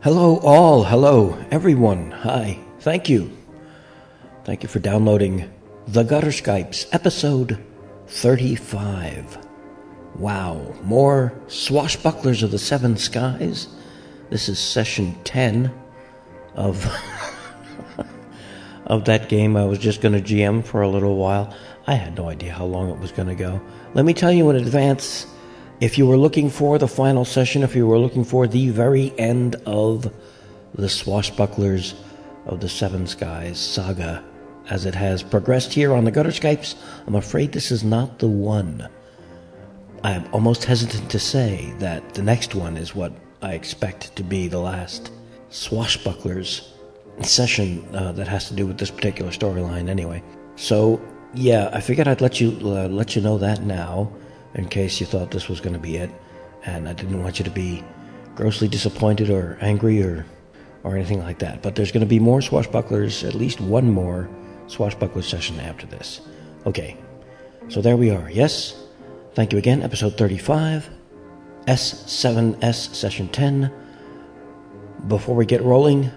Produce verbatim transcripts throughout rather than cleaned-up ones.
Hello all, hello everyone, hi, thank you. Thank you for downloading The Gutter Skypes, episode thirty-five. Wow, more Swashbucklers of the Seven Skies. This is session ten of, of that game I was just going to G M for a little while. I had no idea how long it was going to go. Let me tell you in advance, if you were looking for the final session, if you were looking for the very end of the Swashbucklers of the Seven Skies saga, as it has progressed here on the Gutter Skypes, I'm afraid this is not the one. I'm almost hesitant to say that the next one is what I expect to be the last Swashbucklers session uh, that has to do with this particular storyline anyway. So, yeah, I figured I'd let you uh, let you know that now, in case you thought this was going to be it, and I didn't want you to be grossly disappointed or angry or, or anything like that. But there's going to be more Swashbucklers, at least one more Swashbuckler session after this. Okay, so there we are. Yes, thank you again. Episode thirty-five, S seven S session ten. Before we get rolling,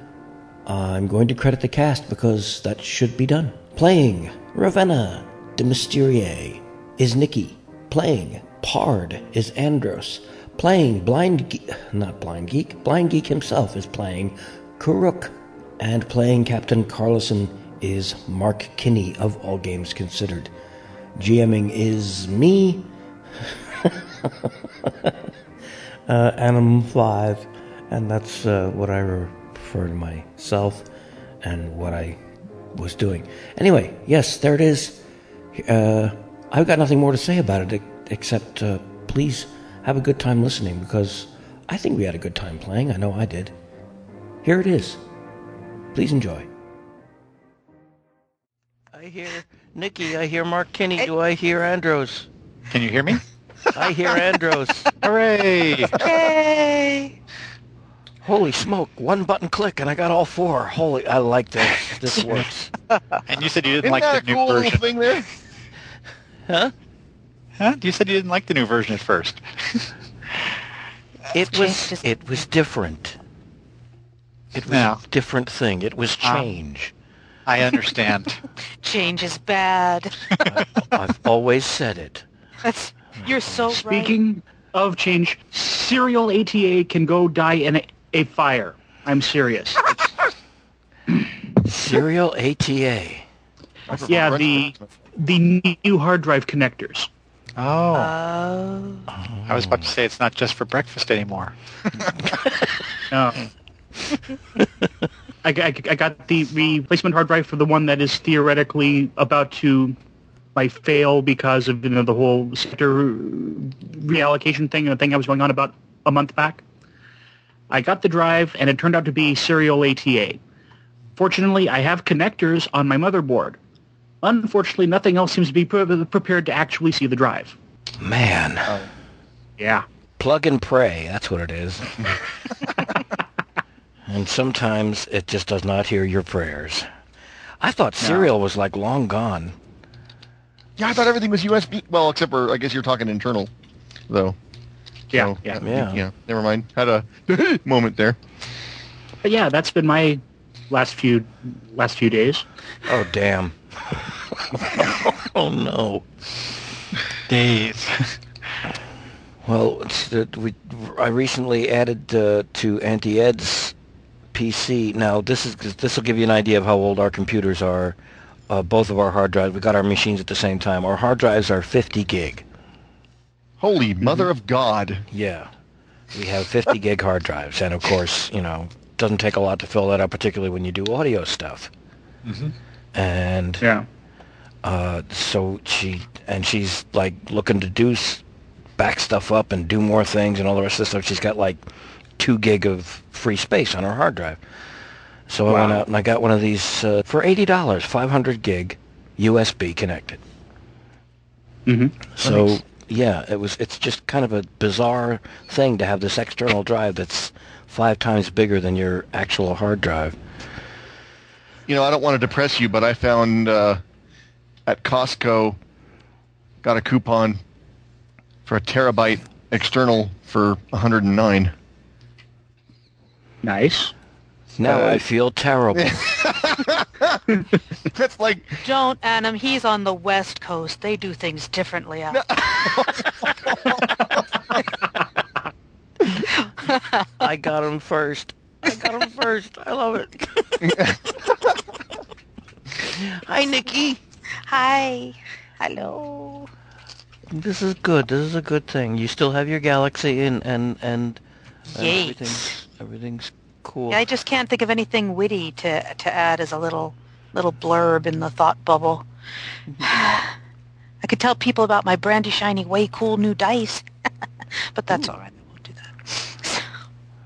I'm going to credit the cast because that should be done. Playing Ravenna de Mysterie is Nikki. Playing Pard is Andros. Playing Blind Geek, not Blind Geek, Blind Geek himself is playing Karuk. And playing Captain Carlson is Mark Kinney of All Games Considered. GMing is me, uh, and I'm five, and that's uh, what I refer to myself and what I was doing. Anyway, yes, there it is. Uh, I've got nothing more to say about it except uh, please have a good time listening, because I think we had a good time playing. I know I did. Here it is. Please enjoy. I hear Nikki, I hear Mark Kinney, do I hear Andros? Can you hear me? I hear Andros. Hooray! Yay! Holy smoke, one button click and I got all four. Holy, I like this. This works. And you said you didn't Isn't like the new cool version. Isn't that a cool thing there? Huh? Huh? You said you didn't like the new version at first. it was it was different. It was no. a different thing. It was change. Um, I understand. Change is bad. I've, I've always said it. That's, you're so Speaking right. Speaking of change, serial A T A can go die in a, a fire. I'm serious. Serial A T A. Yeah, the the new hard drive connectors. Oh. Uh, oh. I was about to say it's not just for breakfast anymore. No. I, I, I got the replacement hard drive for the one that is theoretically about to like, fail because of you know, the whole sector reallocation thing, the thing I was going on about a month back. I got the drive, and it turned out to be serial A T A. Fortunately, I have connectors on my motherboard. Unfortunately, nothing else seems to be pre- prepared to actually see the drive. Man. Uh, yeah. Plug and pray, that's what it is. And sometimes it just does not hear your prayers. I thought serial no. was like long gone. Yeah, I thought everything was U S B. Well, except for I guess you're talking internal, though. Yeah, so, yeah, yeah. Yeah. Never mind. Had a moment there. But yeah, that's been my last few last few days. Oh damn! Oh no, days. Well, it's, uh, we I recently added uh, to Auntie Ed's P C. Now, this is this will give you an idea of how old our computers are. Uh, both of our hard drives. We got our machines at the same time. Our hard drives are fifty gig. Holy mother of God! Yeah, we have fifty gig hard drives, and of course, you know, doesn't take a lot to fill that up, particularly when you do audio stuff. Mm-hmm. And yeah, uh, so she and she's like looking to do. back stuff up and do more things and all the rest of the stuff. She's got like two gig of free space on her hard drive. So wow. I went out and I got one of these uh, for eighty dollars, five hundred gig U S B connected. Mm-hmm. So nice. yeah, it was. It's just kind of a bizarre thing to have this external drive that's five times bigger than your actual hard drive. You know, I don't want to depress you, but I found uh, at Costco, got a coupon for a terabyte external for one hundred nine dollars. Nice. Now uh, I feel terrible. That's like... Don't, Adam. He's on the West Coast. They do things differently out. No. I got him first. I got him first. I love it. Hi, Nikki. Hi. Hello. This is good. This is a good thing. You still have your Galaxy and and and uh, everything's everything's cool. Yeah, I just can't think of anything witty to to add as a little little blurb in the thought bubble. I could tell people about my brandy shiny way cool new dice, but that's Ooh. all right. I won't do that.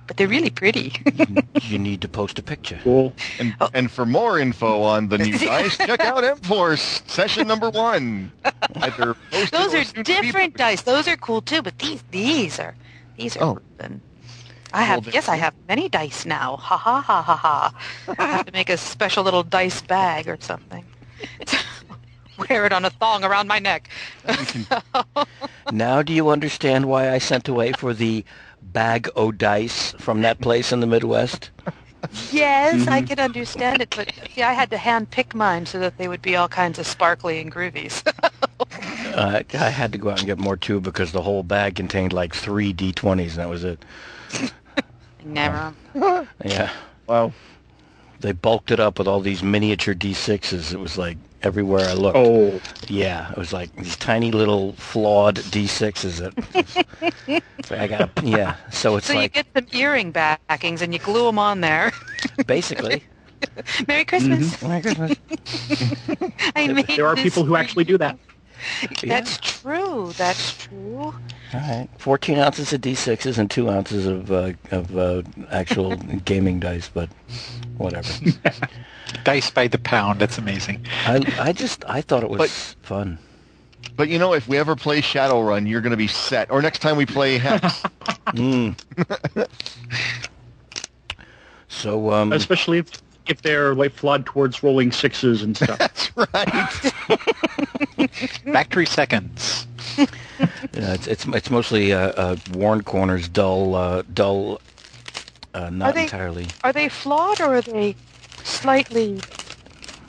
But they're really pretty. you, you need to post a picture. Cool. And, oh. and for more info on the new dice, check out M-Force session number one. Either Those are different dice. Those are cool too, but these these are these are. Oh. Cool. I have, yes, I have many dice now. Ha ha ha ha ha. I have to make a special little dice bag or something. Wear it on a thong around my neck. So. Now do you understand why I sent away for the bag o' dice from that place in the Midwest? Yes, mm-hmm. I can understand it, but yeah, I had to hand-pick mine so that they would be all kinds of sparkly and groovy. So. Uh, I had to go out and get more, too, because the whole bag contained like three D twenties, and that was it. Never. Um, yeah. Wow. They bulked it up with all these miniature D sixes. It was like everywhere I looked. Oh. Yeah. It was like these tiny little flawed D sixes that I got. Yeah. So it's so like. So you get some earring backings and you glue them on there. Basically. Merry Christmas. Mm-hmm. Merry Christmas. I made there are people who actually do that. That's yeah. true. That's true. All right, fourteen ounces of D sixes and two ounces of uh, of uh, actual gaming dice, but whatever. Dice by the pound. That's amazing. I I just I thought it was but, fun. But you know, if we ever play Shadowrun, you're going to be set. Or next time we play Hex. mm. So um, especially if if they're like flawed towards rolling sixes and stuff. That's right. Factory seconds. Yeah, it's, it's it's mostly uh, uh, worn corners, dull, uh, dull, uh, not are they, entirely. Are they flawed or are they slightly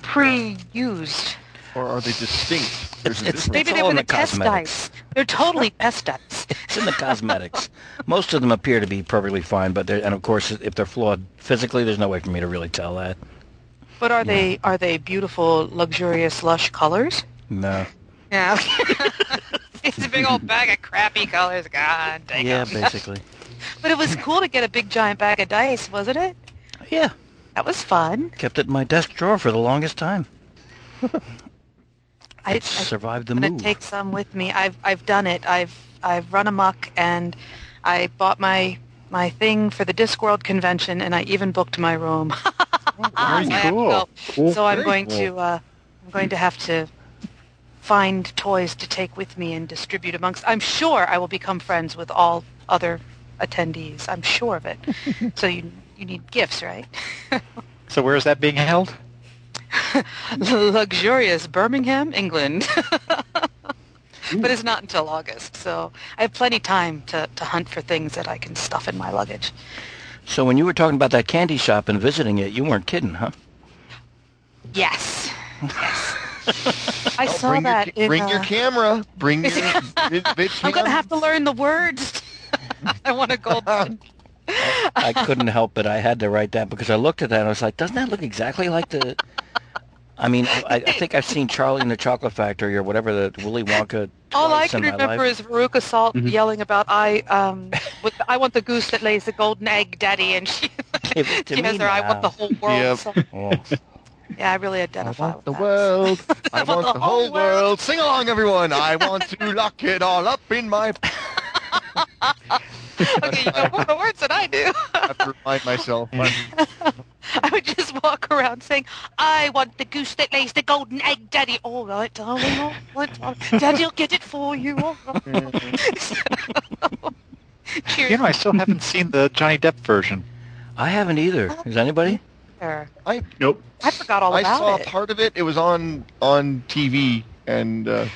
pre-used? Or are they distinct? It's, it's, maybe they were the test dice. They're totally test dice. It's in the cosmetics. Most of them appear to be perfectly fine, but and of course, if they're flawed physically, there's no way for me to really tell that. But are yeah. they are they beautiful, luxurious, lush colors? No. Yeah. It's a big old bag of crappy colors. God dang it. Yeah, basically. But it was cool to get a big giant bag of dice, wasn't it? Yeah. That was fun. Kept it in my desk drawer for the longest time. I survived the move. I'm going to take some with me. I've I've done it. I've I've run amok, and I bought my my thing for the Discworld convention, and I even booked my room. Oh, very so cool. Go. cool. So I'm very going cool. to uh, I'm going to have to find toys to take with me and distribute amongst. I'm sure I will become friends with all other attendees. I'm sure of it. So you you need gifts, right? So where is that being held? Luxurious Birmingham, England. But it's not until August, so I have plenty of time to, to hunt for things that I can stuff in my luggage. So when you were talking about that candy shop and visiting it, you weren't kidding, huh? Yes. Yes. I oh, saw that. Your, in, bring uh, your camera. Bring your... bit, bit I'm going to have to learn the words. I want a gold one. I, I couldn't help it. I had to write that because I looked at that and I was like, doesn't that look exactly like the... I mean, I, I think I've seen Charlie and the Chocolate Factory or whatever, the Willy Wonka. All I can remember life. is Veruca Salt mm-hmm. yelling about, I um, with, I want the goose that lays the golden egg, Daddy. And she, she has her, I want the whole world. Yep. So. Oh. Yeah, I really identify I want with the that. world. I want the whole world. Sing along, everyone. I want to lock it all up in my... Okay, you know more the words than I do. I have to remind myself. I would just walk around saying, I want the goose that lays the golden egg, Daddy. All right, darling. All right, all right. Daddy will get it for you. All right. So, you know, I still haven't seen the Johnny Depp version. I haven't either. Is anybody? Sure. I nope. I forgot all I about it. I saw part of it. It was on on T V, and uh,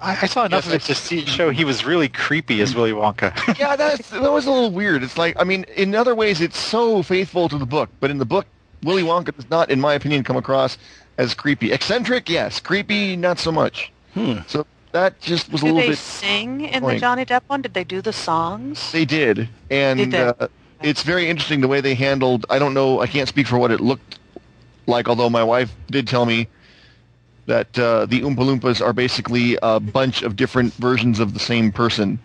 I, I saw enough yes, of it to see, show he was really creepy as Willy Wonka. Yeah, that's, that was a little weird. It's like, I mean, in other ways, it's so faithful to the book, but in the book, Willy Wonka does not, in my opinion, come across as creepy. Eccentric, yes. Creepy, not so much. Hmm. So that just was did a little bit. Did they sing in the Johnny Depp one? Did they do the songs? They did, and. Did they? Uh, It's very interesting the way they handled, I don't know, I can't speak for what it looked like, although my wife did tell me that uh, the Oompa Loompas are basically a bunch of different versions of the same person.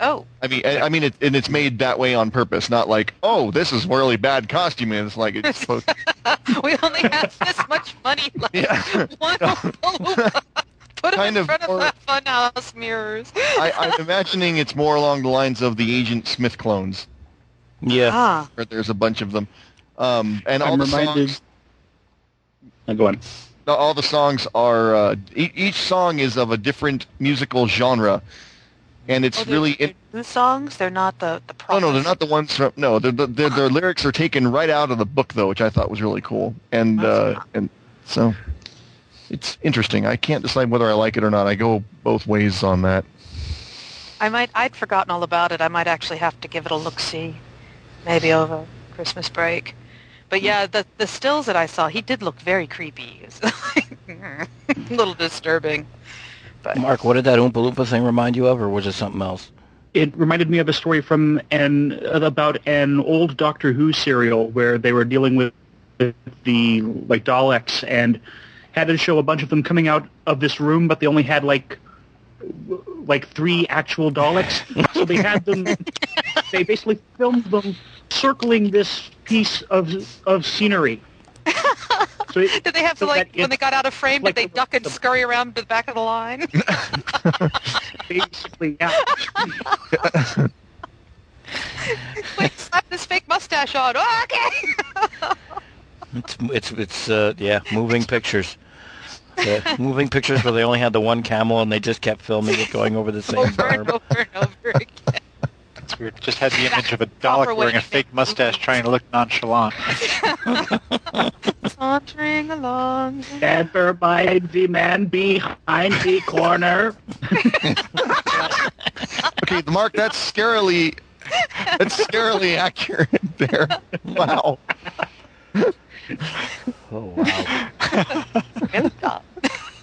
Oh. I mean, I, I mean, it, and it's made that way on purpose, not like, oh, this is really bad costume, and it's like, it's supposed we only have this much money left. Yeah. One Oompa Loompa. Put them in front of the funhouse mirrors. I, I'm imagining it's more along the lines of the Agent Smith clones. Yeah, ah. There's a bunch of them, um, and all I'm the reminded... songs. Now go on. All the songs are uh, e- each song is of a different musical genre, and it's oh, they're, really they're new songs. They're not the the. Oh no, no, they're not the ones from. No, they're, they're, they're, their lyrics are taken right out of the book though, which I thought was really cool, and uh, and so it's interesting. I can't decide whether I like it or not. I go both ways on that. I might. I'd forgotten all about it. I might actually have to give it a look-see. Maybe over Christmas break. But yeah, the the stills that I saw, he did look very creepy. It was like, a little disturbing. But Mark, what did that Oompa Loompa thing remind you of, or was it something else? It reminded me of a story from an about an old Doctor Who serial where they were dealing with the like Daleks and had to show a bunch of them coming out of this room, but they only had like like three actual Daleks. So they had them... They basically filmed them circling this piece of of scenery. So it, did they have so to, like, when it, they got out of frame, like did they the, duck and the, scurry around the back of the line? Basically, yeah. Wait, slap this fake mustache on. Oh, okay! it's, it's, it's uh, yeah, moving pictures. Yeah, moving pictures where they only had the one camel and they just kept filming it going over the same over and over and over again. It's weird. Just had the image of a Dalek wearing a fake mustache trying to look nonchalant. Sauntering along. Never mind the man behind the corner. Okay, Mark, that's scarily, that's scarily accurate there. Wow. Oh, wow.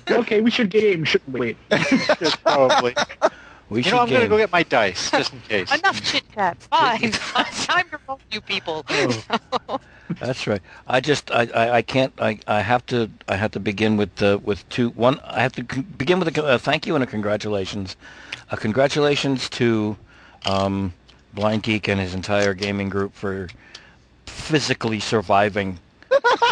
Okay, we should game, shouldn't we? Just probably. We you know, I'm game. Going to go get my dice, just in case. Enough chit-chat. Fine. Time to roll, you people. Oh. That's right. I just, I, I, I can't, I, I have to, I have to begin with, uh, with two, one, I have to con- begin with a uh, thank you and a congratulations. A congratulations to um, Blind Geek and his entire gaming group for physically surviving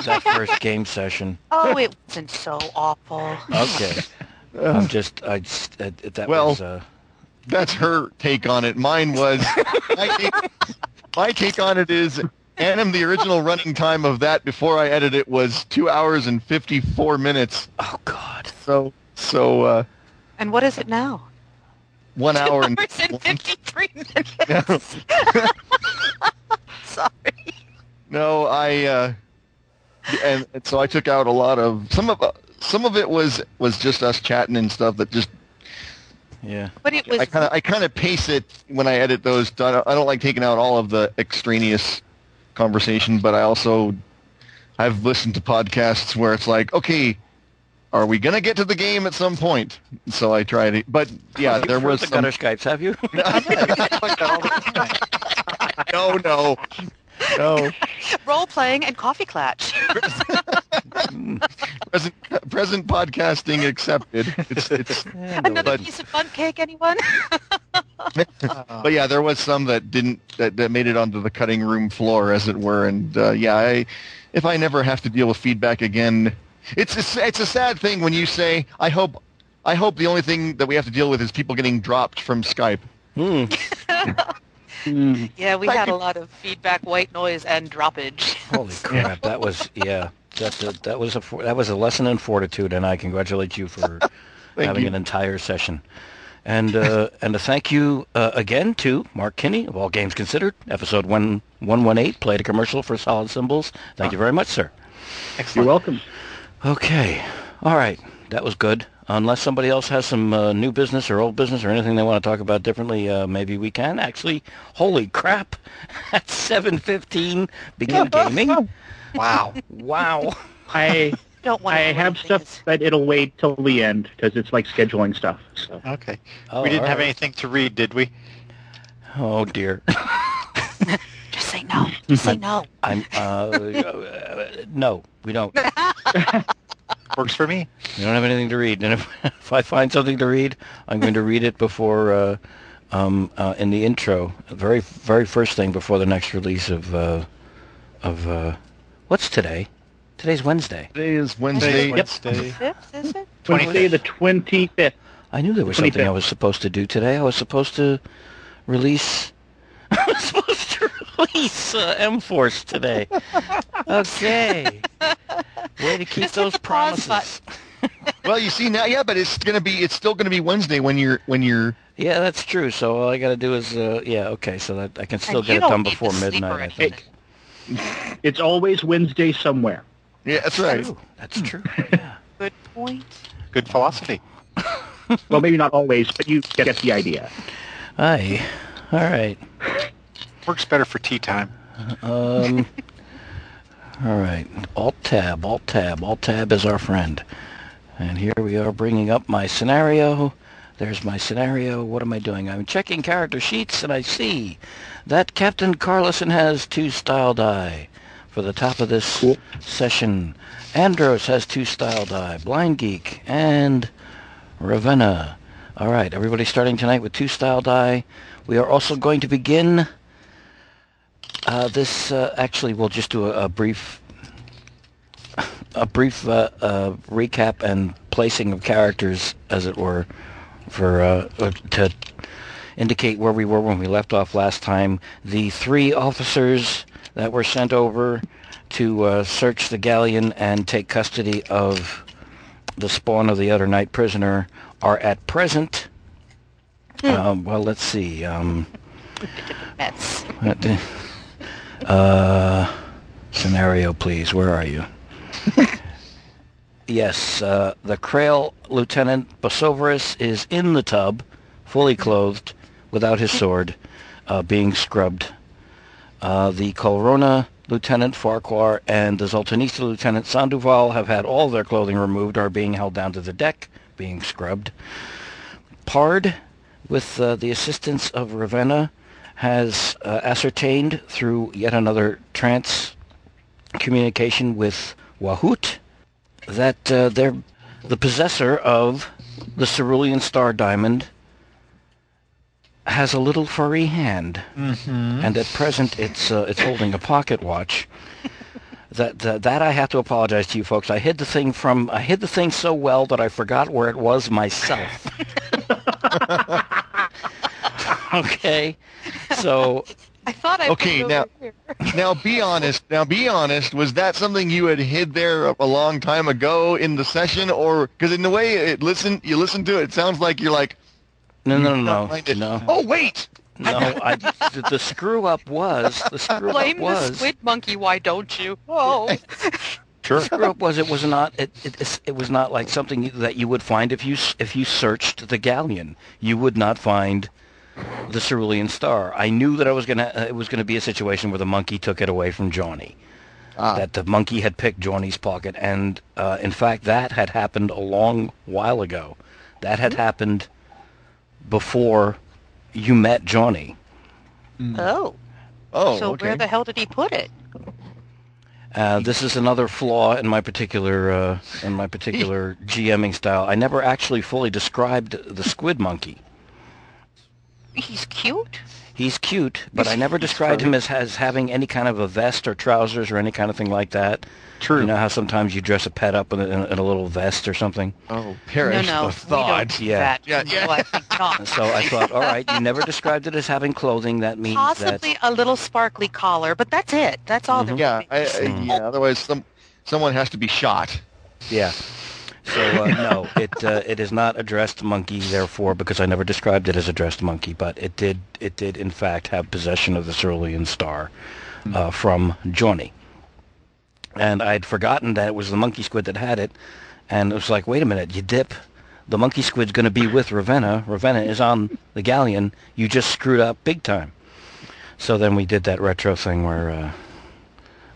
that first game session. Oh, it wasn't so awful. Okay. I'm just, I just, uh, that well, was... Uh, that's her take on it. Mine was, my, take, my take on it is, Anim, the original running time of that before I edit it was two hours and fifty-four minutes. Oh, God. So, so. Uh, and what is it now? One two hour and, and fifty-three minutes. No. Sorry. No, I, uh, and, and so I took out a lot of, some of, uh, some of it was, was just us chatting and stuff that just. Yeah, but it was. I kind of I kind of pace it when I edit those. I don't, I don't like taking out all of the extraneous conversation, but I also I've listened to podcasts where it's like, okay, are we gonna get to the game at some point? So I try to, but yeah, there was the some Gunner Skypes. Have you? no, no, no. Role playing and coffee clatch. present, present podcasting accepted. It's, it's, Another but, piece of fun cake, anyone? But yeah, there was some that didn't that, that made it onto the cutting room floor, as it were. And uh, yeah, I, if I never have to deal with feedback again, it's a, it's a sad thing when you say, I hope I hope the only thing that we have to deal with is people getting dropped from Skype. Mm. mm. Yeah, we Thank had you. a lot of feedback, white noise, and droppage. Holy crap! That was yeah. That, that, that was a that was a lesson in fortitude, and I congratulate you for having you. an entire session. And uh, and a thank you uh, again to Mark Kinney of All Games Considered, episode one one one eight. Played a commercial for Solid Symbols. Thank oh. you very much, sir. Excellent. You're welcome. Okay. All right. That was good. Unless somebody else has some uh, new business or old business or anything they want to talk about differently, uh, maybe we can actually. Holy crap! At seven fifteen, begin gaming. Wow! Wow! I don't want. I have stuff is. that it'll wait till the end because it's like scheduling stuff. So. Okay. Oh, we didn't right. have anything to read, did we? Oh dear. Just say no. Just say no. I'm. Uh, uh, no, we don't. Works for me. We don't have anything to read, and if, if I find something to read, I'm going to read it before. Uh, um, uh, in the intro, very, very first thing before the next release of. Uh, of. Uh, What's today? Today's Wednesday. Today is Wednesday. Wednesday, yep. Wednesday. Is it? Wednesday the twenty-fifth. I knew there was something I was supposed to do today. I was supposed to release... I was supposed to release uh, M-Force today. Okay. Way to keep Just those promises. Well, you see now, yeah, but it's gonna be. It's still gonna be Wednesday when you're when you're. Yeah, that's true. So all I gotta do is, uh, yeah, okay. So that I can still and get it done before midnight. I think. It's always Wednesday somewhere. Yeah, that's right. True. That's true. Yeah. Good point. Good philosophy. Well, maybe not always, but you get the idea. Aye. All right. Works better for tea time. Um. All right. Alt tab. Alt tab. Alt tab is our friend. And here we are bringing up my scenario. There's my scenario. What am I doing? I'm checking character sheets, and I see that Captain Carlson has two style die for the top of this cool. session. Andros has two style die. Blind Geek and Ravenna. All right, everybody starting tonight with two style die. We are also going to begin uh, this. Uh, actually, we'll just do a, a brief, a brief uh, uh, recap and placing of characters, as it were. For uh, to indicate where we were when we left off last time, the three officers that were sent over to uh, search the galleon and take custody of the spawn of the other night prisoner are at present. Hmm. Um, well, let's see. Um, That's. Uh, scenario, please. Where are you? Yes, uh, the Krail Lieutenant Basovaris is in the tub, fully clothed, without his sword, uh, being scrubbed. Uh, the Colrona Lieutenant Farquhar and the Zoltanista Lieutenant Sanduval have had all their clothing removed, are being held down to the deck, being scrubbed. Pard, with uh, the assistance of Ravenna, has uh, ascertained through yet another trance communication with Wahoot, that uh, they're the possessor of the Cerulean Star Diamond has a little furry hand, mm-hmm. and at present it's uh, it's holding a pocket watch. that, that that I have to apologize to you folks. I hid the thing from I hid the thing so well that I forgot where it was myself. Okay, so. I thought I okay, now, now be honest. Now be honest. Was that something you had hid there a, a long time ago in the session, or because in the way it listen, you listen to it, it sounds like you're like, no, no, no, no. no. Oh wait, no. I, the, the screw up was the screw Blame up was the squid monkey. Why don't you? Oh. Sure. The screw up was it was not it, it it was not like something that you would find if you if you searched the galleon. You would not find. The Cerulean Star. I knew that I was gonna. Uh, it was gonna be a situation where the monkey took it away from Johnny. Ah. That the monkey had picked Johnny's pocket, and uh, in fact, that had happened a long while ago. That had happened before you met Johnny. Mm. Oh. Oh. So okay. Where the hell did he put it? Uh, this is another flaw in my particular uh, in my particular GMing style. I never actually fully described the squid monkey. He's cute. He's cute, but I never described him as, as having any kind of a vest or trousers or any kind of thing like that. True. You know how sometimes you dress a pet up in a, in a little vest or something? Oh, perish no, no, the thought. Do yeah. yeah, yeah. So I thought, all right, you never described it as having clothing. That means possibly that... a little sparkly collar, but that's it. That's all mm-hmm. there yeah, was. I, I, yeah, otherwise some, someone has to be shot. Yeah. So, uh, no, it uh, it is not a dressed monkey, therefore, because I never described it as a dressed monkey, but it did, it did in fact, have possession of the Cerulean Star uh, from Johnny. And I had forgotten that it was the monkey squid that had it, and it was like, wait a minute, you dip. The monkey squid's going to be with Ravenna. Ravenna is on the galleon. You just screwed up big time. So then we did that retro thing where, uh,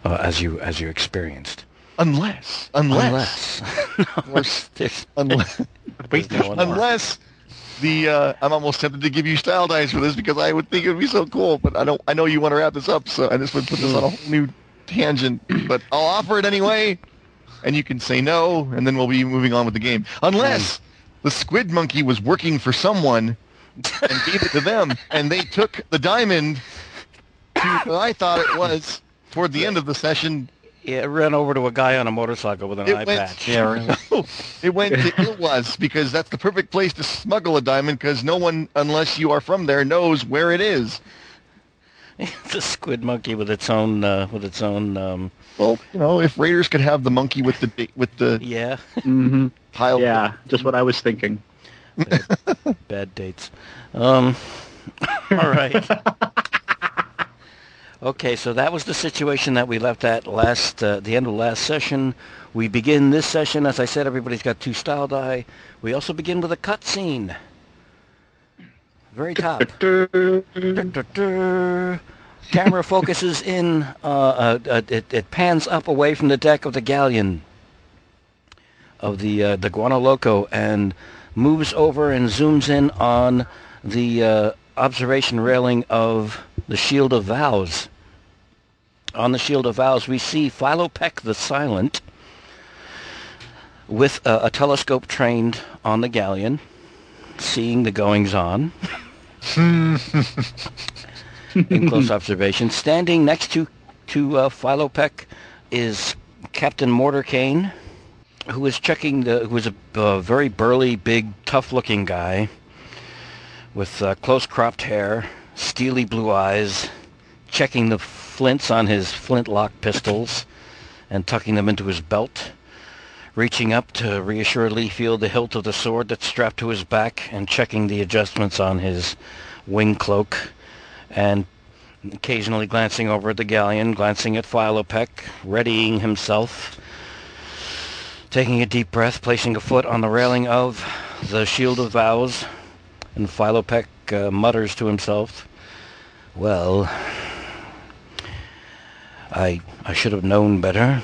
uh, as you as you experienced. Unless, unless, unless, no, there's, unless, there's, there's no unless the uh, I'm almost tempted to give you style dice for this because I would think it would be so cool, but I don't. I know you want to wrap this up, so I just would put this on a whole new tangent. But I'll offer it anyway, and you can say no, and then we'll be moving on with the game. Unless the squid monkey was working for someone and gave it to them, and they took the diamond to what I thought it was toward the end of the session. Yeah, it ran over to a guy on a motorcycle with an it eye went, patch. Yeah, right. No, it went to it was, because that's the perfect place to smuggle a diamond, because no one, unless you are from there, knows where it is. The squid monkey with its own, uh, with its own. Um... Well, you know, if raiders could have the monkey with the with the yeah, mm-hmm. pile. Yeah, just what I was thinking. Bad, bad dates. Um, all right. Okay, so that was the situation that we left at last, uh, the end of last session. We begin this session. As I said, everybody's got two style die. We also begin with a cutscene. Very top. Camera focuses in. Uh, uh, uh, it, it pans up away from the deck of the galleon of the uh, the Guano Loco and moves over and zooms in on the uh, observation railing of the Shield of Vows. On the Shield of Vows, we see Philo Peck the Silent with a, a telescope trained on the galleon, seeing the goings-on in close observation. Standing next to, to uh, Philo Peck is Captain Mortarcane, who is checking the... who is a uh, very burly, big, tough-looking guy with uh, close-cropped hair, steely blue eyes, checking the flints on his flintlock pistols and tucking them into his belt, reaching up to reassuredly feel the hilt of the sword that's strapped to his back and checking the adjustments on his wing cloak, and occasionally glancing over at the galleon, glancing at Philo Peck, readying himself, taking a deep breath, placing a foot on the railing of the Shield of Vows, and Philo Peck uh, mutters to himself, "Well, I I should have known better.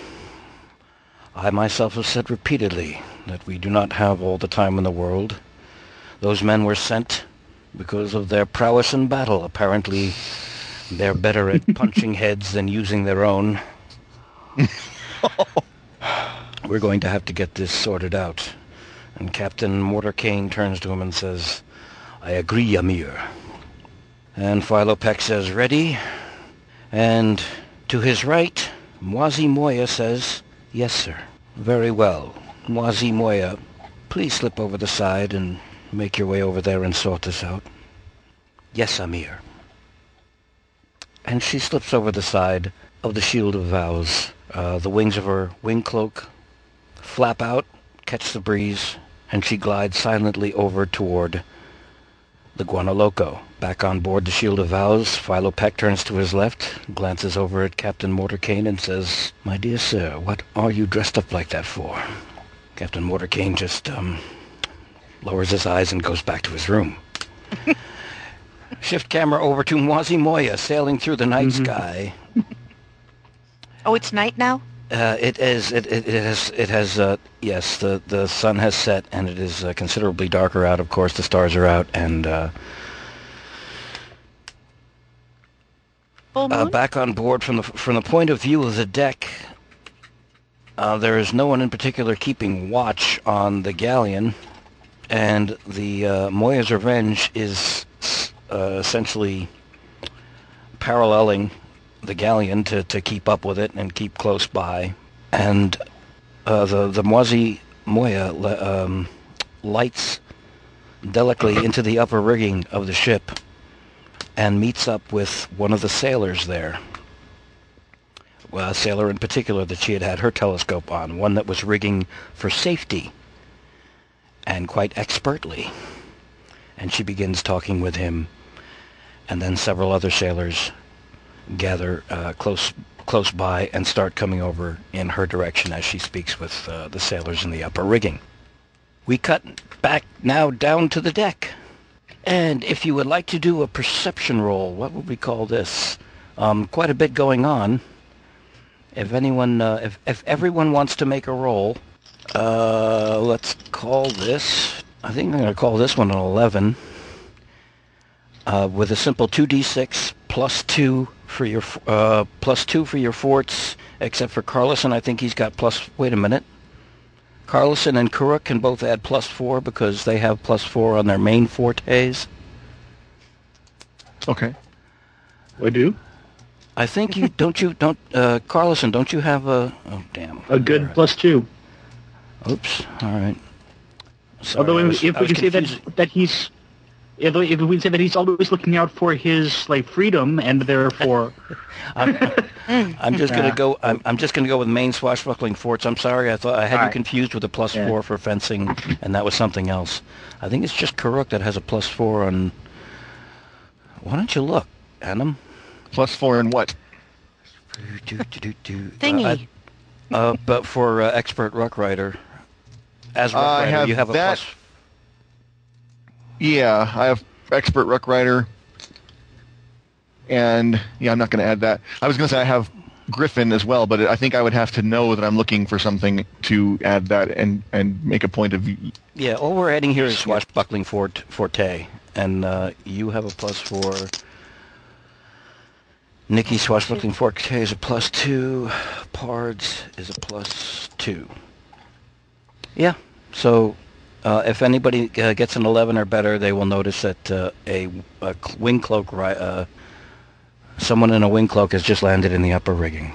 I myself have said repeatedly that we do not have all the time in the world. Those men were sent because of their prowess in battle. Apparently, they're better at punching heads than using their own. We're going to have to get this sorted out." And Captain Mortarcane turns to him and says, "I agree, Amir." And Philo Peck says, "Ready?" And to his right, Mwazi Moya says, "Yes, sir." "Very well. Mwazi Moya, please slip over the side and make your way over there and sort this out." "Yes, Amir." And she slips over the side of the Shield of Vows. Uh, the wings of her wing cloak flap out, catch the breeze, and she glides silently over toward the Guano Loco. Back on board the Shield of Vows, Philo Peck turns to his left, glances over at Captain Mortarcane and says, "My dear sir, what are you dressed up like that for?" Captain Mortarcane just um, lowers his eyes and goes back to his room. Shift camera over to Mwazi Moya, sailing through the night mm-hmm. sky. Oh, it's night now? Uh, it is. It, it, it has. It has. Uh, yes, the the sun has set, and it is uh, considerably darker out. Of course, the stars are out, and uh, uh, back on board from the from the point of view of the deck, uh, there is no one in particular keeping watch on the galleon, and the uh, Moya's revenge is uh, essentially paralleling the galleon to, to keep up with it and keep close by. And uh, the, the Mwazi Moya um, lights delicately into the upper rigging of the ship and meets up with one of the sailors there. Well, a sailor in particular that she had had her telescope on, one that was rigging for safety, and quite expertly. And she begins talking with him, and then several other sailors gather uh, close close by and start coming over in her direction as she speaks with uh, the sailors in the upper rigging. We cut back now down to the deck. And if you would like to do a perception roll, what would we call this? Um, quite a bit going on. If anyone, uh, if, if everyone wants to make a roll, uh, let's call this, I think I'm going to call this one an eleven, uh, with a simple two d six plus two for your, uh, plus two for your forts, except for Carlson, I think he's got plus, wait a minute, Carlson and Karuk can both add plus four because they have plus four on their main fortes. Okay. We do? I think you, don't you, don't, uh, Carlson, don't you have a, oh, damn. A good right. plus two. Oops, all right. Sorry, although was, if we can say that, that he's, although if we say that he's always looking out for his, like, freedom, and therefore... I'm, I'm just gonna go, I'm, I'm just gonna go with main swashbuckling forts. I'm sorry, I thought, I had all you right. confused with a plus yeah. four for fencing, and that was something else. I think it's just Karuk that has a plus four on, why don't you look, Adam? Plus four in what? Thingy. Uh, I, uh, but for uh, expert ruck rider, as ruck I rider, have you have that, a plus. Yeah, I have expert ruck rider, and yeah, I'm not going to add that. I was going to say I have Griffin as well, but I think I would have to know that I'm looking for something to add that and, and make a point of. Yeah, all we're adding here is swashbuckling fort, forte, and uh, you have a plus four. Nikki swashbuckling forte is a plus two. Pards is a plus two. Yeah. So, uh, if anybody uh, gets an eleven or better, they will notice that uh, a, a wing cloak, uh, someone in a wing cloak, has just landed in the upper rigging.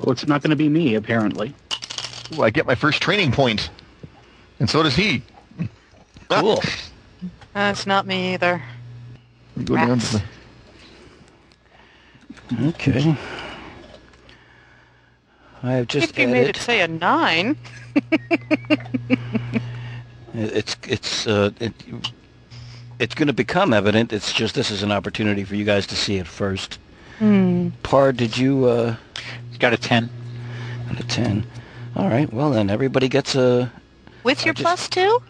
Well, it's not going to be me, apparently. Ooh, I get my first training point, and so does he. Cool. Uh, it's not me either. Go down to the. Okay. I have just. If you made it say a nine. it's it's uh it, it's going to become evident. It's just this is an opportunity for you guys to see it first. Hmm. Pard, did you? Uh, got a ten. Got a ten. All right. Well then, everybody gets a. With your just, plus two.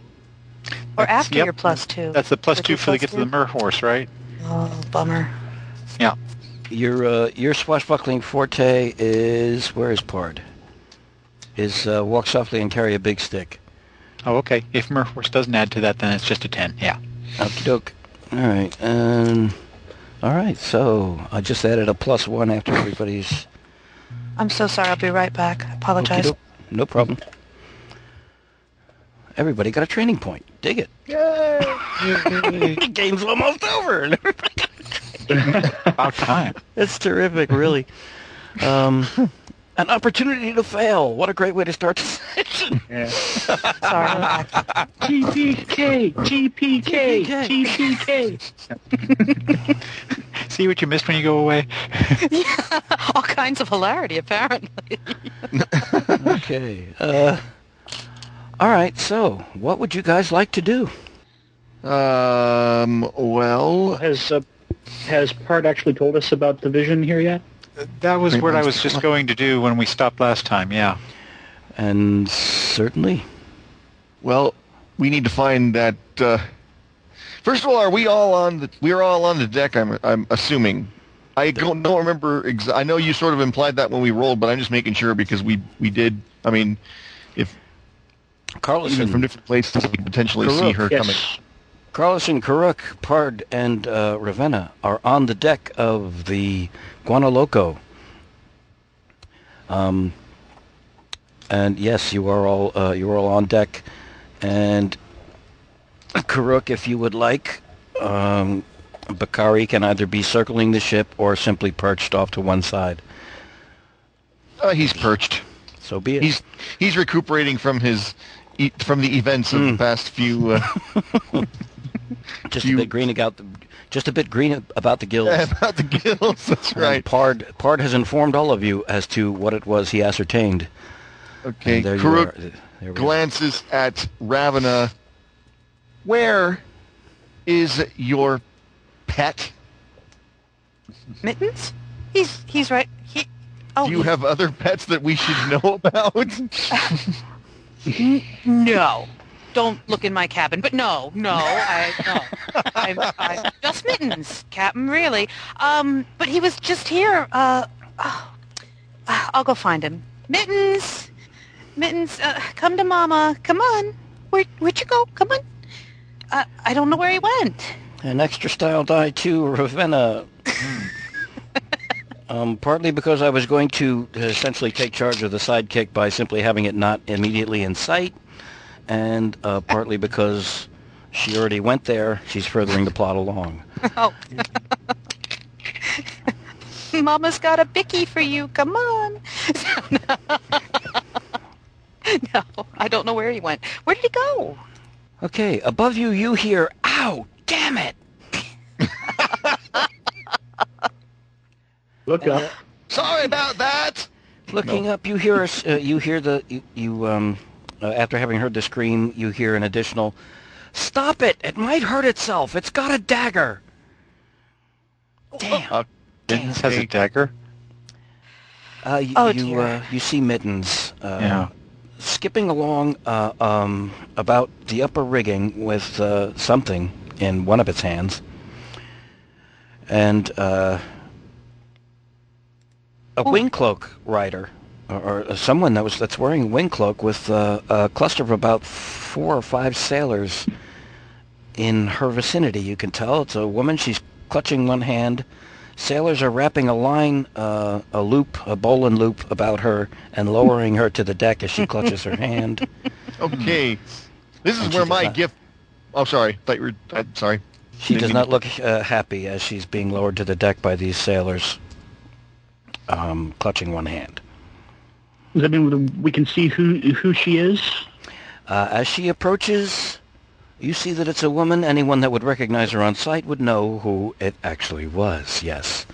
Or after yep. your plus two. That's the plus With two for the get two? to the mer horse, right? Oh, bummer. Yeah. Your uh, your swashbuckling forte is... Where is Pard? Is uh, walk softly and carry a big stick. Oh, okay. If Murphorce doesn't add to that, then it's just a ten. Yeah. Okie doke. All right. Um, all right. So I just added a plus one after everybody's... I'm so sorry. I'll be right back. I apologize. No problem. Everybody got a training point. Dig it. Yay! The game's almost over and everybody got a training. About time. It's terrific, really. Um, an opportunity to fail. What a great way to start the session. Yeah. Sorry. G P K, G P K, G P K. See what you missed when you go away? Yeah, all kinds of hilarity, apparently. Okay. Uh, all right, so what would you guys like to do? Um. Well... Has... Uh, Has Pard actually told us about the vision here yet? That was what I was just going to do when we stopped last time, yeah. And certainly. Well, we need to find that... Uh, first of all, are we all on the... We're all on the deck, I'm I'm assuming. I don't, don't remember... Exa- I know you sort of implied that when we rolled, but I'm just making sure because we, we did... I mean, if... Carlson from different places, we could potentially Karuk, see her yes. coming... Carlson, Karuk, Pard, and uh, Ravenna are on the deck of the Guano Loco. Um, and yes, you are all uh, you are all on deck. And Karuk, if you would like, um, Bakari can either be circling the ship or simply perched off to one side. Uh, he's perched. So be it. He's he's recuperating from his e- from the events of mm. the past few. Uh, just few... a bit green about the just a bit green about the gills. Yeah, about the gills. That's right. And Pard Pard has informed all of you as to what it was he ascertained. Okay. Karuk glances are. at Ravenna. Where is your pet? Mittens? He's he's right. He. Oh, Do you he... have other pets that we should know about? No. Don't look in my cabin. But no, no, I no. I'm, I'm just Mittens, Captain. Really. Um. But he was just here. Uh. Oh, I'll go find him. Mittens, Mittens, uh, come to Mama. Come on. Where where'd you go? Come on. Uh, I don't know where he went. An extra style die too, Ravenna. um, partly because I was going to essentially take charge of the sidekick by simply having it not immediately in sight, and uh, partly because she already went there. She's furthering the plot along. Oh. Mama's got a bicky for you. Come on. No, I don't know where he went. Where did he go? Okay, above you, you hear, ow, damn it. Look up. Uh, Sorry about that. Looking no. up, you hear us. Uh, you hear the, you, you um, uh, after having heard the scream, you hear an additional, stop it, it might hurt itself. It's got a dagger. Damn. Uh, Mittens has a dagger? Uh, you, oh, you, uh, you see Mittens. Uh, yeah. Skipping along uh, um, about the upper rigging with uh, something in one of its hands. And uh, a Ooh. wing cloak rider, or, or someone that was that's wearing a wing cloak with uh, a cluster of about four or five sailors in her vicinity. You can tell it's a woman. She's clutching one hand. Sailors are wrapping a line, uh, a loop, a bowline loop about her and lowering her to the deck as she clutches her hand. Okay. This is and where my not, gift... Oh, sorry. Thought you were, I'm sorry. She Didn't does not look uh, happy as she's being lowered to the deck by these sailors, um, clutching one hand. Does that mean we can see who, who she is? Uh, as she approaches, you see that it's a woman. Anyone that would recognize her on sight would know who it actually was, yes.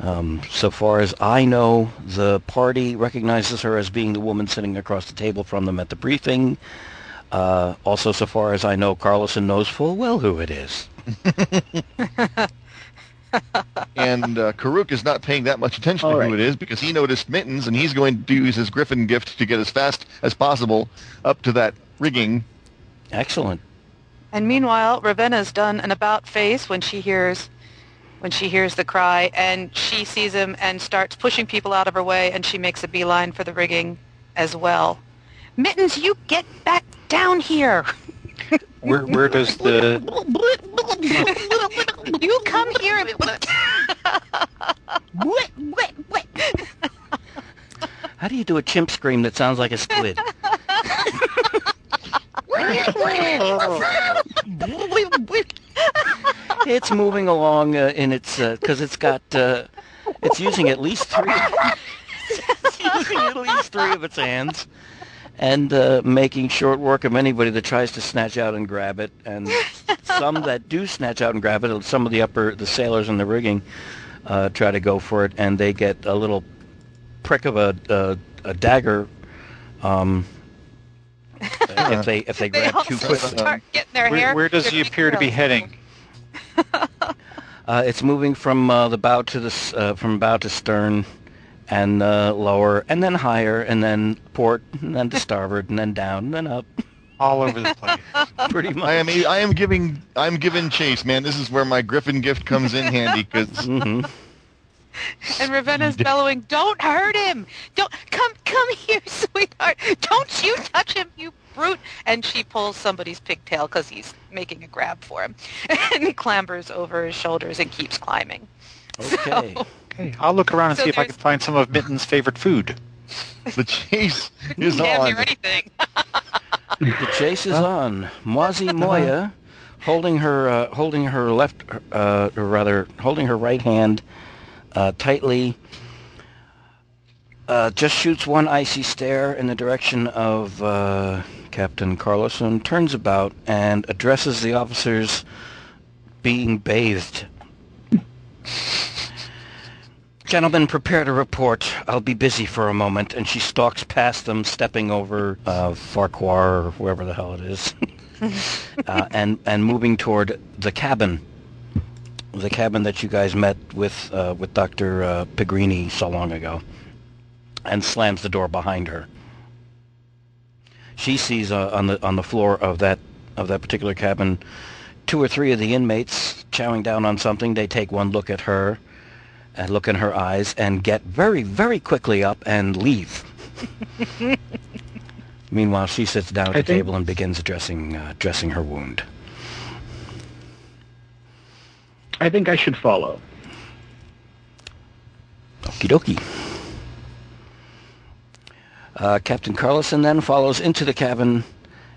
Um, so far as I know, the party recognizes her as being the woman sitting across the table from them at the briefing. Uh, also, so far as I know, Carlson knows full well who it is. And uh, Karuk is not paying that much attention All to right. who it is because he noticed Mittens, and he's going to use his Griffin gift to get as fast as possible up to that rigging. Excellent. And meanwhile, Ravenna's done an about face when she hears when she hears the cry, and she sees him and starts pushing people out of her way, and she makes a beeline for the rigging as well. Mittens, you get back down here. Where where does the You come here and what what what How do you do a chimp scream that sounds like a squid? It's moving along uh, in its because uh, it's got uh, it's using at least three it's using at least three of its hands and uh, making short work of anybody that tries to snatch out and grab it, and some that do snatch out and grab it. Some of the upper the sailors in the rigging uh, try to go for it, and they get a little prick of a uh, a dagger. Um, Uh, if they if they, they grab too quickly, start getting their hair, where, where does he appear to be heading? uh, it's moving from uh, the bow to the uh, from bow to stern, and uh, lower, and then higher, and then port, and then to starboard, and then down, and then up, all over the place. Pretty much. I am I am giving I'm giving chase, man. This is where my Griffin gift comes in handy, because. Mm-hmm. And Ravenna's bellowing, don't hurt him! Don't come come here, sweetheart! Don't you touch him, you brute! And she pulls somebody's pigtail because he's making a grab for him and clambers over his shoulders and keeps climbing. Okay. So, okay. I'll look around and so see if I can find some of Mittens' favorite food. The chase is on. You can't hear anything. The chase is on. Mwazi Moya holding her, uh, holding her left, uh, or rather, holding her right hand uh, tightly. Uh, just shoots one icy stare in the direction of uh, Captain Carlson, turns about, and addresses the officers being bathed. Gentlemen, prepare to report. I'll be busy for a moment. And she stalks past them, stepping over uh, Farquhar or whoever the hell it is, uh, and, and moving toward the cabin. The cabin that you guys met with, uh, with Doctor Uh, Pegrini so long ago. And slams the door behind her. She sees uh, on the on the floor of that of that particular cabin two or three of the inmates chowing down on something. They take one look at her and look in her eyes and get very, very quickly up and leave. Meanwhile, she sits down at I the think... table and begins dressing uh, dressing her wound. I think I should follow. Okie dokie. Uh, Captain Carlson then follows into the cabin,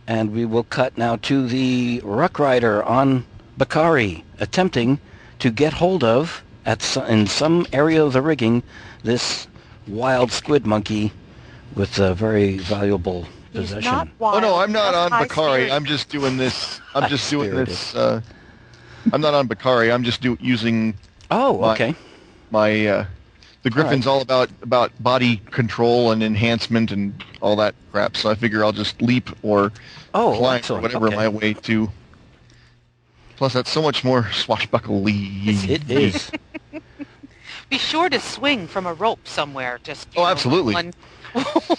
and we will cut now to the Ruck Rider on Bakari, attempting to get hold of, at some, in some area of the rigging, this wild squid monkey with a very valuable He's possession. Not wild. Oh no, I'm not That's on Bakari. Spirit. I'm just doing this. I'm just doing this. Uh, I'm not on Bakari. I'm just do, using. Oh, my, okay. My. Uh, The Griffin's all, right. all about, about body control and enhancement and all that crap, so I figure I'll just leap or oh, climb excellent. or whatever okay. my way to. Plus, that's so much more swashbuckle-y. It is. Be sure to swing from a rope somewhere. Just oh, know, absolutely. One,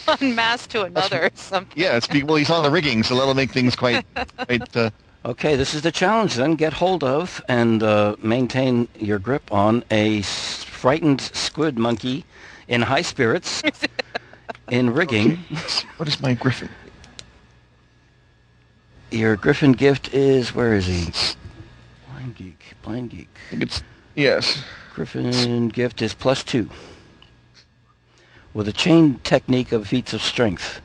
one mast to another that's, or something. Yeah, it's, well, he's on the rigging, so that'll make things quite... quite uh, okay, this is the challenge, then. Get hold of and uh, maintain your grip on a... frightened squid monkey in high spirits in rigging. Okay. What is my griffin? Your griffin gift is, where is he? Blind Geek. Blind Geek. I think it's, yes. Griffin gift is plus two. With a chain technique of feats of strength.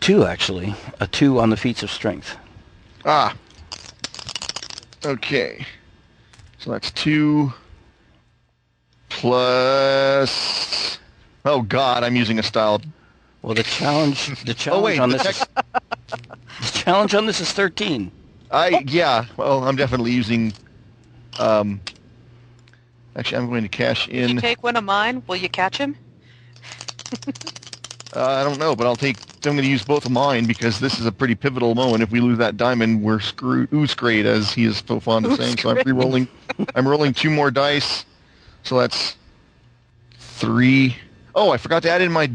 Two, actually. A two on the feats of strength. Ah. Okay. So that's two... Plus, oh God, I'm using a style. Well, the challenge, the challenge oh, wait, on this, is, the challenge on this is thirteen. I yeah. Well, I'm definitely using. Um, actually, I'm going to cash in. If you take one of mine, will you catch him? uh, I don't know, but I'll take. I'm going to use both of mine because this is a pretty pivotal moment. If we lose that diamond, we're screwed. Ooze great, as he is so fond of saying. So I'm re-rolling. I'm rolling two more dice. So that's three. Oh, I forgot to add in my...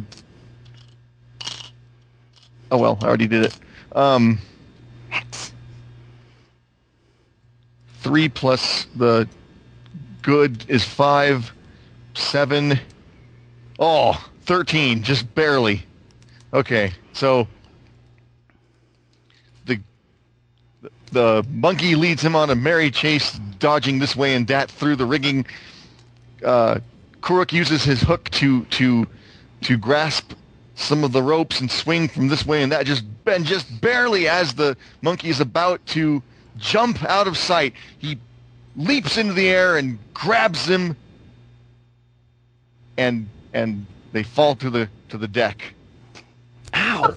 Oh, well, I already did it. Um, three plus the good is five, seven... Oh, thirteen, just barely. Okay, so... The, the monkey leads him on a merry chase, dodging this way and that through the rigging... Uh, Karuk uses his hook to to to grasp some of the ropes and swing from this way and that, just and just barely as the monkey is about to jump out of sight, he leaps into the air and grabs him, and and they fall to the to the deck. Ow!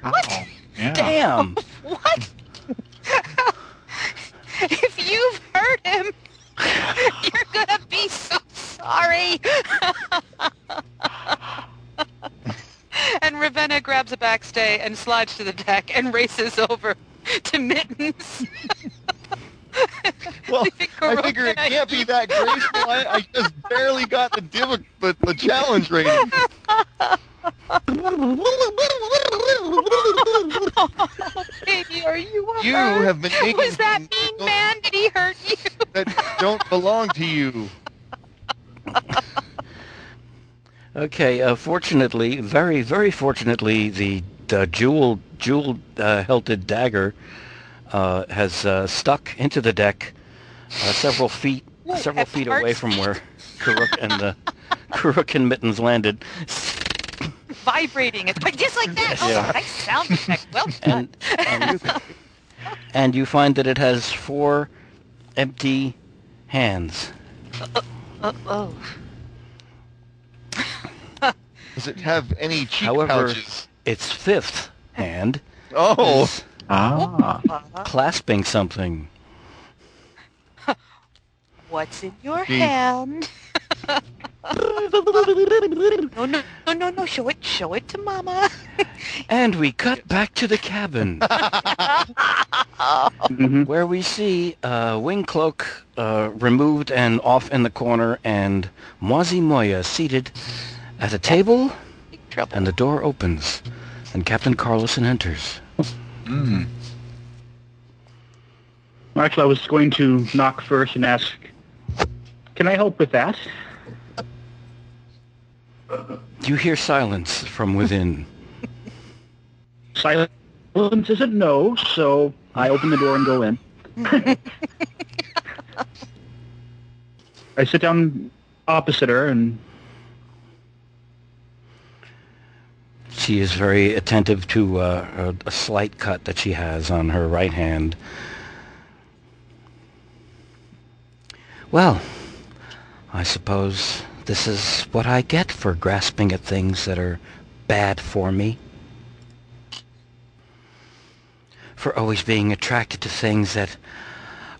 What? Yeah. Damn! What? If you've hurt him. You're gonna be so sorry. And Ravenna grabs a backstay and slides to the deck and races over to Mittens. Well, I figure it can't be that graceful. I, I just barely got the, div- the, the challenge rating. Oh, baby, are you a You hurt? Have been making... Was that mean man? Did he hurt you? That don't belong to you. Okay, uh, fortunately, very, very fortunately, the, the jewel, jewel uh, hilted dagger uh, has uh, stuck into the deck uh, several feet what, several feet parts? away from where Karuk and the Karuk and Mittens landed. Vibrating it, but just like that. Yeah. Oh, nice sound effect. Well done. And, and, you, and you find that it has four empty hands. Uh, uh, oh. Does it have any cheek However, pouches? Its fifth hand oh. is ah. clasping something. What's in your Jeez. hand? no, no, no, no, no! Show it, show it to Mama. And we cut back to the cabin, mm-hmm. where we see uh, Wing Cloak uh, removed and off in the corner, and Mwazi Moya seated at a table. And the door opens, and Captain Carlson enters. Mm. Actually, I was going to knock first and ask, "Can I help with that?" You hear silence from within. Silence isn't no, so I open the door and go in. I sit down opposite her and... She is very attentive to uh, a, a slight cut that she has on her right hand. Well, I suppose... this is what I get for grasping at things that are bad for me. For always being attracted to things that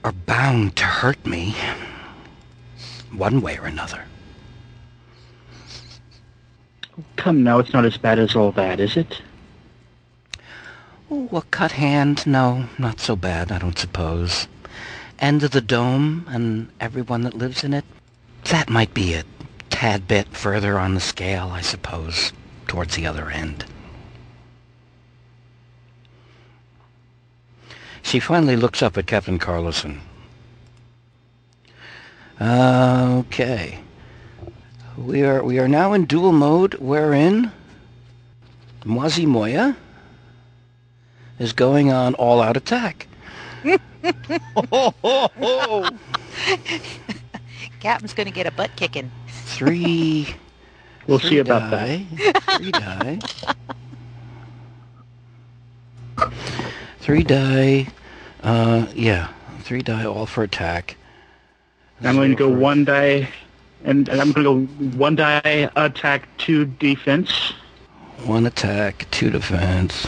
are bound to hurt me, one way or another. Come now, it's not as bad as all that, is it? Oh, a cut hand? No, not so bad, I don't suppose. End of the dome and everyone that lives in it? That might be it. Tad bit further on the scale, I suppose, towards the other end. She finally looks up at Captain Carlson. Okay. We are we are now in dual mode, wherein Mwazi Moya is going on all-out attack. ho, ho, ho. Captain's going to get a butt kicking. Three. We'll three see about die, that. Three die. Three die. Uh, yeah. Three die, all for attack. I'm going to go one die, and, and I'm going to go one die, attack, two defense. One attack, two defense.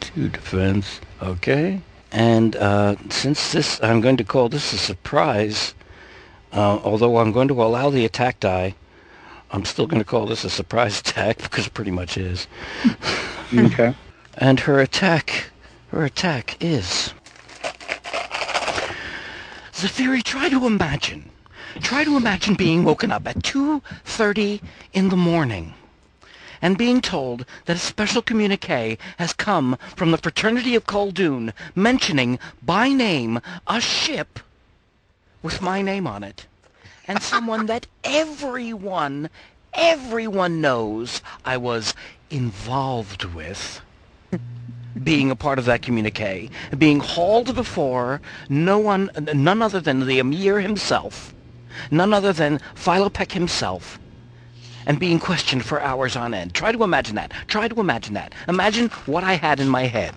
Two defense. Okay. And uh, since this, I'm going to call this a surprise. Uh, although I'm going to allow the attack die, I'm still going to call this a surprise attack because it pretty much is. Okay. And her attack, her attack is... Zafiri, try to imagine. Try to imagine being woken up at two thirty in the morning and being told that a special communique has come from the Fraternity of Kuldoon mentioning by name a ship... with my name on it, and someone that everyone, everyone knows I was involved with, being a part of that communique, being hauled before no one, none other than the Emir himself, none other than Philo Peck himself, and being questioned for hours on end. Try to imagine that. Try to imagine that. Imagine what I had in my head.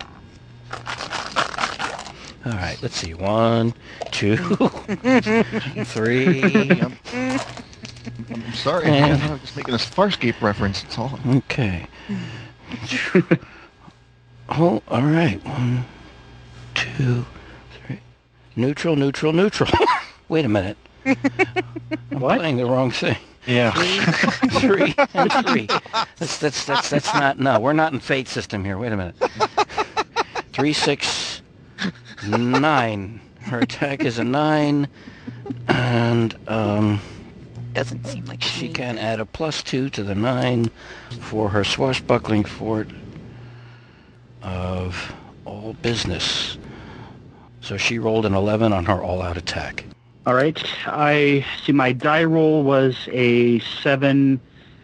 All right, let's see. One, two, three. I'm, I'm sorry, and, I'm just making a Farscape reference. It's all. Okay. Oh, all right. One, two, three. Neutral, neutral, neutral. Wait a minute. I'm what? Playing the wrong thing. Yeah. Three, three and three. That's that's that's that's not. No, we're not in Fate system here. Wait a minute. Three, six. Nine. Her attack is a nine, and um, doesn't seem like she me. can add a plus two to the nine for her swashbuckling fort of all business. So she rolled an eleven on her all-out attack. All right. I see. My die roll was a seven.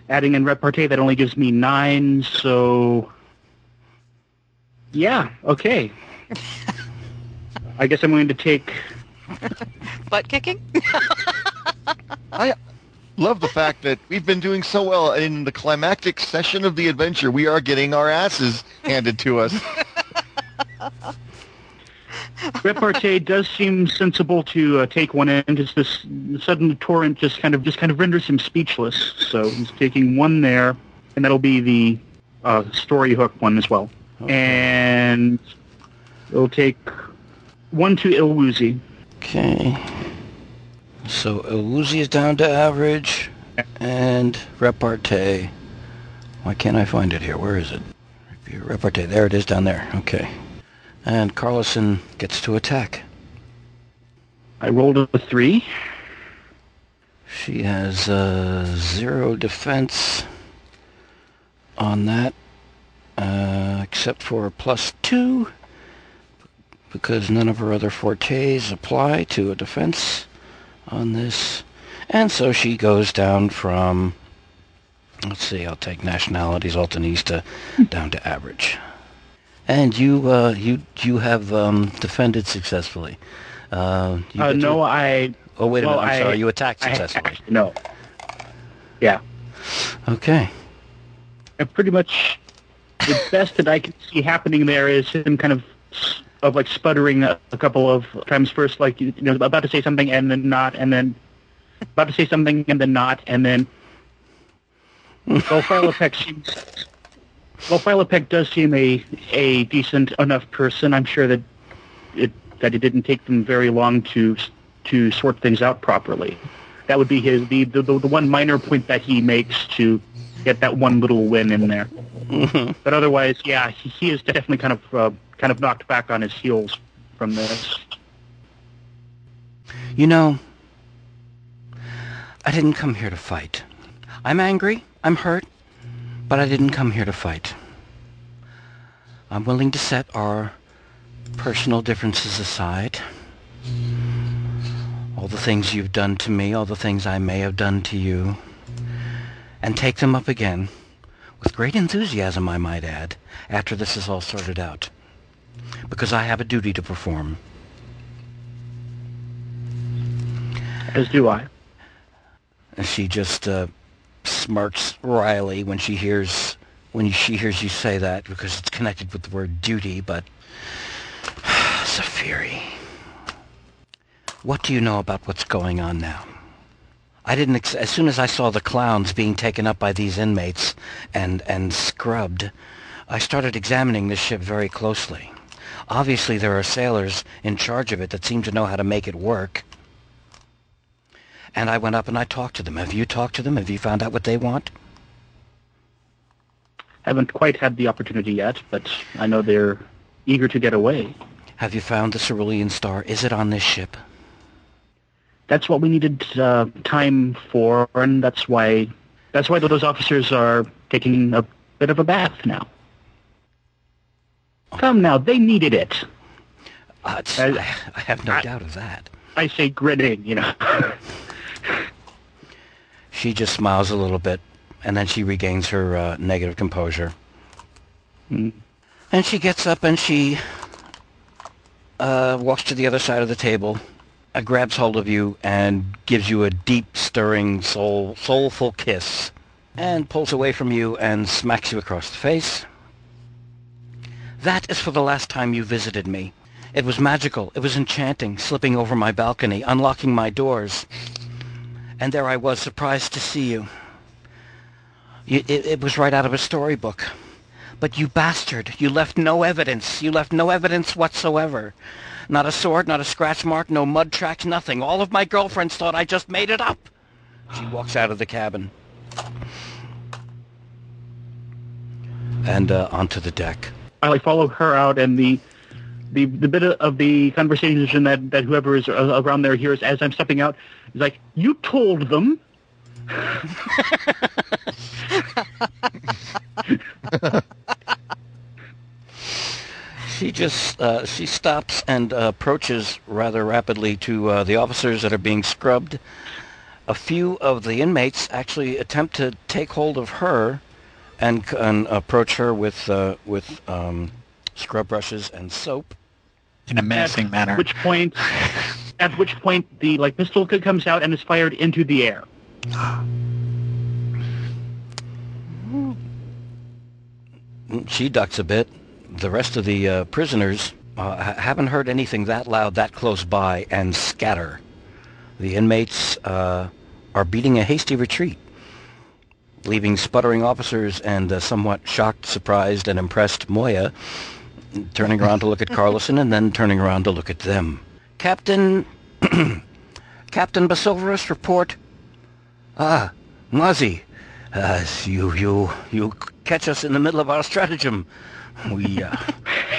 Adding in repartee, that only gives me nine. So yeah. Okay. I guess I'm going to take... butt kicking? I love the fact that we've been doing so well in the climactic session of the adventure. We are getting our asses handed to us. Repartee does seem sensible to uh, take one end. It's this sudden torrent just kind of just kind of renders him speechless. So he's taking one there, and that'll be the uh, story hook one as well. Okay. And it'll take one to Ilwuzi. Okay. So Ilwuzi is down to average, and repartee. Why can't I find it here? Where is it? Repartee. There it is down there. Okay. And Carlson gets to attack. I rolled a three. She has uh, zero defense on that, uh, except for a plus two, because none of her other fortes apply to a defense on this. And so she goes down from, let's see, I'll take nationalities, Altanista, down to average. And you, uh, you, you have um, defended successfully. Uh, you uh, no, your... I. Oh wait well, a minute! I'm I, sorry. You attacked successfully. I, no. Yeah. Okay. And pretty much the best that I can see happening there is him kind of, of like sputtering a, a couple of times first, like you know, about to say something and then not, and then about to say something and then not, and then. Well, Philo Peck seems. Well, Philo Peck does seem a, a decent enough person. I'm sure that it that it didn't take them very long to to sort things out properly. That would be his the the, the one minor point that he makes to get that one little win in there. Mm-hmm. But otherwise, yeah, he, he is definitely kind of uh, kind of knocked back on his heels from this. You know, I didn't come here to fight. I'm angry. I'm hurt. But I didn't come here to fight. I'm willing to set our personal differences aside. All the things you've done to me, all the things I may have done to you, and take them up again, with great enthusiasm, I might add, after this is all sorted out. Because I have a duty to perform. As do I. And she just, uh... smirks wryly when she hears when she hears you say that, because it's connected with the word duty. But Zafiri, what do you know about what's going on now? I didn't ex- as soon as I saw the clowns being taken up by these inmates and and scrubbed, I started examining this ship very closely. Obviously there are sailors in charge of it that seem to know how to make it work. And I went up and I talked to them. Have you talked to them? Have you found out what they want? Haven't quite had the opportunity yet, but I know they're eager to get away. Have you found the Cerulean Star? Is it on this ship? That's what we needed uh, time for, and that's why that's why those officers are taking a bit of a bath now. Come now, they needed it. Uh, I, I have no I, doubt of that. I say grinning, you know. She just smiles a little bit, and then she regains her uh, negative composure. Mm. And she gets up and she uh, walks to the other side of the table, uh, grabs hold of you, and gives you a deep, stirring, soul, soulful kiss, and pulls away from you and smacks you across the face. That is for the last time you visited me. It was magical. It was enchanting, slipping over my balcony, unlocking my doors. And there I was, surprised to see you. you it, it was right out of a storybook. But you bastard, you left no evidence. You left no evidence whatsoever. Not a sword, not a scratch mark, no mud tracks, nothing. All of my girlfriends thought I just made it up. She walks out of the cabin. And uh, onto the deck. I like, follow her out, and the... The the bit of the conversation that, that whoever is around there hears as I'm stepping out is like, you told them. She just uh, she stops and uh, approaches rather rapidly to uh, the officers that are being scrubbed. A few of the inmates actually attempt to take hold of her and, and approach her with uh, with um, scrub brushes and soap. In a menacing at manner. Which point, at which point the like pistol comes out and is fired into the air. She ducks a bit. The rest of the uh, prisoners Uh, haven't heard anything that loud that close by, and scatter. The inmates uh, are beating a hasty retreat, leaving sputtering officers and uh, somewhat shocked, surprised, and impressed Moya, turning around to look at Carlson and then turning around to look at them. Captain... Captain Basilverus, report. Ah, Mwazi. Uh, you, you, you catch us in the middle of our stratagem. We, uh,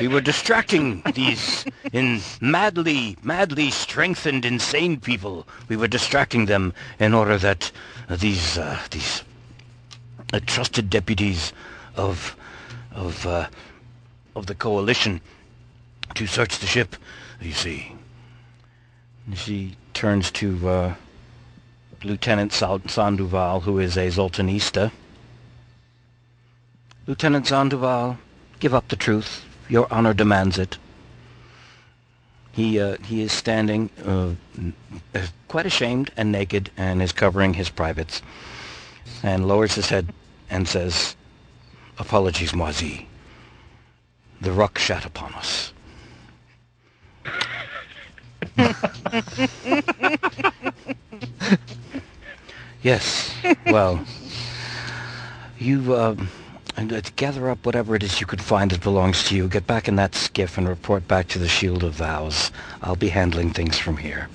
we were distracting these in madly, madly strengthened, insane people. We were distracting them in order that uh, these, uh, these uh, trusted deputies of, of, uh, of the coalition to search the ship. You see. She turns to uh, Lieutenant Sanduval, who is a Zoltanista. Lieutenant Sanduval, give up the truth. Your honor demands it. He uh, he is standing uh, quite ashamed and naked and is covering his privates, and lowers his head and says, "Apologies, Mwazi. The ruck shat upon us." Yes, well, you uh, gather up whatever it is you can find that belongs to you, get back in that skiff, and report back to the Shield of Vows. I'll be handling things from here.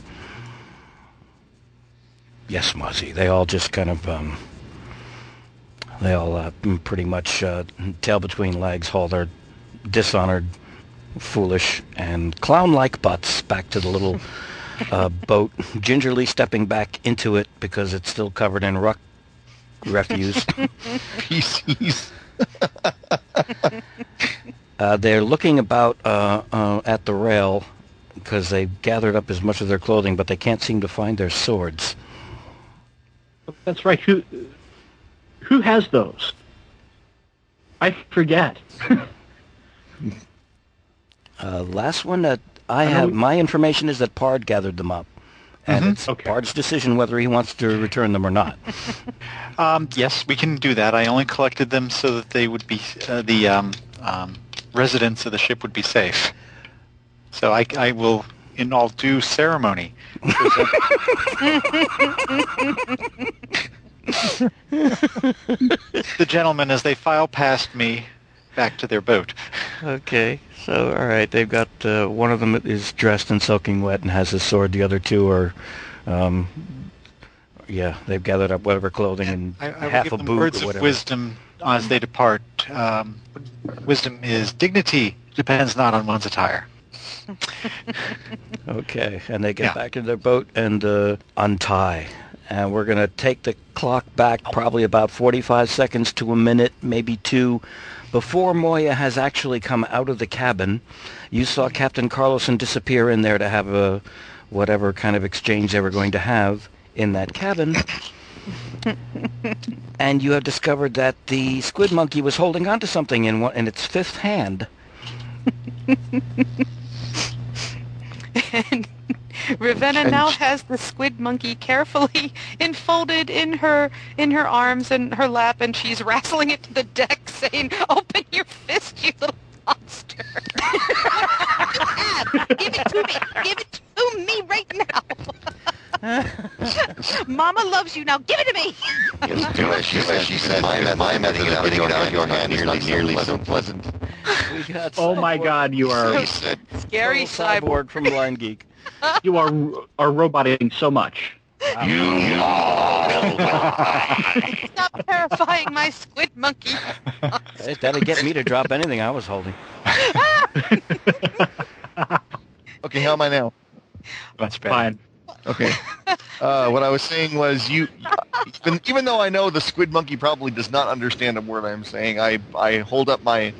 Yes, Mwazi, they all just kind of, um, they all uh, pretty much uh, tail between legs, haul their dishonored, foolish and clown-like butts back to the little uh, boat, gingerly stepping back into it because it's still covered in ruck refuse. Feces. uh, they're looking about uh, uh, at the rail because they've gathered up as much of their clothing, but they can't seem to find their swords. That's right. Who, who has those? I forget. Uh, last one that I have, my information is that Pard gathered them up, and mm-hmm. it's okay. Pard's decision whether he wants to return them or not. um, yes, we can do that. I only collected them so that they would be uh, the um, um, residents of the ship would be safe. So I, I will, in all due ceremony. The gentlemen, as they file past me, back to their boat. Okay. So, all right, they've got uh, one of them is dressed and soaking wet and has his sword. The other two are, um, yeah, they've gathered up whatever clothing and, and I, I half a boot or whatever. I would give them words of wisdom as they depart. Um, wisdom is dignity depends not on one's attire. Okay, and they get yeah. back in their boat and uh, untie. And we're going to take the clock back probably about forty-five seconds to a minute, maybe two. Before Moya has actually come out of the cabin, you saw Captain Carlson disappear in there to have a whatever kind of exchange they were going to have in that cabin. And you have discovered that the squid monkey was holding on to something in, one, in its fifth hand. And Ravenna now has the squid monkey carefully enfolded in her in her arms and her lap, and she's wrestling it to the deck, saying, "Open your fist, you little monster! Give it to me! Give it to me right now! Mama loves you now. Give it to me!" Yes, do it, she said. She said, "My, my method of getting it out of your hand is not nearly so pleasant." Oh my God, you are so scary cyborg from Blind Geek. You are are roboting so much. Um, you are. Stop terrifying my squid monkey. That'll get me to drop anything I was holding. Okay, how am I now? That's bad. Fine. Okay. Uh, what I was saying was, you, even, even though I know the squid monkey probably does not understand a word I'm saying, I I hold up my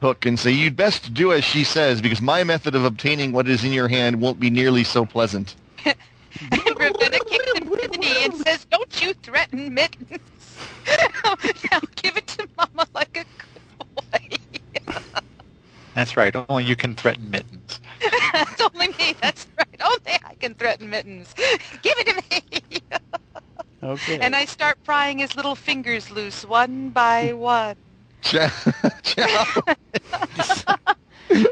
hook and say, "You'd best do as she says, because my method of obtaining what is in your hand won't be nearly so pleasant." And Ravenna kicks him in the knee and says, "Don't you threaten Mittens. Now give it to Mama like a good boy." That's right. Only you can threaten Mittens. That's only me. That's right. Only I can threaten Mittens. Give it to me. Okay. And I start prying his little fingers loose one by one. Ciao. Ciao.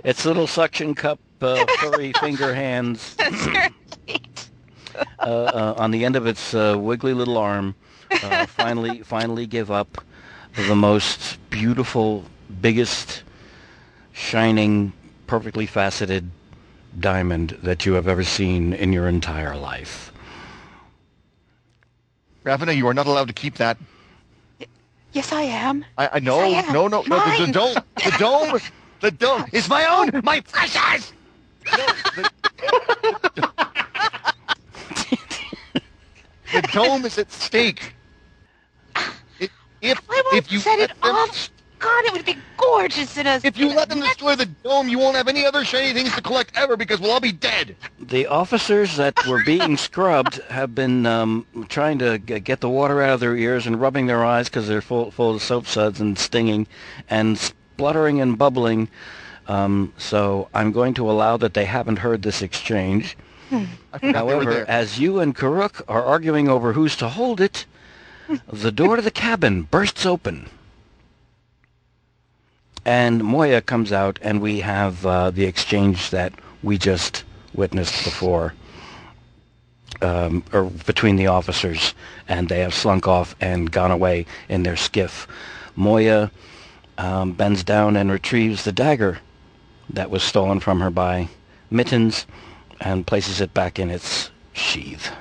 It's little suction cup, uh, furry finger hands. That's right. uh, uh, on the end of its uh, wiggly little arm, uh, finally, finally give up the most beautiful, biggest, shining, perfectly faceted diamond that you have ever seen in your entire life. Ravenna, you are not allowed to keep that. Y- yes, I am. I, I know. Yes, I am. No, no, no. The, the dome. The dome. The dome is my own. My precious. No, the, the, the dome is at stake. If, if, I won't if you set it them, off. God, it would be gorgeous in us. If you let them destroy the dome, you won't have any other shiny things to collect ever because we'll all be dead. The officers that were being scrubbed have been um, trying to get the water out of their ears and rubbing their eyes because they're full, full of soap suds and stinging and spluttering and bubbling. Um, so I'm going to allow that they haven't heard this exchange. Hmm. However, as you and Karuk are arguing over who's to hold it, the door to the cabin bursts open. And Moya comes out, and we have uh, the exchange that we just witnessed before, um, or between the officers, and they have slunk off and gone away in their skiff. Moya um, bends down and retrieves the dagger that was stolen from her by Mittens and places it back in its sheath.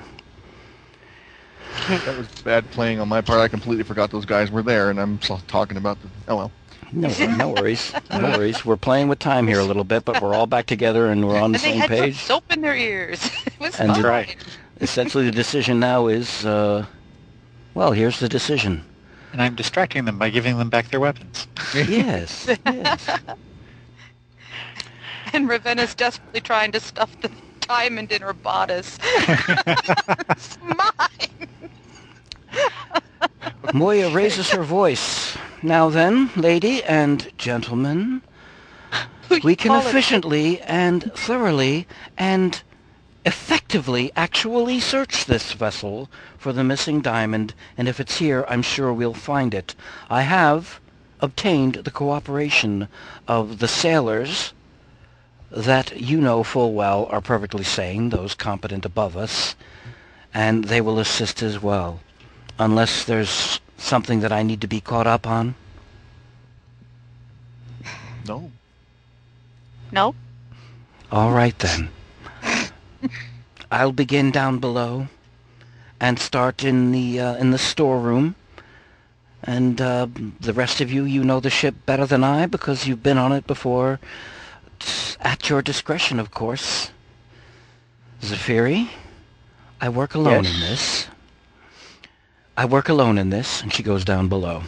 That was bad playing on my part. I completely forgot those guys were there, and I'm still talking about them. Oh, well. No, no worries, no worries. We're playing with time here a little bit, but we're all back together and we're on the same page. And they had soap in their ears. It was and fine. Right. Essentially, the decision now is, uh, well, here's the decision. And I'm distracting them by giving them back their weapons. Yes, yes. And Ravenna's desperately trying to stuff the diamond in her bodice. It's mine. Moya raises her voice. Now then, lady and gentlemen, we can efficiently and thoroughly and effectively actually search this vessel for the missing diamond, and if it's here, I'm sure we'll find it. I have obtained the cooperation of the sailors that you know full well are perfectly sane, those competent above us, and they will assist as well. Unless there's something that I need to be caught up on? No. No? All right, then. I'll begin down below and start in the uh, in the storeroom. And uh, the rest of you, you know the ship better than I because you've been on it before. At your discretion, of course. Zafiri, I work alone yes. in this. I work alone in this, and she goes down below.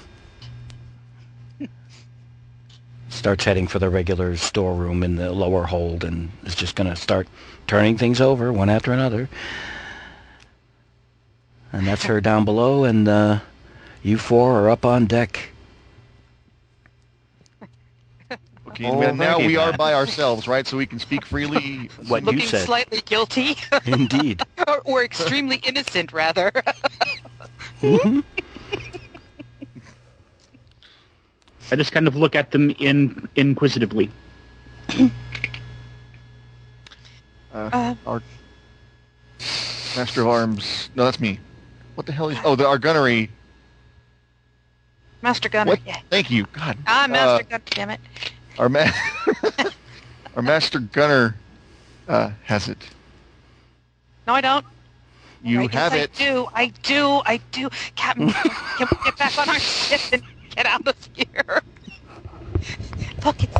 Starts heading for the regular storeroom in the lower hold, and is just going to start turning things over one after another. And that's her down below, and uh, you four are up on deck. Okay, oh, and now we are by ourselves, right? So we can speak freely. What Looking you said. Slightly guilty. Indeed. or, or extremely innocent, rather. Mm-hmm. I just kind of look at them in inquisitively. uh, uh, our master of arms. No, that's me. What the hell is? Oh, the, our gunnery. Master gunner. What? Yeah. Thank you. God. Ah, master uh, gunner. Damn it. Our ma- our master gunner uh, has it. No, I don't. You I have it. I do, I do, I do. Captain, can we get back on our ship and get out of here? Look, it's...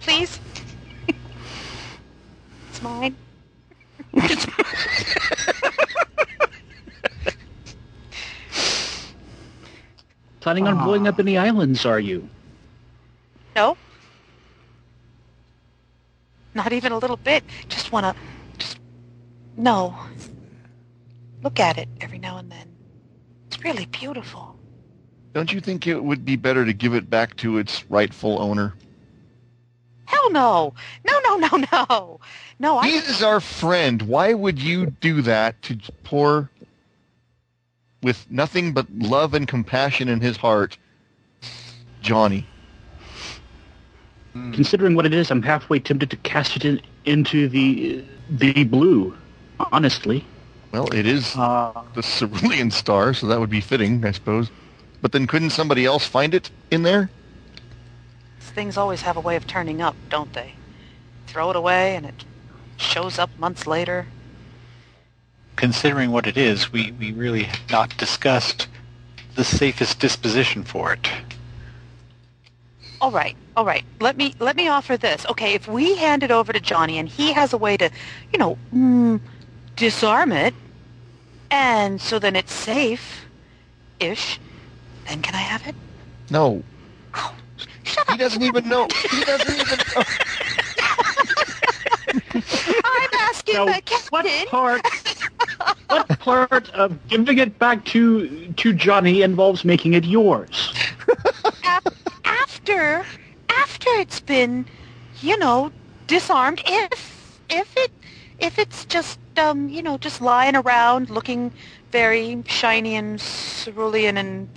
Please? It's mine. It's mine. Planning on blowing up any islands, are you? No. Not even a little bit. Just want to... No. Look at it every now and then. It's really beautiful. Don't you think it would be better to give it back to its rightful owner? Hell no! No, no, no, no! No, I... He is our friend. Why would you do that to poor, with nothing but love and compassion in his heart, Johnny? Mm. Considering what it is, I'm halfway tempted to cast it in, into the the blue, honestly. Well, it is uh, the Cerulean Star, so that would be fitting, I suppose. But then couldn't somebody else find it in there? Things always have a way of turning up, don't they? Throw it away, and it shows up months later. Considering what it is, we, we really have not discussed the safest disposition for it. All right, all right. Let me let me offer this. Okay, if we hand it over to Johnny and he has a way to, you know, mm, disarm it, and so then it's safe-ish, then can I have it? No. Oh, shut he up. He doesn't even know. He doesn't even know. I'm asking now, the captain. What part, what part of giving it back to to Johnny involves making it yours? After, after it's been, you know, disarmed, if if it if it's just um you know just lying around looking very shiny and cerulean and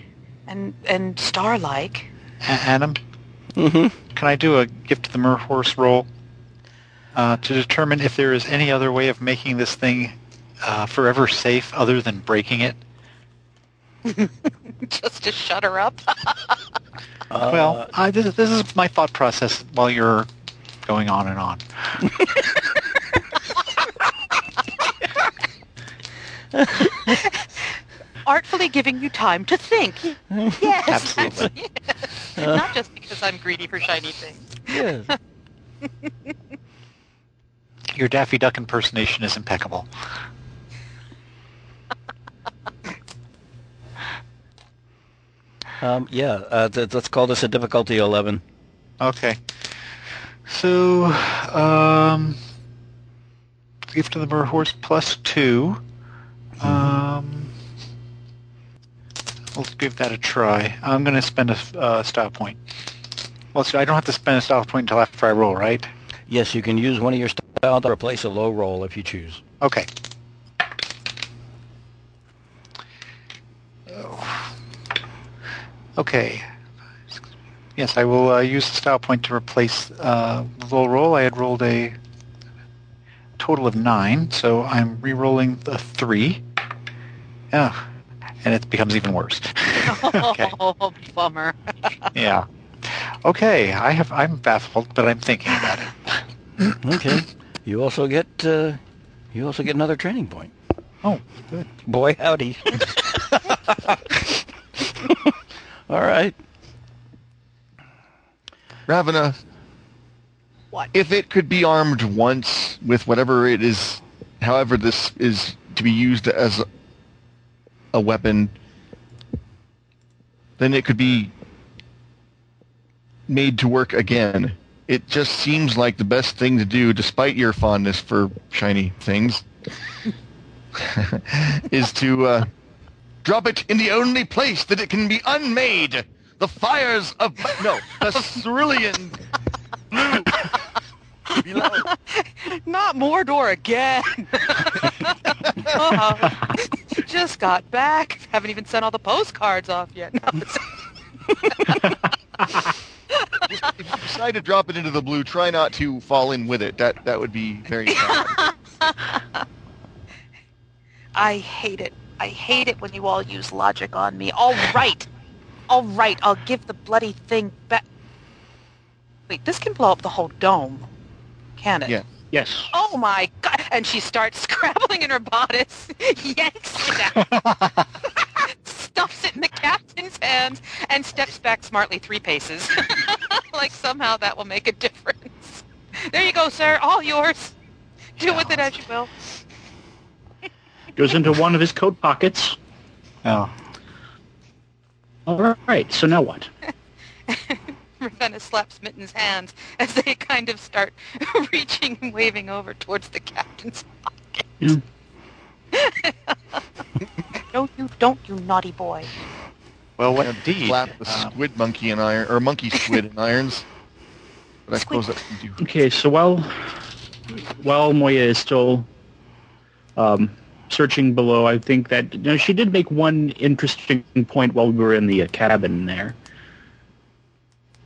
and and star-like. Adam, mm-hmm. Can I do a gift of the Merhorse roll uh, to determine if there is any other way of making this thing uh, forever safe other than breaking it? Just to shut her up. Uh, well, I, this, this is my thought process while you're going on and on. Artfully giving you time to think. Yes. Absolutely. Yes. Uh, Not just because I'm greedy for shiny things. Yes. Your Daffy Duck impersonation is impeccable. Um, yeah, uh, th- let's call this a difficulty eleven. Okay. So, um, Gift of the Merhorse plus two. Mm-hmm. Um, let's give that a try. I'm going to spend a uh, style point. Well, so I don't have to spend a style point until after I roll, right? Yes, you can use one of your style to replace a low roll if you choose. Okay. Okay. Yes, I will uh, use the style point to replace uh, the low roll. I had rolled a total of nine, so I'm re-rolling the three. Oh, and it becomes even worse. Okay. Oh, bummer. Yeah. Okay, I have, I'm baffled, but I'm thinking about it. Okay. You also get uh, you also get another training point. Oh, good. Boy, howdy. All right. Ravenna. What? If it could be armed once with whatever it is, however this is to be used as a, a weapon, then it could be made to work again. It just seems like the best thing to do, despite your fondness for shiny things, is to... Uh, Drop it in the only place that it can be unmade. The fires of... No, the cerulean blue. Below. Not Mordor again. Oh, just got back. Haven't even sent all the postcards off yet. No, if you decide to drop it into the blue, try not to fall in with it. That, that would be very bad. I hate it. I hate it when you all use logic on me. All right. All right, I'll give the bloody thing back. Wait, this can blow up the whole dome, can it? Yeah. Yes. Oh, my God. And she starts scrabbling in her bodice, yanks it out, stuffs it in the captain's hands, and steps back smartly three paces. Like somehow that will make a difference. There you go, sir. All yours. Do with it as you will. Goes into one of his coat pockets. Oh. All right, so now what? Ravenna slaps Mitten's hands as they kind of start reaching and waving over towards the captain's pocket. Yeah. Don't you, don't you naughty boy. Well, what indeed. Slap the squid monkey in iron, or monkey squid in irons. But I squid. Suppose that can do. Okay, so while, while Moya is still... Um, searching below, I think that you know, she did make one interesting point while we were in the uh, cabin there.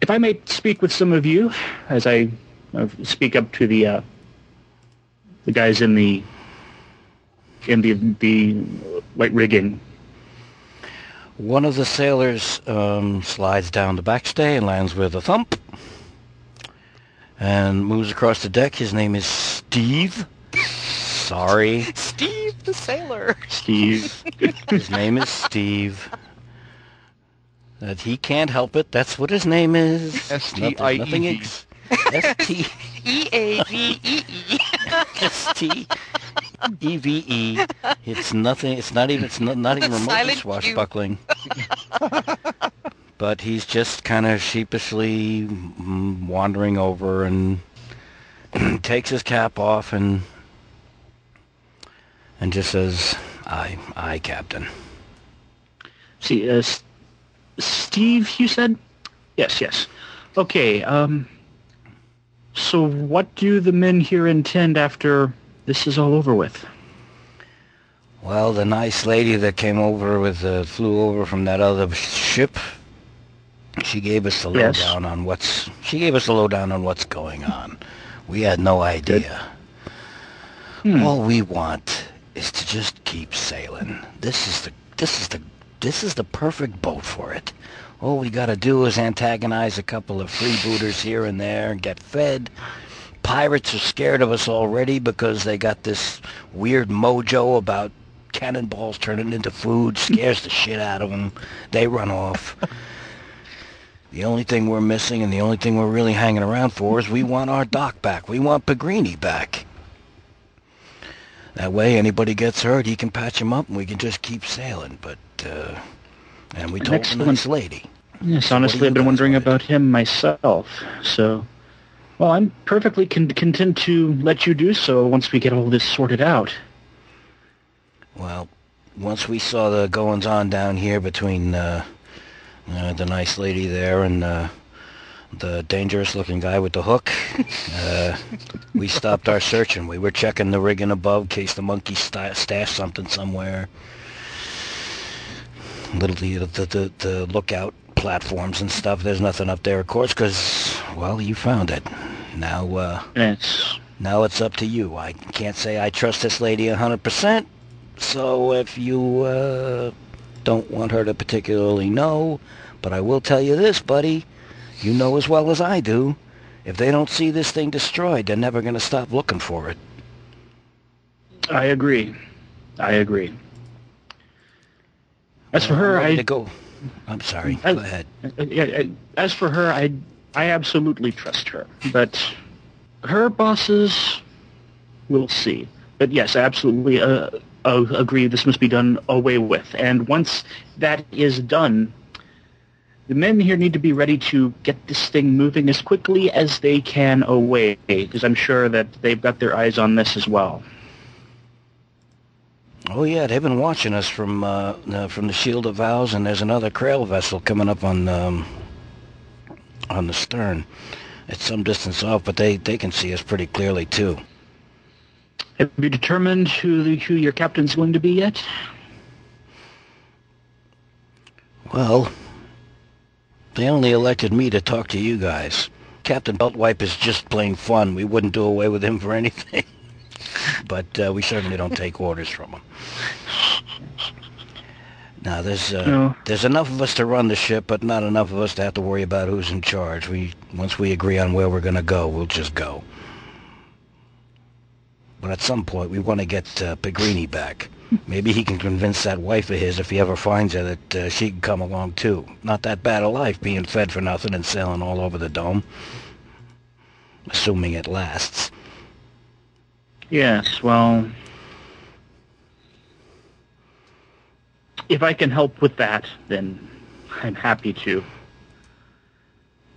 if I may speak with some of you, as I speak up to the uh, the guys in the in the the white rigging. One of the sailors um, slides down the backstay and lands with a thump, and moves across the deck. His name is Steve. Sorry, Steve the sailor. Steve. His name is Steve. That he can't help it. That's what his name is. S T I E. S T E A V E E. S T E V E. It's nothing. It's not even. It's not, not even remotely swashbuckling. But he's just kind of sheepishly wandering over and takes his cap off and and just says, "Aye, aye, Captain." See, uh, Steve, you said? Yes, yes. Okay, um, so what do the men here intend after this is all over with? Well, the nice lady that came over with, uh, flew over from that other ship, she gave us the yes. lowdown on what's, she gave us the lowdown on what's going on. We had no idea. Hmm. All we want is to just keep sailing. This is the, this is the, This is the perfect boat for it. All we gotta do is antagonize a couple of freebooters here and there and get fed. Pirates are scared of us already because they got this weird mojo about cannonballs turning into food. Scares the shit out of them. They run off. The only thing we're missing and the only thing we're really hanging around for is we want our dock back. We want Pegrini back. That way anybody gets hurt, he can patch him up and we can just keep sailing. But Uh, and we told the nice lady. Yes, honestly, I've been wondering about him myself. So, well, I'm perfectly con- content to let you do so once we get all this sorted out. Well, once we saw the goings-on down here between uh, uh, the nice lady there and uh, the dangerous-looking guy with the hook, uh, we stopped our search and we were checking the rigging above in case the monkey st- stashed something somewhere. Little the, the, the, the lookout platforms and stuff. There's nothing up there, of course, because, well, you found it. Now, uh, yes. now it's up to you. I can't say I trust this lady one hundred percent, so if you uh, don't want her to particularly know, but I will tell you this, buddy, you know as well as I do, if they don't see this thing destroyed, they're never going to stop looking for it. I agree. I agree. As for her, I... Go. I'm sorry, I, go ahead. As for her, I, I absolutely trust her. But her bosses, we'll see. But yes, I absolutely uh, uh, agree this must be done away with. And once that is done, the men here need to be ready to get this thing moving as quickly as they can away. Because I'm sure that they've got their eyes on this as well. Oh yeah, they've been watching us from uh, uh, from the Shield of Vows, and there's another Krail vessel coming up on um, on the stern. It's some distance off, but they, they can see us pretty clearly too. Have you determined who the, who your captain's going to be yet? Well, they only elected me to talk to you guys. Captain Beltwipe is just plain fun. We wouldn't do away with him for anything. But uh, we certainly don't take orders from them. Now, there's uh, no. there's enough of us to run the ship, but not enough of us to have to worry about who's in charge. We Once we agree on where we're going to go, we'll just go. But at some point, we want to get uh, Pegrini back. Maybe he can convince that wife of his, if he ever finds her, that uh, she can come along too. Not that bad a life, being fed for nothing and sailing all over the dome. Assuming it lasts. Yes, well, if I can help with that, then I'm happy to.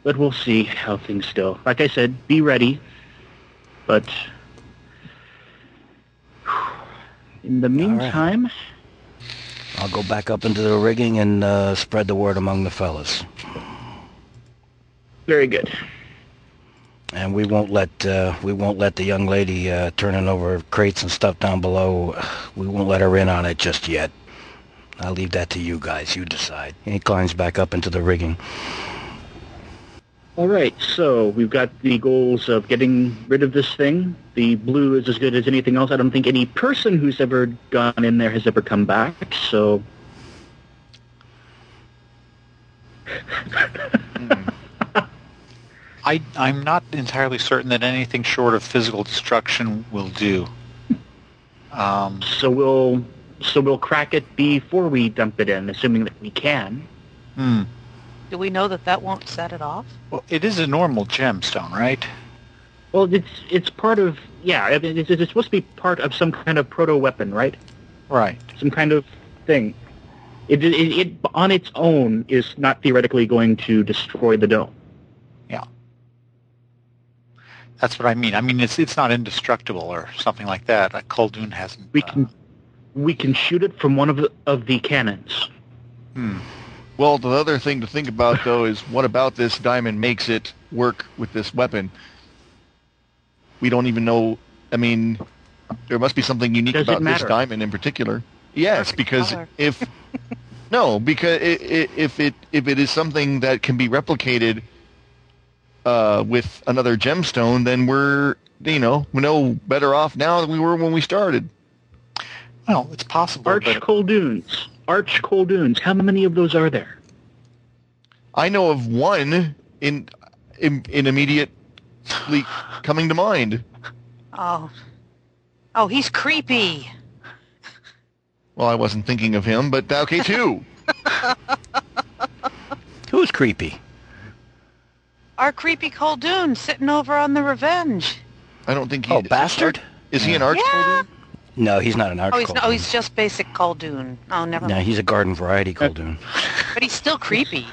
But we'll see how things go. Like I said, be ready. But in the meantime... Right. I'll go back up into the rigging and uh, spread the word among the fellas. Very good. And we won't let uh, we won't let the young lady uh, turning over crates and stuff down below. We won't let her in on it just yet. I'll leave that to you guys. You decide. He climbs back up into the rigging. All right, so we've got the goals of getting rid of this thing. The blue is as good as anything else. I don't think any person who's ever gone in there has ever come back, so... mm. I, I'm not entirely certain that anything short of physical destruction will do. Um, so we'll so we'll crack it before we dump it in, assuming that we can. Hmm. Do we know that that won't set it off? Well, it is a normal gemstone, right? Well, it's it's part of, yeah, I mean, it's, it's supposed to be part of some kind of proto-weapon, right? Right. Some kind of thing. It, it, it on its own is not theoretically going to destroy the dome. Yeah. That's what I mean. I mean, it's it's not indestructible or something like that. A Kuldoon hasn't... We can, uh, we can shoot it from one of the, of the cannons. Hmm. Well, the other thing to think about, though, is what about this diamond makes it work with this weapon? We don't even know. I mean, there must be something unique about this diamond in particular. Yes, because if no, because if it if it is something that can be replicated uh, with another gemstone, then we're you know we're no better off now than we were when we started. Well, it's possible. Arch Kuldoons. Arch Kuldoons. How many of those are there? I know of one in in, in immediately coming to mind. Oh, oh, he's creepy. Well, I wasn't thinking of him, but okay, too. Who's creepy? Our creepy Kuldoon sitting over on the Revenge. I don't think he. Oh, Bastard! Is he an Arch Kuldoon? Yeah. No, he's not an arch. Oh, he's, no, he's just basic Kuldoon. Oh, never mind. No, he's a garden variety Kuldoon. But he's still creepy.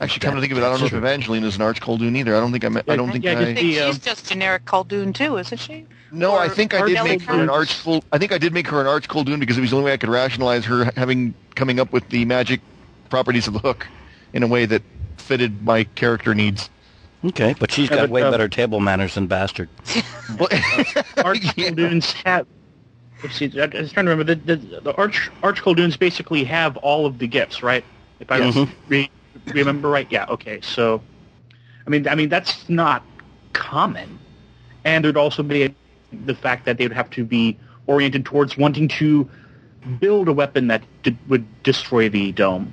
Actually, come to think of it, I don't know if Evangeline is an Arch Kuldoon either. I don't think I. I don't think yeah, I. I think she's just generic Kuldoon too, isn't she? No, or, I think I did make her an Arch. Full, I think I did make her an Arch Kuldoon because it was the only way I could rationalize her having coming up with the magic properties of the hook in a way that fitted my character needs. Okay, but she's got yeah, but, way um, better table manners than Bastard. Well, Arch Kuldoons have. Let's see, I was trying to remember, the, the, the Arch Arch Kuldoons basically have all of the gifts, right? If I yes. re- remember right, yeah, okay. So, I mean, I mean that's not common, and there'd also be a, the fact that they would have to be oriented towards wanting to build a weapon that did, would destroy the dome.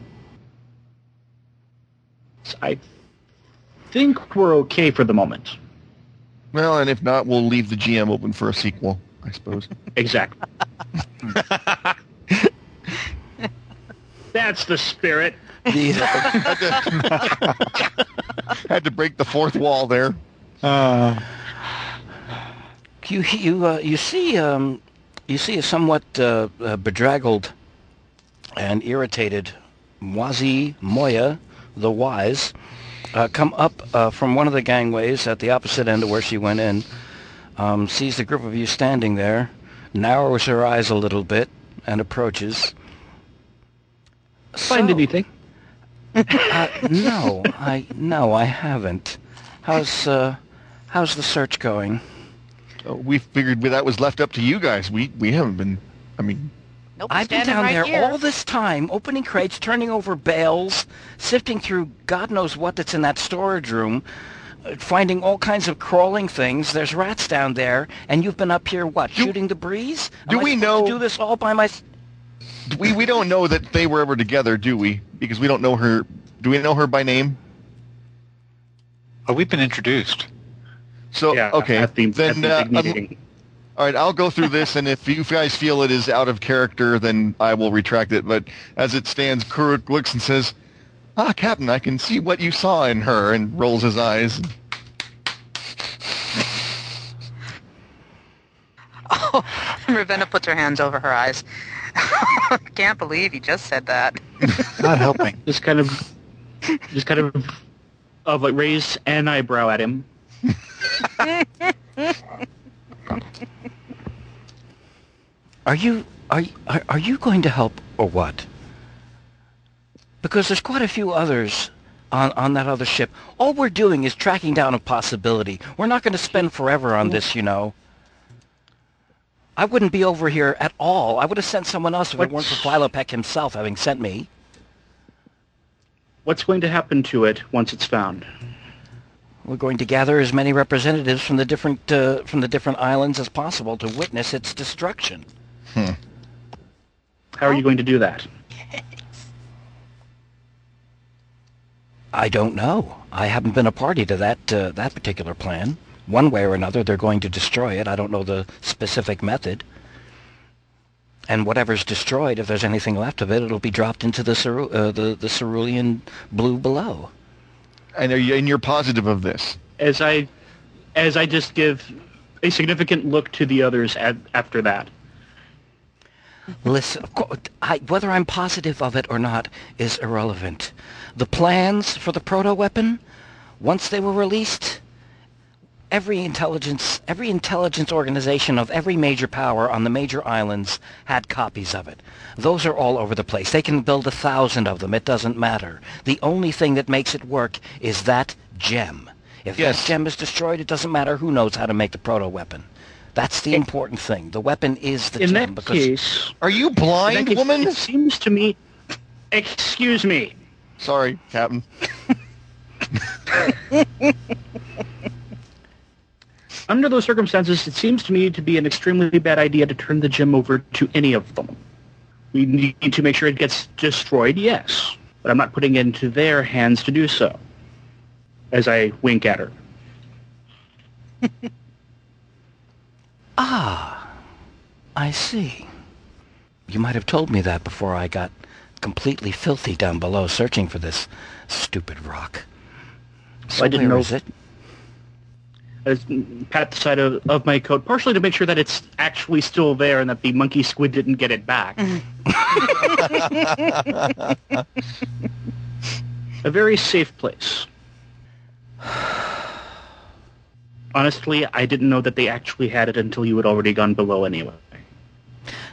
So I think we're okay for the moment. Well, and if not, we'll leave the G M open for a sequel. I suppose. Exactly. That's the spirit. Had to break the fourth wall there. Uh, you you uh, you see um, you see a somewhat uh, uh, bedraggled and irritated Mwazi Moya the Wise uh, come up uh, from one of the gangways at the opposite end of where she went in. Um, sees the group of you standing there, narrows her eyes a little bit, and approaches. Find so, anything? uh, no, I no, I haven't. How's uh, how's the search going? Oh, we figured that was left up to you guys. We we haven't been. I mean, nope, I've been down right there here. All this time, opening crates, turning over bales, sifting through God knows what that's in that storage room. Finding all kinds of crawling things. There's rats down there, and you've been up here, what, do, shooting the breeze? Am do I we know? To do this all by myself? We we don't know that they were ever together, do we? Because we don't know her. Do we know her by name? Oh, we've been introduced. So yeah, okay, the, then uh, um, all right. I'll go through this, and if you guys feel it is out of character, then I will retract it. But as it stands, Karuk looks and says. Ah, Captain, I can see what you saw in her, and rolls his eyes. Oh, Ravenna puts her hands over her eyes. Can't believe you just said that. Not helping. Just kind of, just kind of, of like raised an eyebrow at him. Are you are are are you going to help or what? Because there's quite a few others on, on that other ship. All we're doing is tracking down a possibility. We're not going to spend forever on this, you know. I wouldn't be over here at all. I would have sent someone else if What's, it weren't for Philo Peck himself having sent me. What's going to happen to it once it's found? We're going to gather as many representatives from the different uh, from the different islands as possible to witness its destruction. Hmm. How are you going to do that? I don't know. I haven't been a party to that uh, that particular plan. One way or another, they're going to destroy it. I don't know the specific method. And whatever's destroyed, if there's anything left of it, it'll be dropped into the Ceru- uh, the, the cerulean blue below. And, are you, and you're positive of this? As I, as I just give a significant look to the others ad, after that. Listen, of course, I, whether I'm positive of it or not is irrelevant. The plans for the proto-weapon, once they were released, every intelligence every intelligence organization of every major power on the major islands had copies of it. Those are all over the place. They can build a thousand of them. It doesn't matter. The only thing that makes it work is that gem. If yes. that gem is destroyed, it doesn't matter who knows how to make the proto-weapon. That's the important thing. The weapon is the in gem. That because case, are you blind, case, woman? It seems to me... Excuse me. Sorry, Captain. Under those circumstances, it seems to me to be an extremely bad idea to turn the gem over to any of them. We need to make sure it gets destroyed, yes. But I'm not putting it into their hands to do so. As I wink at her. Ah, I see. You might have told me that before I got completely filthy down below searching for this stupid rock. So I didn't know it. I pat the side of, of my coat, partially to make sure that it's actually still there and that the monkey squid didn't get it back. A very safe place. Honestly, I didn't know that they actually had it until you had already gone below anyway.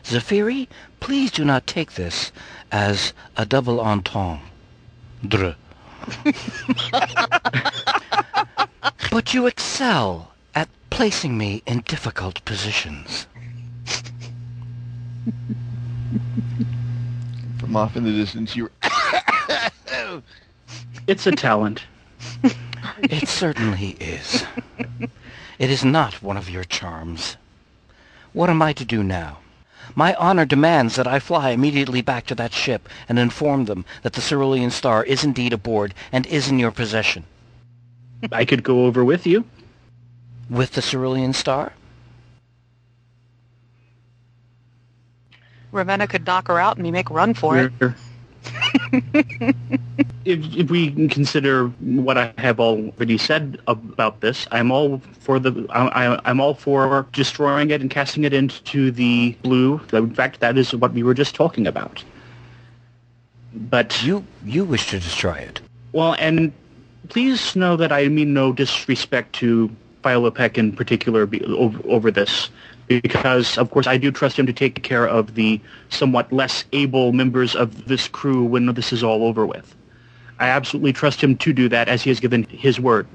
Zafiri, please do not take this as a double entendre. But you excel at placing me in difficult positions. From off in the distance, you're... It's a talent. It certainly is. It is not one of your charms. What am I to do now? My honor demands that I fly immediately back to that ship and inform them that the Cerulean Star is indeed aboard and is in your possession. I could go over with you. With the Cerulean Star? Ravenna could knock her out and we make a run for We're... it. if, if we consider what I have already said about this, I'm all for the. I, I'm all for destroying it and casting it into the blue. In fact, that is what we were just talking about. But you you wish to destroy it. Well, and. Please know that I mean no disrespect to Philo Peck in particular be, over, over this, because, of course, I do trust him to take care of the somewhat less able members of this crew when this is all over with. I absolutely trust him to do that, as he has given his word.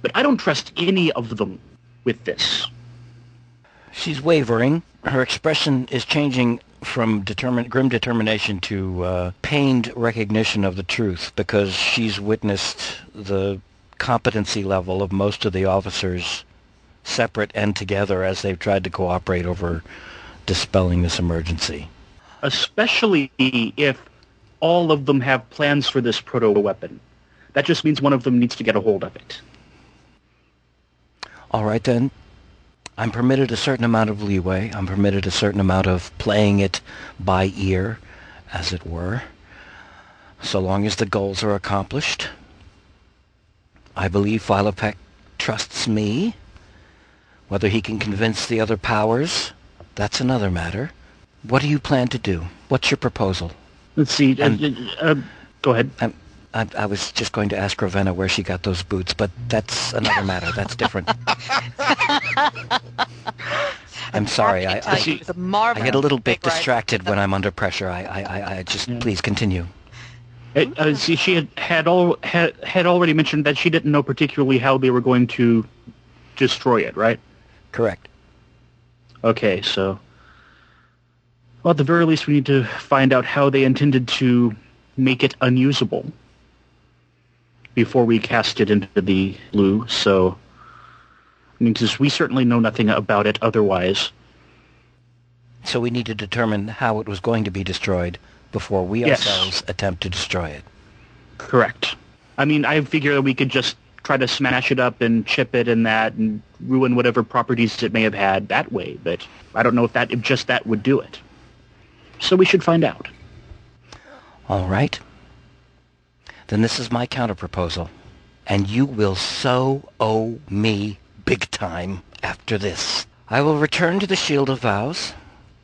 But I don't trust any of them with this. She's wavering. Her expression is changing from determin- grim determination to uh, pained recognition of the truth, because she's witnessed the competency level of most of the officers separate and together as they've tried to cooperate over dispelling this emergency. Especially if all of them have plans for this proto-weapon. That just means one of them needs to get a hold of it. All right, then. I'm permitted a certain amount of leeway. I'm permitted a certain amount of playing it by ear, as it were, so long as the goals are accomplished. I believe Philo Peck trusts me. Whether he can convince the other powers, that's another matter. What do you plan to do? What's your proposal? Let's see. And, uh, uh, go ahead. Um, I, I was just going to ask Ravenna where she got those boots, but that's another matter. That's different. I'm sorry. I, I, I get a little bit distracted when I'm under pressure. I, I, I just please continue. It, uh, see, she had had, all, had had already mentioned that she didn't know particularly how they were going to destroy it, right? Correct. Okay, so well, at the very least, we need to find out how they intended to make it unusable. before we cast it into the blue, so I mean, we certainly know nothing about it otherwise. So we need to determine how it was going to be destroyed before we yes. ourselves attempt to destroy it. Correct. I mean, I figure that we could just try to smash it up and chip it and that and ruin whatever properties it may have had that way, but I don't know if that if just that would do it. So we should find out. All right. Then this is my counterproposal, and you will so owe me big time after this. I will return to the Shield of Vows,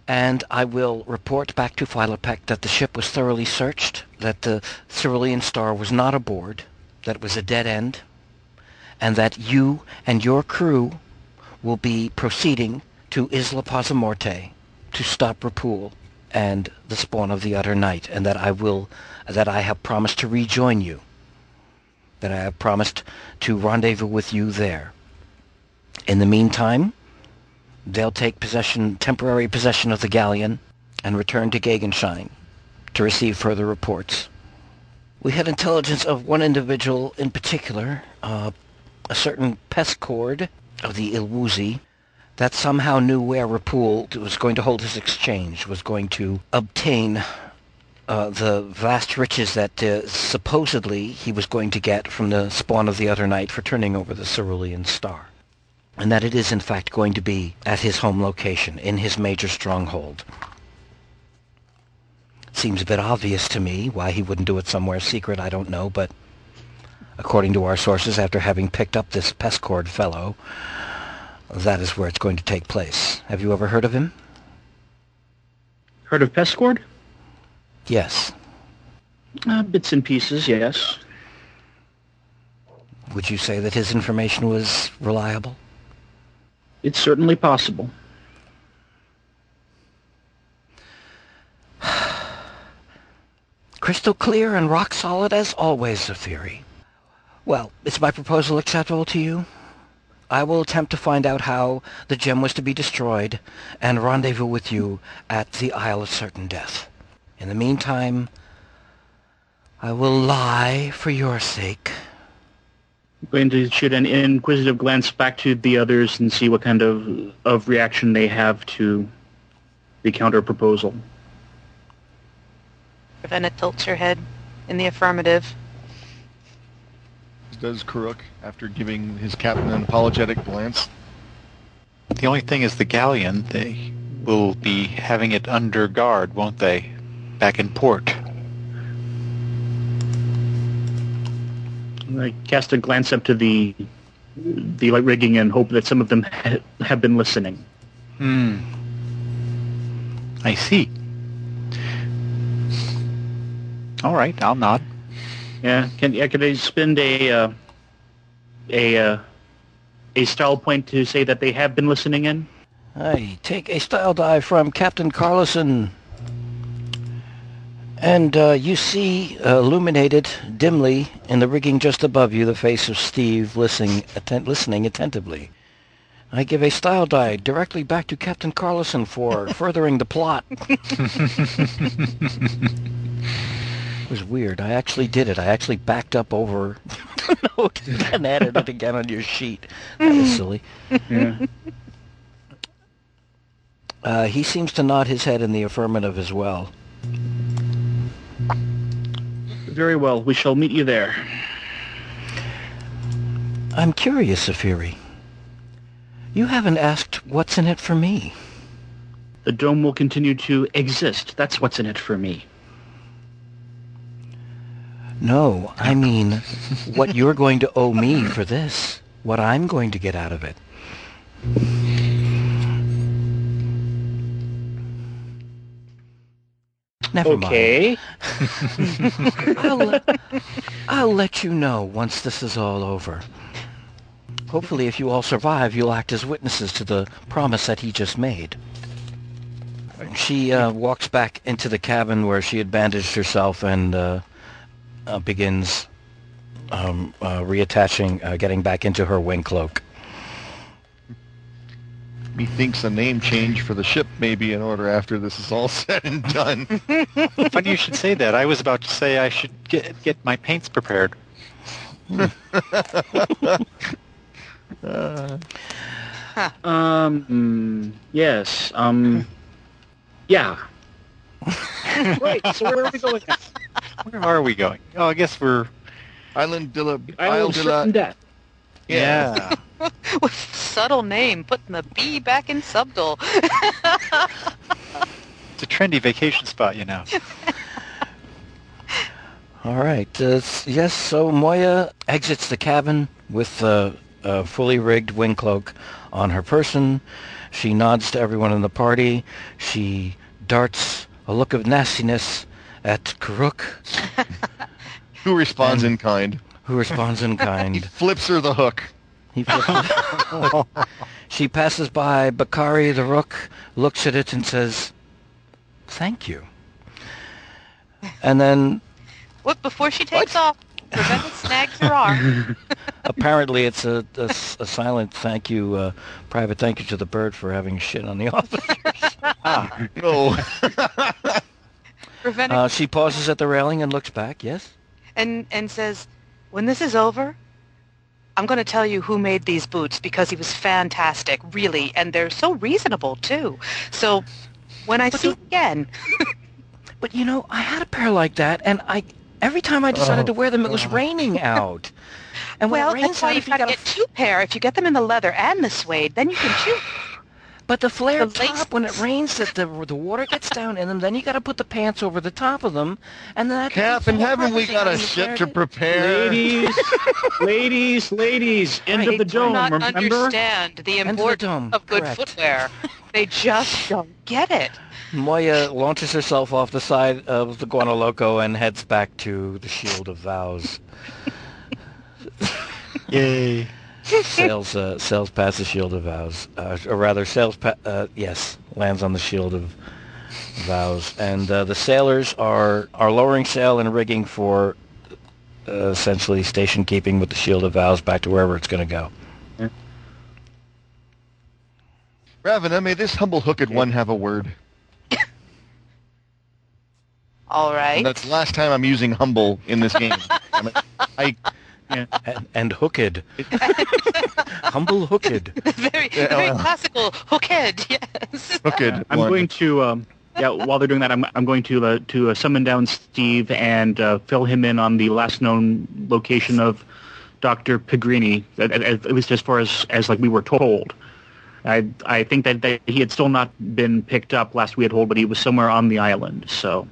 and I will report back to Philo Peck that the ship was thoroughly searched, that the Cerulean Star was not aboard, that it was a dead end, and that you and your crew will be proceeding to Isla Pazamorte to stop Rapool and the spawn of the Utter Night, and that I will... that I have promised to rejoin you, that I have promised to rendezvous with you there. In the meantime, they'll take possession, temporary possession of the galleon and return to Gegenschein to receive further reports. We had intelligence of one individual in particular, uh, a certain Pescord of the Ilwuzi, that somehow knew where Rapool was going to hold his exchange, was going to obtain... Uh, the vast riches that uh, supposedly he was going to get from the spawn of the Utter Night for turning over the Cerulean Star, and that it is in fact going to be at his home location, in his major stronghold. Seems a bit obvious to me why he wouldn't do it somewhere secret, I don't know, but according to our sources, after having picked up this Pescord fellow, that is where it's going to take place. Have you ever heard of him? Heard of Pescord? Yes. Uh, bits and pieces, yes. Would you say that his information was reliable? It's certainly possible. Crystal clear and rock solid as always, the theory. Well, is my proposal acceptable to you? I will attempt to find out how the gem was to be destroyed and rendezvous with you at the Isle of Certain Death. In the meantime, I will lie for your sake. I'm going to shoot an inquisitive glance back to the others and see what kind of, of reaction they have to the counter-proposal. Ravenna tilts her head in the affirmative. Does Karuk, after giving his captain an apologetic glance? The only thing is the galleon. They will be having it under guard, won't they? Back in port. I cast a glance up to the the light rigging and hope that some of them ha- have been listening. Hmm. I see. All right, I'll nod. Yeah. Can yeah, can I spend a uh, a uh, a style point to say that they have been listening in? I take a style dive from Captain Carlson. And uh, you see, uh, illuminated dimly in the rigging just above you, the face of Steve listening, atten- listening attentively. I give a style die directly back to Captain Carlson for furthering the plot. It was weird. I actually did it. I actually backed up over the note and added it again on your sheet. That is silly. Yeah. Uh, he seems to nod his head in the affirmative as well. Very well. We shall meet you there. I'm curious, Safiri. You haven't asked what's in it for me. The dome will continue to exist. That's what's in it for me. No, I mean what you're going to owe me for this. What I'm going to get out of it. Never okay. mind. I'll, let, I'll let you know once this is all over. Hopefully, if you all survive, you'll act as witnesses to the promise that he just made. She uh, walks back into the cabin where she had bandaged herself and uh, uh, begins um, uh, reattaching, uh, getting back into her wing cloak. Methinks a name change for the ship may be in order after this is all said and done. Funny you should say that. I was about to say I should get, get my paints prepared. uh, um. Yes. Um. Yeah. Right. So where are we going? Where are we going? Oh, I guess we're Island de la Isle de la Death. Yeah. yeah. With subtle name, putting the B back in subtle. It's a trendy vacation spot, you know. All right. Uh, yes, so Moya exits the cabin with uh, a fully rigged wing cloak on her person. She nods to everyone in the party. She darts a look of nastiness at Karuk. Who responds in kind. Who responds in kind. He flips her the hook. He flips her the hook. She passes by Bakari the Rook, looks at it and says, "Thank you." And then... What? Before she takes what? Off, Ravenna snags her arm. Apparently, it's a, a, a silent thank you, uh, private thank you to the bird for having shit on the officers. ah, no. Ravenna. Uh, she pauses at the railing and looks back. Yes. And and says, "When this is over, I'm going to tell you who made these boots because he was fantastic, really, and they're so reasonable too. So, when I but see you again." But you know, I had a pair like that, and I. Every time I decided oh, to wear them, it was God. raining out. And well, when it rains that's why out, you've got to get f- two pair. If you get them in the leather and the suede, then you can choose. But the flared the top, when it rains, that the the water gets down in them. Then you got to put the pants over the top of them, and that. Cap, and haven't we got a ship to prepare? Ladies, ladies, ladies! End right. of the dome. Do not remember? Understand the importance of, the of good Correct. footwear. They just don't get it. Moya launches herself off the side of the Guano Loco and heads back to the Shield of Vows. Yay. Sails, uh, sails past the Shield of Vows. Uh, or rather, sails pa- uh, yes, lands on the Shield of Vows. And uh, the sailors are, are lowering sail and rigging for uh, essentially station keeping with the Shield of Vows back to wherever it's going to go. Yeah. Ravenna, may this humble hooked yeah. one have a word. All right. And that's the last time I'm using humble in this game. I, yeah. and, and hooked. Humble hooked. Very, yeah, very well. Classical hooked, yes. Hooked. Yeah, I'm one. going to, um, yeah, while they're doing that, I'm I'm going to uh, to uh, summon down Steve and uh, fill him in on the last known location of Doctor Pegrini, at, at, at least as far as, as like we were told. I I think that, that he had still not been picked up last we had told, but he was somewhere on the island, so...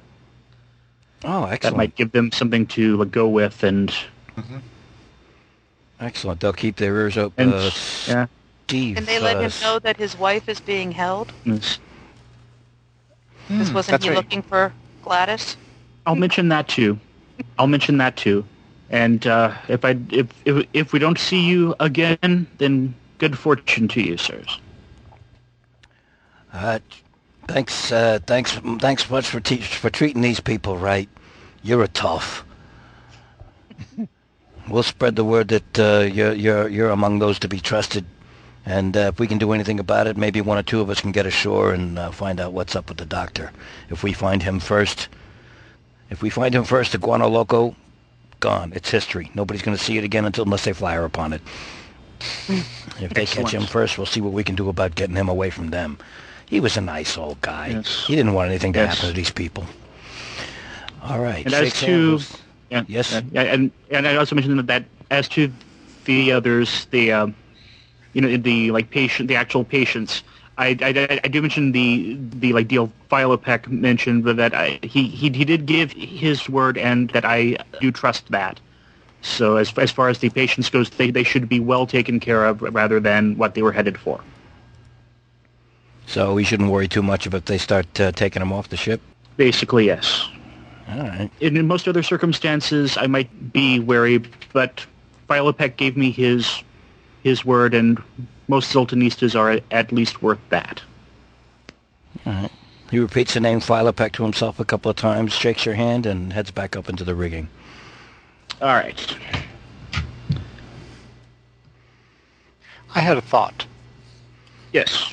Oh, excellent. That might give them something to like, go with, and... Mm-hmm. Excellent. They'll keep their ears open. Uh, yeah. Steve, Can they let uh, him know that his wife is being held? Yes. Because mm, wasn't he right. looking for Gladys? I'll mention that, too. I'll mention that, too. And uh, if, I, if, if, if we don't see you again, then good fortune to you, sirs. Uh, thanks, uh, thanks, thanks much for, te- for treating these people right. You're a tough. We'll spread the word that uh, you're you're you're among those to be trusted, and uh, if we can do anything about it, maybe one or two of us can get ashore and uh, find out what's up with the doctor. If we find him first, if we find him first, the Guano Loco, gone. It's history. Nobody's going to see it again until unless they fire upon it. If they Excellent. catch him first, we'll see what we can do about getting him away from them. He was a nice old guy. Yes. He didn't want anything to yes. happen to these people. All right. And as to yeah, yes, yeah, and and I also mentioned that as to the others, the um, you know the like patient, the actual patients. I, I, I do mention the the like deal Philo Peck mentioned, but that I, he he he did give his word, and that I do trust that. So as as far as the patients goes, they they should be well taken care of, rather than what they were headed for. So we shouldn't worry too much about if they start uh, taking them off the ship? Basically, yes. All right. In, in most other circumstances, I might be wary, but Philo Peck gave me his his word, and most Zoltanistas are at least worth that. All right. He repeats the name Philo Peck to himself a couple of times, shakes your hand, and heads back up into the rigging. All right. I had a thought. Yes.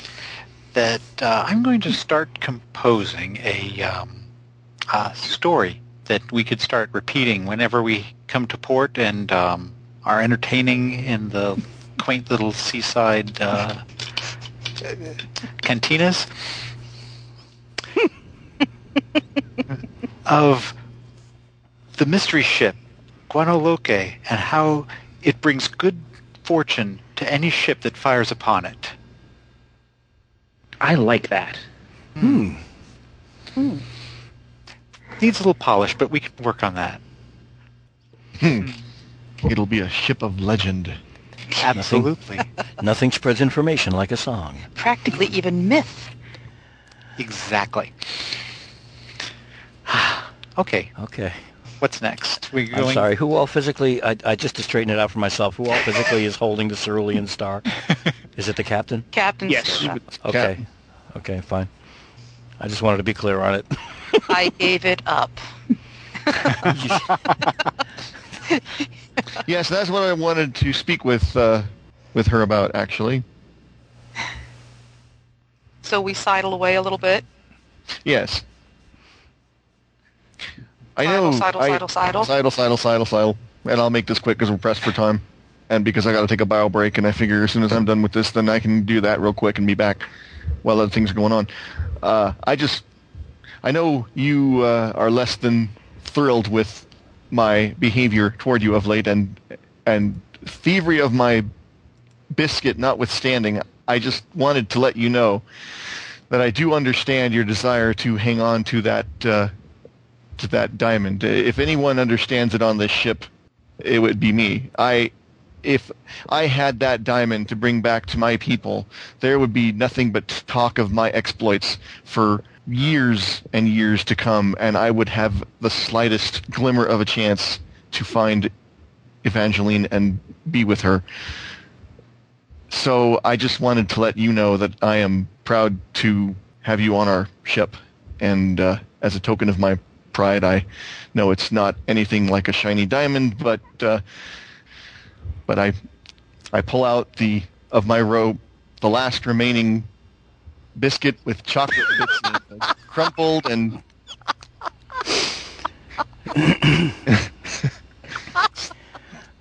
that uh, I'm going to start composing a um, uh, story that we could start repeating whenever we come to port and um, are entertaining in the quaint little seaside uh, cantinas of the mystery ship, Guano Loco, and how it brings good fortune to any ship that fires upon it. I like that. Hmm. Hmm. Needs a little polish, but we can work on that. Hmm. It'll be a ship of legend. Absolutely. Nothing, nothing spreads information like a song. Practically even myth. Exactly. Okay. Okay. What's next? We're going... I'm sorry. Who all physically? I, I just to straighten it out for myself. Who all physically is holding the Cerulean Star? Is it the captain? Captain. Yes. Okay. Captain. Okay. Fine. I just wanted to be clear on it. I gave it up. Yes, that's what I wanted to speak with uh, with her about, actually. So we sidle away a little bit. Yes. I know. Sidle, sidle, I, sidle, sidle. Sidle, sidle, sidle, sidle. And I'll make this quick because we're pressed for time. And because I got to take a bio break, and I figure as soon as I'm done with this, then I can do that real quick and be back while other things are going on. Uh, I just... I know you uh, are less than thrilled with my behavior toward you of late, and and thievery of my biscuit notwithstanding, I just wanted to let you know that I do understand your desire to hang on to that... Uh, to that diamond. If anyone understands it on this ship, it would be me. I, if I had that diamond to bring back to my people, there would be nothing but talk of my exploits for years and years to come, and I would have the slightest glimmer of a chance to find Evangeline and be with her. So I just wanted to let you know that I am proud to have you on our ship, and uh, as a token of my pride. I know it's not anything like a shiny diamond, but uh, but I I pull out the of my robe the last remaining biscuit with chocolate bits and, uh, crumpled and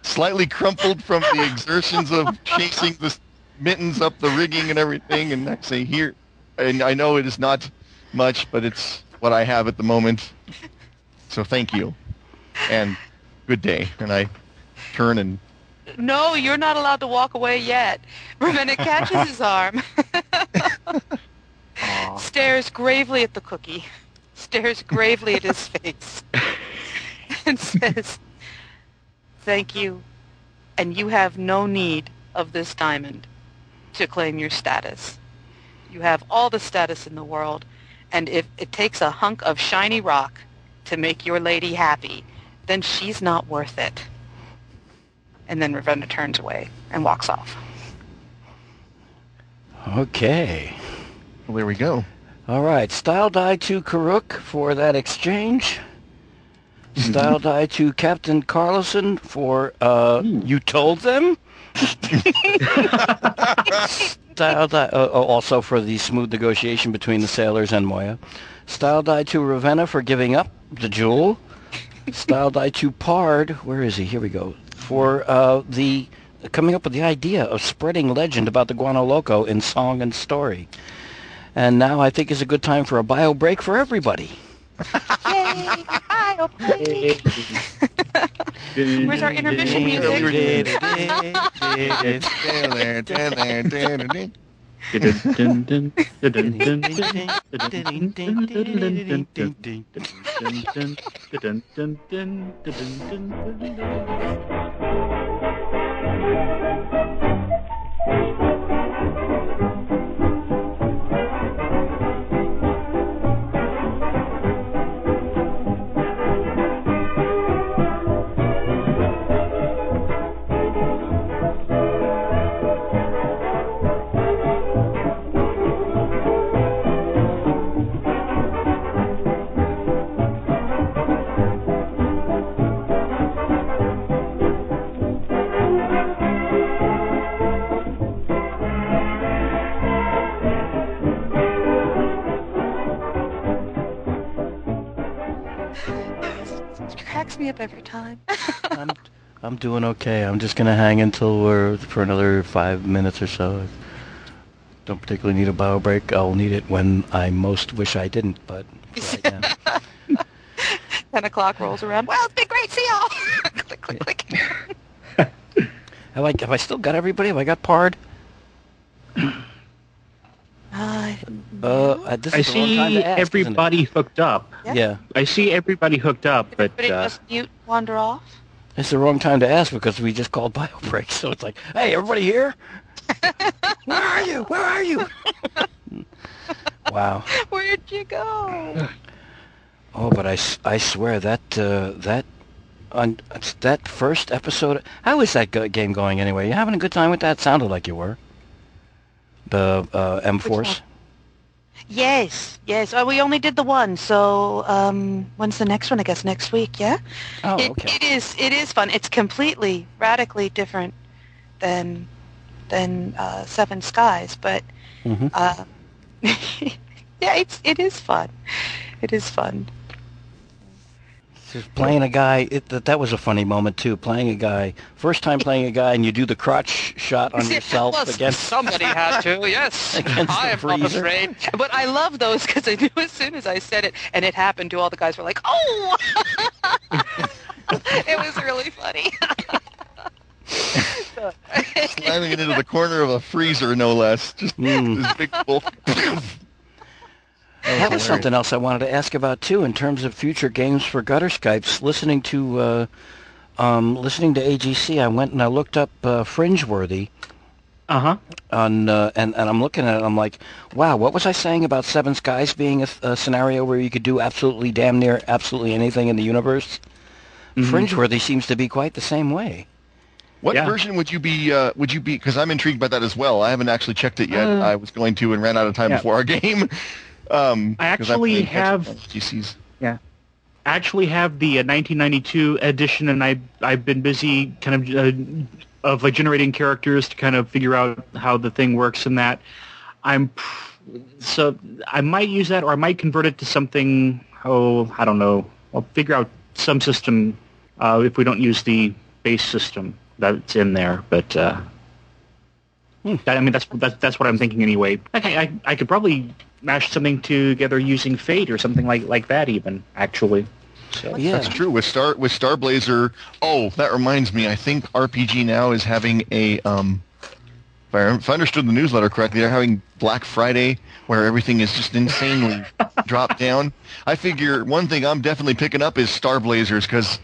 slightly crumpled from the exertions of chasing the mittens up the rigging and everything. And I say here, and I know it is not much, but it's what I have at the moment. So thank you, and good day. And I turn and... No, you're not allowed to walk away yet. Ravenna catches his arm, stares gravely at the cookie, stares gravely at his face, and says, thank you, and you have no need of this diamond to claim your status. You have all the status in the world, and if it takes a hunk of shiny rock to make your lady happy, then she's not worth it. And then Ravenna turns away and walks off. Okay. Well, there we go. All right. Style die to Karuk for that exchange. Mm-hmm. Style die to Captain Carlson for, uh, mm. you told them? Style die, uh, also for the smooth negotiation between the sailors and Moya. Style die to Ravenna for giving up the jewel. Style die to Pard. Where is he? Here we go. For uh, the uh, coming up with the idea of spreading legend about the Guano Loco in song and story. And now I think is a good time for a bio break for everybody. Yay! Bio break! Where's our intermission music? Cracks me up every time. I'm, I'm doing okay. I'm just going to hang until we're for another five minutes or so. Don't particularly need a bio break. I'll need it when I most wish I didn't, but right now. Ten o'clock rolls around. Well, it's been great. See y'all. Click, click, click. have, I, have I still got everybody? Have I got Pard? Uh, uh, this I is see time to ask, everybody hooked up. Yeah. yeah. I see everybody hooked up, but... Everybody uh, just mute, wander off? It's the wrong time to ask because we just called bio break, so it's like, hey, everybody here? Where are you? Where are you? Wow. Where'd you go? Oh, but I, I swear that uh, that on that first episode. How is that go- game going anyway? You having a good time with that? Sounded like you were. The uh, M-Force. Yes, yes. Oh, we only did the one, so um, when's the next one? I guess next week. Yeah. Oh, it, okay. It is. It is fun. It's completely, radically different than. than uh, Seven Skies, but mm-hmm. uh, yeah, it's it is fun. It is fun. Just playing a guy, it, that that was a funny moment too. Playing a guy, first time playing a guy, and you do the crotch shot on yourself Plus, against somebody had to. Yes, I am not afraid. But I love those because I knew as soon as I said it, and it happened to all the guys were like, oh, it was really funny. Slamming it into the corner of a freezer, no less. Just mm. this big wolf. That was something else I wanted to ask about too, in terms of future games for Gutter Skypes. Listening to, uh, um, listening to A G C, I went and I looked up uh, Fringeworthy. Uh-huh. On, uh, and and I'm looking at it. I'm like, wow, what was I saying about Seven Skies being a, a scenario where you could do absolutely damn near absolutely anything in the universe? Mm-hmm. Fringeworthy seems to be quite the same way. What yeah. version would you be, uh, would you be, because I'm intrigued by that as well. I haven't actually checked it yet. Uh, I was going to and ran out of time yeah. before our game. Um, I actually have, yeah, I actually have the uh, nineteen ninety-two edition, and I, I've been busy kind of, uh, of like generating characters to kind of figure out how the thing works and that. I'm, so I might use that, or I might convert it to something, oh, I don't know. I'll figure out some system uh, if we don't use the base system that's in there, but uh, hmm. that, I mean that's, that's that's what I'm thinking anyway. Okay, I I could probably mash something together using Fate or something like, like that even actually. So yeah. That's true with Star with Star Blazer. Oh, that reminds me. I think R P G Now is having a um. If I, if I understood the newsletter correctly, they're having Black Friday where everything is just insanely dropped down. I figure one thing I'm definitely picking up is Star Blazers because.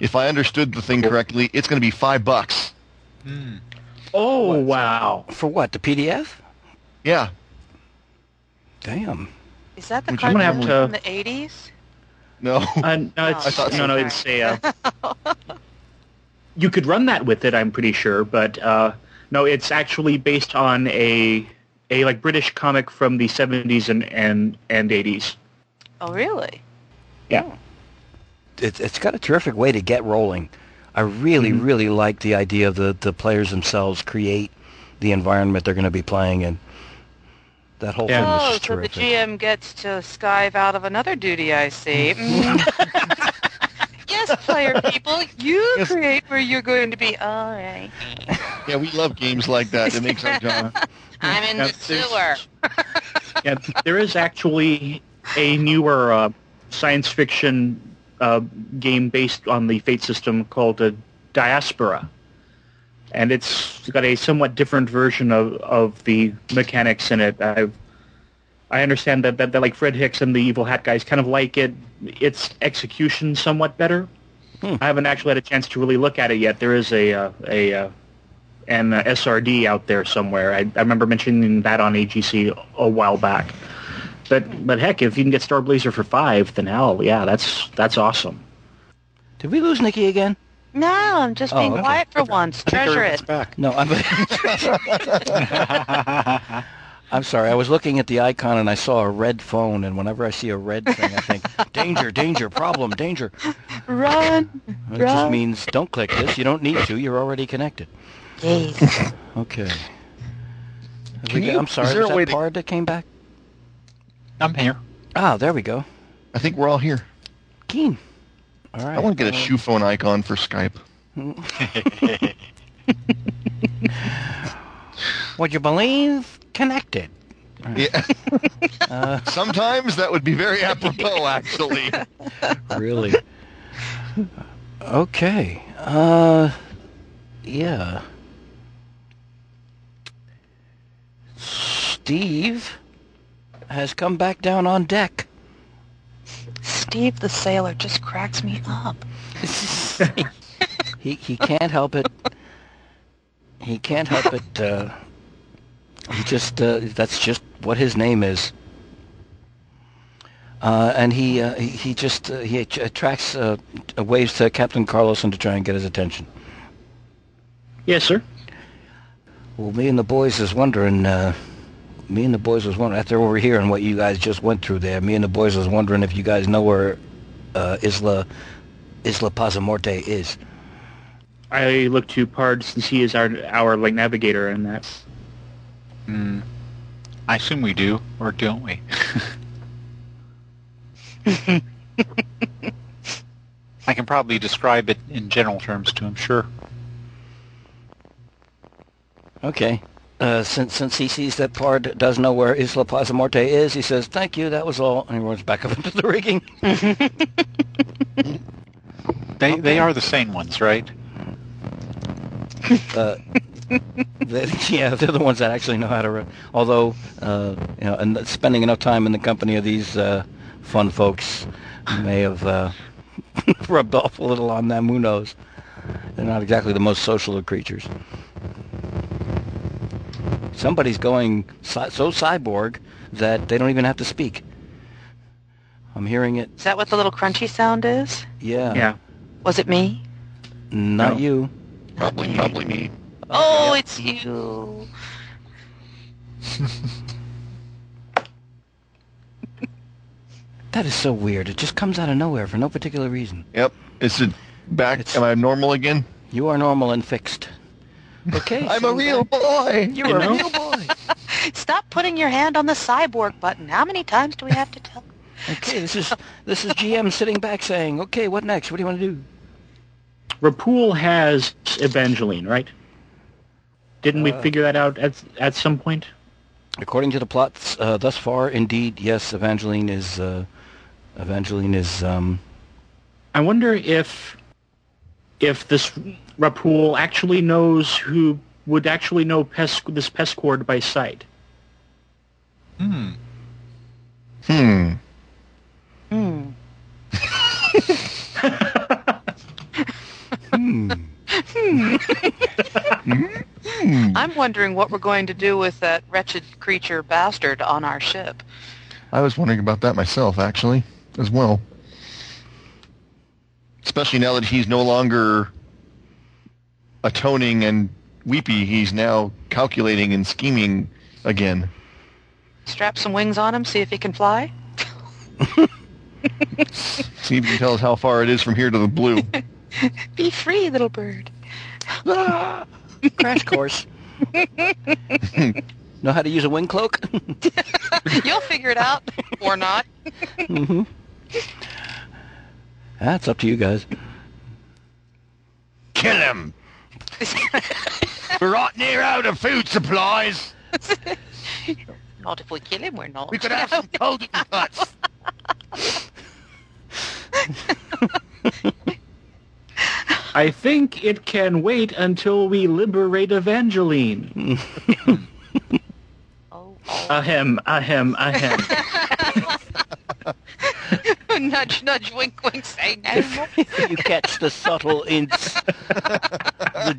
If I understood the thing correctly, it's going to be five bucks. Mm. Oh, what? Wow. For what, the P D F? Yeah. Damn. Is that the kind of to... from the eighties? No. Uh, no, it's, oh, I thought no, no, it's a... Uh, you could run that with it, I'm pretty sure, but uh, no, it's actually based on a a like British comic from the seventies and, and, and eighties. Oh, really? Yeah. Oh. It's it's got a terrific way to get rolling. I really, mm-hmm. really like the idea of the, the players themselves create the environment they're going to be playing in. That whole yeah. thing is oh, terrific. So the G M gets to skive out of another duty, I see. Yes, player people, you yes. create where you're going to be. All right. Yeah, we love games like that. It makes our job. I'm in yeah, the sewer. Yeah, there is actually a newer uh, science fiction... Uh, game based on the Fate system called uh, Diaspora, and it's got a somewhat different version of, of the mechanics in it. I've, I understand that, that that like Fred Hicks and the Evil Hat guys kind of like it. Its execution somewhat better. Hmm. I haven't actually had a chance to really look at it yet. There is a uh, a uh, an uh, S R D out there somewhere. I, I remember mentioning that on A G C a while back. But but heck, if you can get Star Blazer for five, then hell, yeah, that's that's awesome. Did we lose Nikki again? No, I'm just being oh, okay. quiet for once. Treasure it. Back. No, I'm. I'm sorry. I was looking at the icon and I saw a red phone, and whenever I see a red thing, I think danger, danger, problem, danger. Run. It run. Just means don't click this. You don't need to. You're already connected. Jeez. Okay. We, you, I'm sorry. Is, there is that a way Pard to... that came back? I'm here. Ah, oh, there we go. I think we're all here. Keen. All right. I want to get a shoe phone icon for Skype. Would you believe? Connected. Yeah. uh, Sometimes that would be very apropos, actually. Really? Okay. Uh, yeah. Steve has come back down on deck. Steve the sailor just cracks me up. he he can't help it. He can't help it. Uh, he just uh, that's just what his name is. Uh, and he, uh, he he just uh, he attracts uh, waves to Captain Carlson to try and get his attention. Yes, sir. Well, me and the boys is wondering. Uh, me and the boys was wondering after over here and what you guys just went through there. Me and the boys was wondering if you guys know where uh, Isla Isla Pazamorte is. I look to Pard since he is our our like navigator in that. Hmm. I assume we do, or don't we? I can probably describe it in general terms to him, sure. Okay. Uh, since since he sees that Pard does know where Isla Pazamorte is, he says, "Thank you, that was all," and he runs back up into the rigging. they okay. They are the same ones, right? Uh, they, yeah, they're the ones that actually know how to run. Although, uh, you know, and spending enough time in the company of these uh, fun folks may have uh, rubbed off a little on them. Who knows? They're not exactly the most social of creatures. Somebody's going so cyborg that they don't even have to speak. I'm hearing it. Is that what the little crunchy sound is? Yeah. Yeah. Was it me? Not no. you. Probably, Not probably me. Oh, it's you. That is so weird. It just comes out of nowhere for no particular reason. Yep. Is it back? It's, am I normal again? You are normal and fixed. Okay. I'm so a real boy. You are a real boy. Stop putting your hand on the cyborg button. How many times do we have to tell? Okay, this is this is G M sitting back saying, "Okay, what next? What do you want to do?" Rapool has Evangeline, right? Didn't we uh, figure that out at at some point? According to the plots uh, thus far, indeed, yes, Evangeline is. Uh, Evangeline is. Um... I wonder if if this Rapool actually knows who would actually know Pesc- this Pescord by sight. Hmm. Hmm. Hmm. Hmm. Hmm. Hmm. I'm wondering what we're going to do with that wretched creature Bastard on our ship. I was wondering about that myself, actually, as well. Especially now that he's no longer atoning and weepy, he's now calculating and scheming again. Strap some wings on him, see if he can fly. See if you can tell us how far it is from here to the blue. Be free, little bird. Ah, crash course. Know how to use a wing cloak? You'll figure it out, or not. Mm-hmm. That's up to you guys. Kill him. We're right near out of food supplies. Not if we kill him, we're not. We could have some cold cuts. I think it can wait until we liberate Evangeline. Oh, oh. Ahem, ahem, ahem. Nudge, nudge, wink, wink, say no. If you catch the subtle hints, the,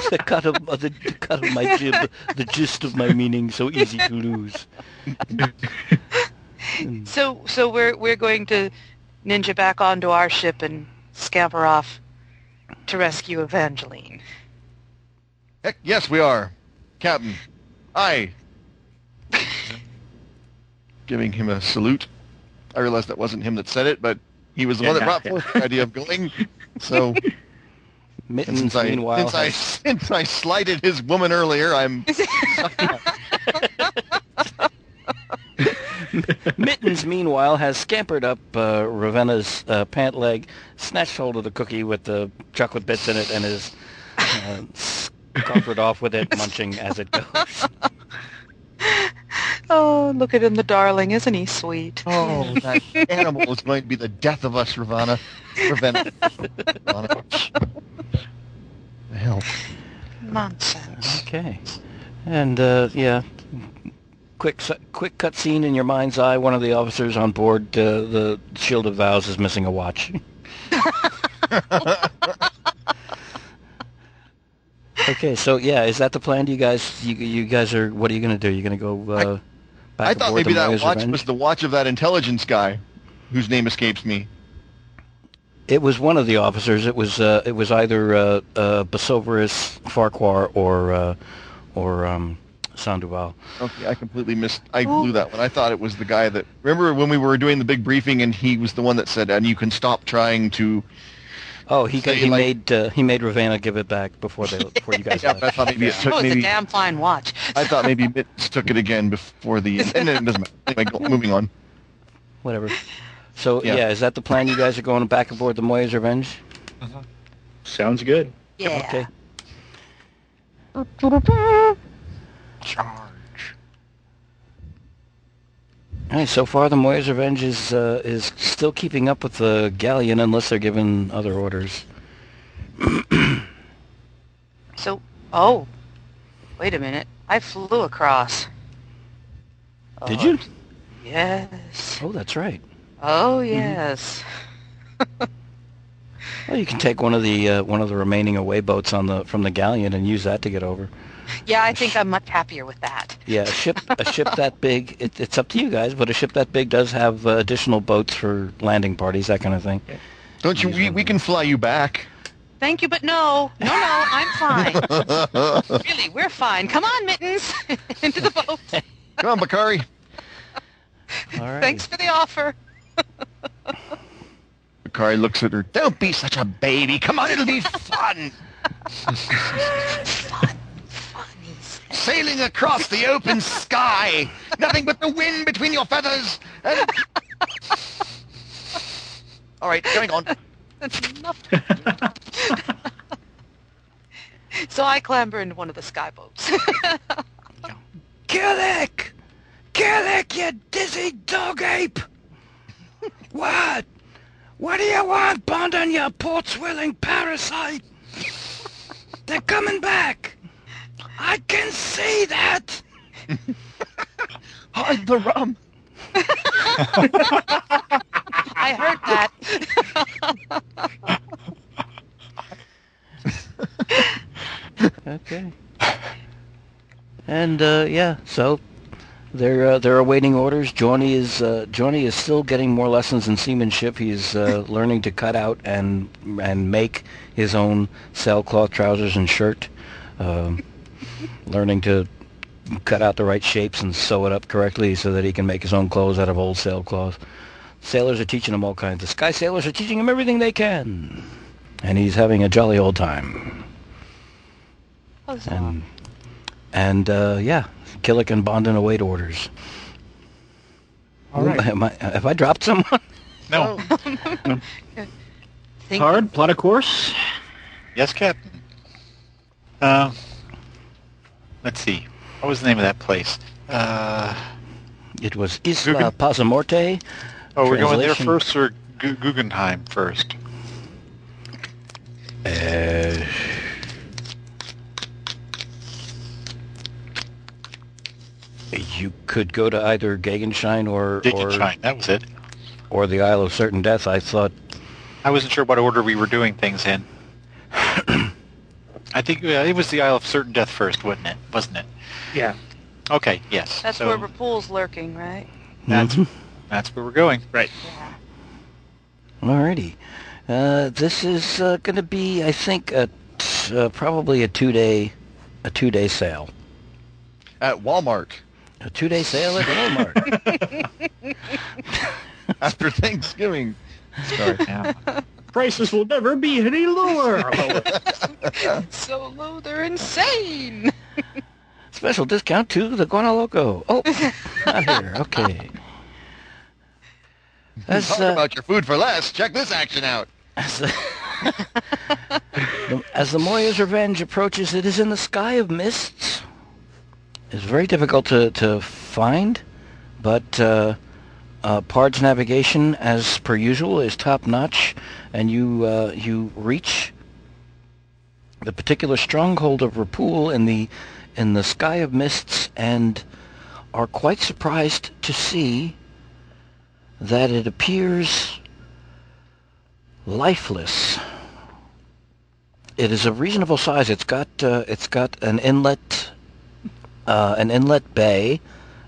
the, the, cut of, the, the cut of my jib, the gist of my meaning, so easy to lose. So, so we're we're going to ninja back onto our ship and scamper off to rescue Evangeline. Heck, yes, we are. Captain, aye. Giving him a salute. I realized that wasn't him that said it, but he was the yeah, one that brought yeah. forth the idea of going. So, Mittens, since, I, meanwhile, since, I, since I slighted his woman earlier, I'm... Mittens Mittens, meanwhile, has scampered up uh, Ravenna's uh, pant leg, snatched hold of the cookie with the chocolate bits in it, and is uh, scampered off with it, munching as it goes. Oh, look at him, the darling. Isn't he sweet? Oh, that animal is going to be the death of us, Ravenna. Ravenna. Ravenna. The hell? Nonsense. Okay. And, uh, yeah, quick quick cut scene in your mind's eye. One of the officers on board uh, the Shield of Vows is missing a watch. Okay, so, yeah, is that the plan? Do you guys, you, you guys are, what are you going to do? You're going to go... Uh, I- I thought maybe that watch revenge? was the watch of that intelligence guy, whose name escapes me. It was one of the officers. It was uh, it was either uh, uh, Basoverus, Farquhar, or uh, or um, Sanduval. Okay, I completely missed. I oh. blew that one. I thought it was the guy that. Remember when we were doing the big briefing, and he was the one that said, "And you can stop trying to." Oh, he got, he like, made uh, he made Ravenna give it back before they before you guys. Yeah, I thought maybe yeah. it took, maybe, oh, it's a damn fine watch. I thought maybe Mittens took it again before the and it doesn't matter. Anyway, moving on. Whatever. So yeah. yeah, is that the plan? You guys are going back aboard the Moya's Revenge? Uh-huh. Sounds good. Yeah. Okay. Charge. All right, so far the Moya's Revenge is uh, is still keeping up with the galleon unless they're given other orders. so, oh, wait a minute. I flew across. Oh, did you? Yes. Oh, that's right. Oh, yes. Mm-hmm. Well, you can take one of the uh, one of the remaining away boats on the from the galleon and use that to get over. Yeah, I think I'm much happier with that. Yeah, a ship, a ship that big, it, it's up to you guys, but a ship that big does have uh, additional boats for landing parties, that kind of thing. Don't you, we, we can fly you back. Thank you, but no. No, no, I'm fine. Really, we're fine. Come on, Mittens, into the boat. Come on, Bakari. All right. Thanks for the offer. Bakari looks at her, don't be such a baby. Come on, it'll be fun. Fun. Sailing across the open sky, nothing but the wind between your feathers. And... All right, going on. That's enough. So I clamber into one of the sky boats. Karuk! Karuk, you dizzy dog ape! What? What do you want, Bondon, you port-swilling parasite? They're coming back. I can see that! Hide the rum! I heard that! Okay. And, uh, yeah, so they're, uh, they're awaiting orders. Johnny is, uh, Johnny is still getting more lessons in seamanship. He's, uh, learning to cut out and, and make his own sailcloth trousers and shirt. Um... Learning to cut out the right shapes and sew it up correctly so that he can make his own clothes out of old sailcloth. Sailors are teaching him all kinds. The sky sailors are teaching him everything they can. And he's having a jolly old time. Awesome. And, and uh, yeah, Killick and Bondon await orders. All right. Ooh, am I, have I dropped someone? No. no. Hard, plot a course? Yes, Captain. Uh... Let's see. What was the name of that place? Uh, it was Isla Pazamorte. Oh, we're going there first or G- Guggenheim first? Uh, you could go to either Gegenschein or... Gegenschein, that was it. Or the Isle of Certain Death, I thought. I wasn't sure what order we were doing things in. I think uh, it was the Isle of Certain Death first, wasn't it? Wasn't it? Yeah. Okay. Yes. That's so, where Rapool's lurking, right? That's mm-hmm. that's where we're going, right? Yeah. Alrighty. Uh, this is uh, going to be, I think, a t- uh, probably a two-day, a two-day sale. At Walmart. A two-day sale at Walmart. After Thanksgiving. Sorry. Yeah. Prices will never be any lower. So low, they're insane. Special discount to the Guano Loco. Oh, not here. Okay. That's, Talk uh, about your food for less. Check this action out. As the, the, as the Moya's revenge approaches, it is in the sky of mists. It's very difficult to, to find, but uh, uh, Pard's navigation, as per usual, is top-notch, and you uh, you reach the particular stronghold of Rapool in the in the sky of mists, and are quite surprised to see that it appears lifeless. It is a reasonable size. It's got uh, it's got an inlet uh, an inlet bay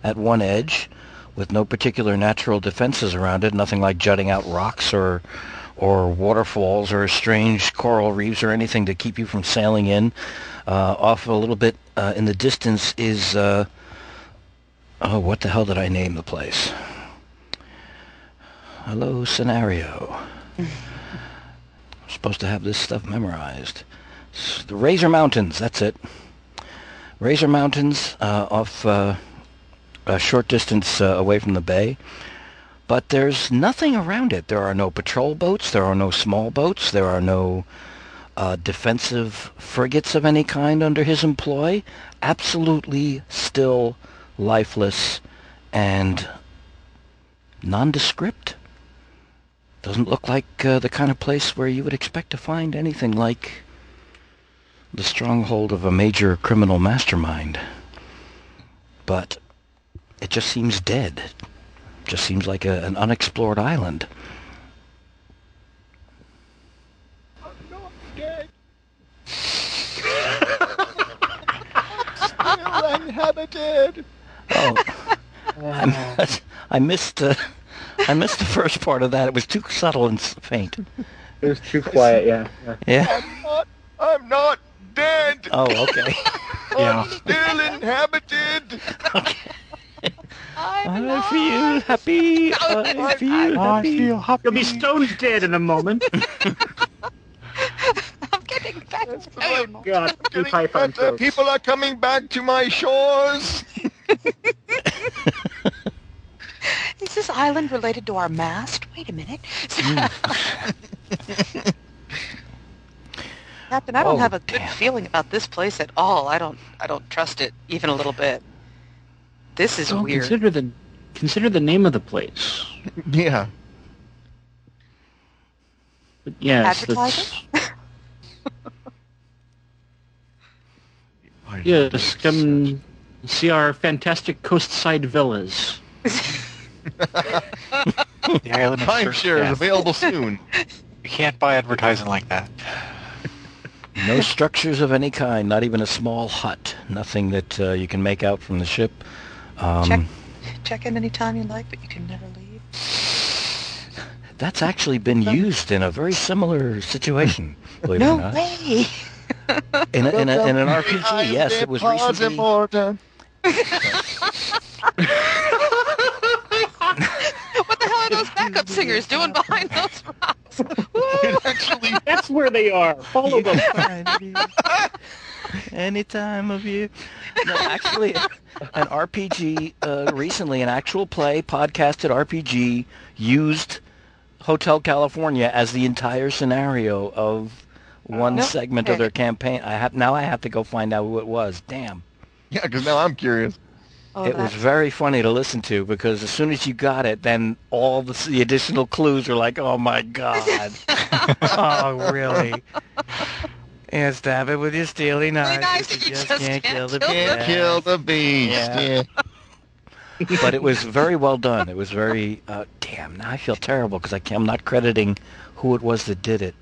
at one edge, with no particular natural defenses around it. Nothing like jutting out rocks or or waterfalls or strange coral reefs or anything to keep you from sailing in. Uh, off a little bit uh, in the distance is uh, oh, what the hell did I name the place? Hello, scenario. Supposed to have this stuff memorized. It's the Razor Mountains, that's it. Razor Mountains, uh, off uh, a short distance uh, away from the bay. But there's nothing around it. There are no patrol boats, there are no small boats, there are no uh, defensive frigates of any kind under his employ. Absolutely still, lifeless, and nondescript. Doesn't look like uh, the kind of place where you would expect to find anything like the stronghold of a major criminal mastermind. But it just seems dead. It just seems like a, an unexplored island. I'm not dead. Still uninhabited. Oh, wow. I missed... Uh, I missed the first part of that. It was too subtle and faint. It was too quiet, yeah. Yeah. yeah. I'm, not, I'm not dead. Oh, okay. Yeah. I'm still inhabited. Okay. I'm I feel happy. I feel happy. I feel happy. You'll be stone dead in a moment. I'm getting back. Oh, my God. Getting better. People are coming back to my shores. Is this island related to our mast? Wait a minute. Mm. Captain, I don't oh, have a good damn. feeling about this place at all. I don't I don't trust it even a little bit. This is well, weird. Consider the consider the name of the place. Yeah. But yes, advertising? That's yeah, just come see our fantastic coastside villas. The island of timeshare is available soon. You can't buy advertising like that. No structures of any kind, not even a small hut. Nothing that uh, you can make out from the ship. Um, check, check in any time you like, but you can never leave. That's actually been used in a very similar situation. Believe no it or not. way. In, a, in, a, in an R P G, yes, it was recently. What the hell are those backup singers doing behind those rocks? Actually, that's where they are. Follow them. Any time of year. No, actually, an R P G, uh, recently, an actual play, podcasted R P G, used Hotel California as the entire scenario of one no. segment of their campaign. I have Now I have to go find out who it was. Damn. Yeah, because now I'm curious. Oh, it was very funny to listen to, because as soon as you got it, then all the, the additional clues were like, oh, my God. Oh, really? Yeah, stab it with your steely knife. Nice you, you just, just can't, can't kill the beast. Kill the beast. Yeah. Yeah. But it was very well done. It was very, uh, damn, now I feel terrible, because I'm not crediting who it was that did it.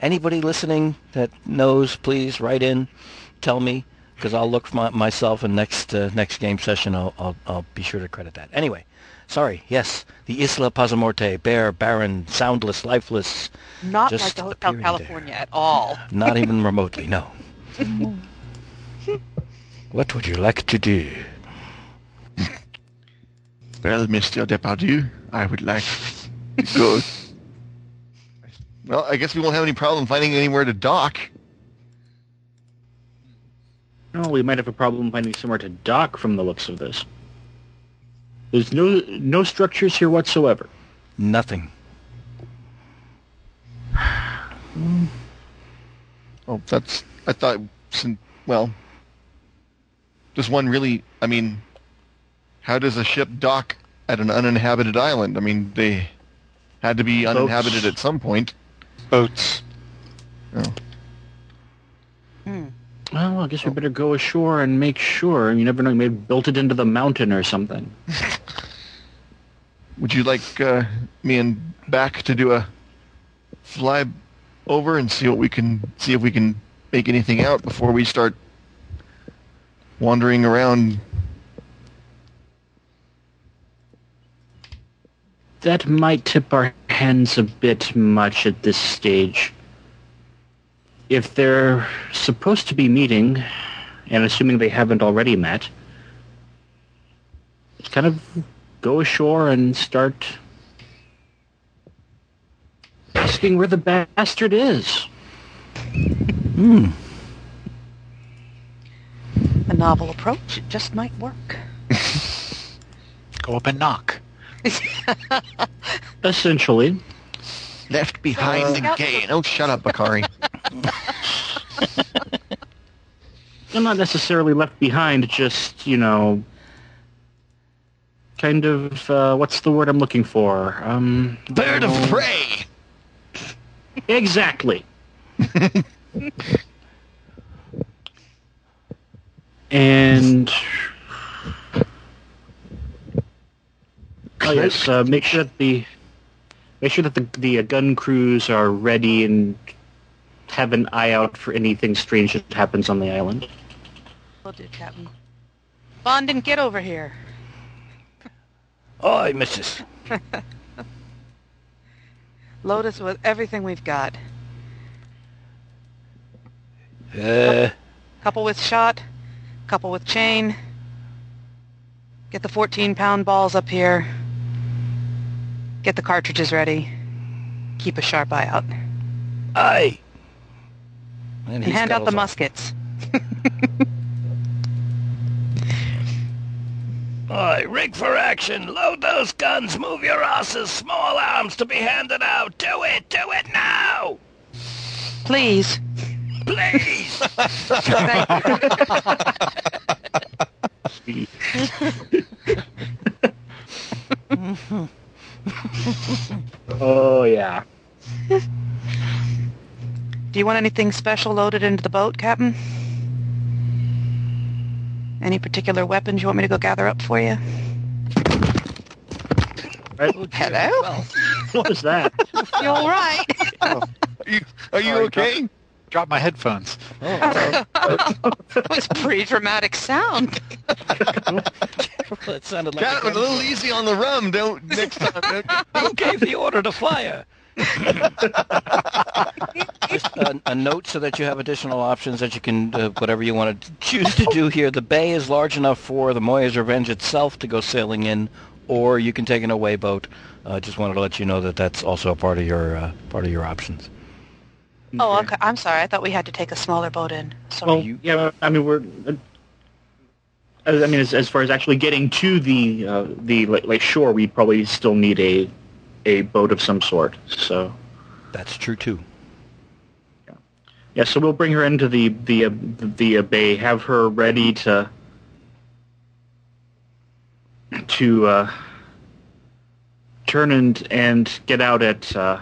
Anybody listening that knows, please write in, tell me. Because I'll look for my, myself, and next uh, next game session, I'll, I'll I'll be sure to credit that. Anyway, sorry. Yes, the Isla Pazamorte, bare, barren, soundless, lifeless. Not just like the Hotel California there. At all. Not even remotely. No. What would you like to do? Well, Mister Depardieu, I would like to go. Well, I guess we won't have any problem finding anywhere to dock. No, we might have a problem finding somewhere to dock from the looks of this. There's no no structures here whatsoever. Nothing. Mm. Oh, that's... I thought... Well... Does one really... I mean... How does a ship dock at an uninhabited island? I mean, they had to be uninhabited Boats. At some point. Boats. Oh. Hmm. Well, I guess we better go ashore and make sure. You never know, you may have built it into the mountain or something. Would you like uh, me and Back to do a fly over and see what we can see if we can make anything out before we start wandering around? That might tip our hands a bit much at this stage. If they're supposed to be meeting, and assuming they haven't already met, kind of go ashore and start asking where the bastard is. Hmm. A novel approach, it just might work. Go up and knock. Essentially. Left behind uh, the gate. Oh, shut up, Bakari. I'm not necessarily left behind, just, you know, kind of, uh, what's the word I'm looking for? Um, Bird of prey! Exactly. And... Oh, yes, uh, make sure that the... Make sure that the, the uh, gun crews are ready and have an eye out for anything strange that happens on the island. Will do, Captain. Bondin, get over here. Aye, missus. Load us with everything we've got. Uh. Couple with shot, couple with chain. Get the fourteen-pound balls up here. Get the cartridges ready. Keep a sharp eye out. Aye. And, and hand out the off. muskets. Aye, rig for action. Load those guns. Move your asses. Small arms to be handed out. Do it. Do it now. Please. Please. Mm-hmm. Oh, yeah. Do you want anything special loaded into the boat, Captain? Any particular weapons you want me to go gather up for you? Right. Oh, hello? Well, what was that? You all right? Oh. Are you, are you Sorry, okay? Dropped, dropped my headphones. Oh. That was a pretty dramatic sound. Well, it sounded like Cat, a, a little easy on the rum. Don't next time. Who gave the order to fire? Just a, a note so that you have additional options that you can uh, whatever you want to choose to do here. The bay is large enough for the Moya's Revenge itself to go sailing in, or you can take an away boat. I uh, just wanted to let you know that that's also a part of your uh, part of your options. Oh, okay. I'm sorry. I thought we had to take a smaller boat in. Sorry. Well, you, yeah. I mean, we're. Uh, I mean, as, as far as actually getting to the uh, the like shore, we probably still need a a boat of some sort. So that's true too. Yeah. Yeah. So we'll bring her into the the uh, the uh, bay, have her ready to to uh, turn and and get out at uh,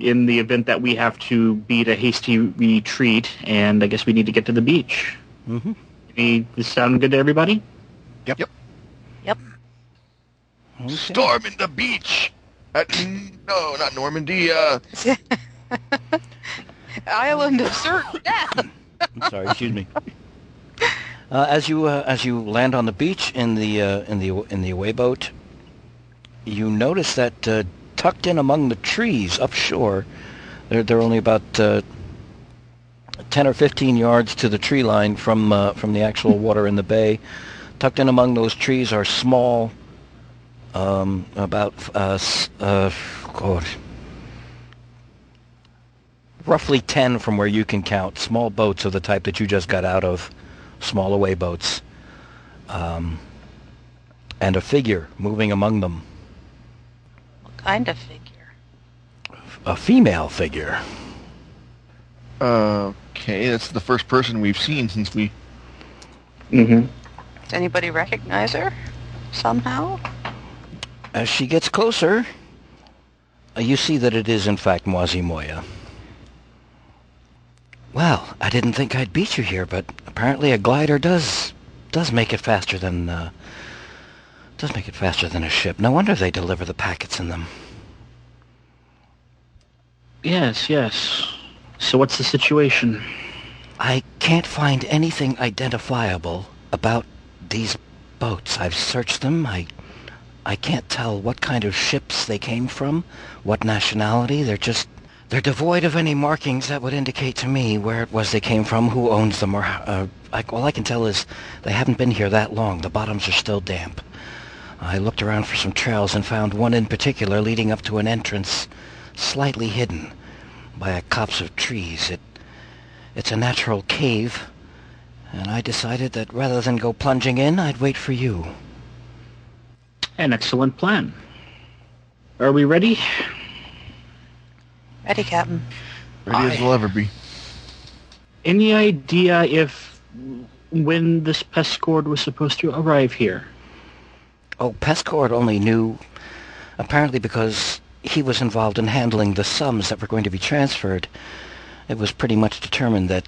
in the event that we have to beat a hasty retreat, and I guess we need to get to the beach. Mm-hmm. Does this sound good to everybody? Yep. Yep. Yep. Okay. Storming the beach! At, no, not Normandy, uh... Island of certain death! I'm sorry, excuse me. Uh, as you uh, as you land on the beach in the uh, in the in the away boat, you notice that uh, tucked in among the trees upshore, they're they're only about. Uh, ten or fifteen yards to the tree line from uh, from the actual water in the bay. Tucked in among those trees are small, um, about, uh, uh, God, roughly ten from where you can count, small boats of the type that you just got out of, small away boats, um, and a figure moving among them. kind of figure? A female figure. Uh, okay, that's the first person we've seen since we... Mm-hmm. Does anybody recognize her somehow? As she gets closer, you see that it is, in fact, Mwazi Moya. Well, I didn't think I'd beat you here, but apparently a glider does does make it faster than uh, does make it faster than a ship. No wonder they deliver the packets in them. Yes, yes. So what's the situation? I can't find anything identifiable about these boats. I've searched them. I I can't tell what kind of ships they came from, what nationality. They're just They're devoid of any markings that would indicate to me where it was they came from, who owns them, or... Uh, I, all I can tell is they haven't been here that long. The bottoms are still damp. I looked around for some trails and found one in particular leading up to an entrance slightly hidden by a copse of trees. It, it's a natural cave, and I decided that rather than go plunging in, I'd wait for you. An excellent plan. Are we ready? Ready, Captain. Ready as we'll ever be. Any idea if when this Pescord was supposed to arrive here? Oh, Pescord only knew, apparently because he was involved in handling the sums that were going to be transferred. It was pretty much determined that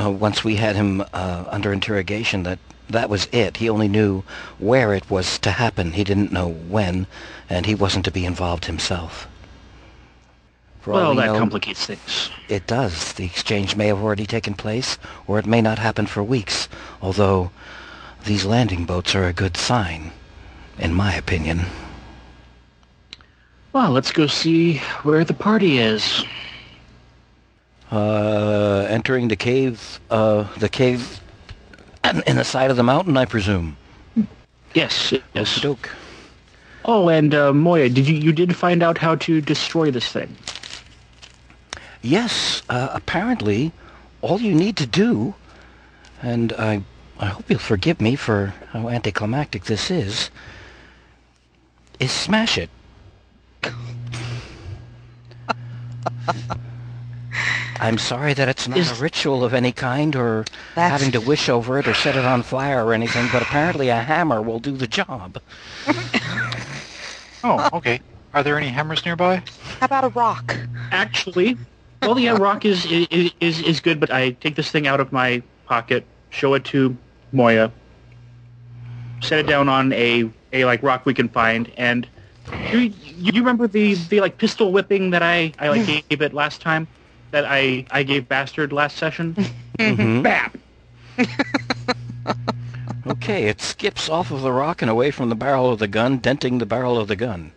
uh, once we had him uh, under interrogation, that that was it. He only knew where it was to happen. He didn't know when, and he wasn't to be involved himself. For well, we that know, complicates things. It does. The exchange may have already taken place, or it may not happen for weeks, although these landing boats are a good sign, in my opinion. Well, let's go see where the party is. Uh, entering the cave, uh, the cave in the side of the mountain, I presume. Yes, yes. Okey-doke. Oh, and uh, Moya, did you, you did find out how to destroy this thing? Yes, uh, apparently, all you need to do, and I, I hope you'll forgive me for how anticlimactic this is, is smash it. I'm sorry that it's not is, a ritual of any kind, or having to wish over it, or set it on fire, or anything, but apparently a hammer will do the job. Oh, okay. Are there any hammers nearby? How about a rock? Actually, well, yeah, rock is, is is is good, but I take this thing out of my pocket, show it to Moya, set it down on a, a like rock we can find, and you you remember the, the like pistol whipping that I, I like gave it last time, that I, I gave Bastard last session? Mm-hmm. Bam! Okay, it skips off of the rock and away from the barrel of the gun, denting the barrel of the gun.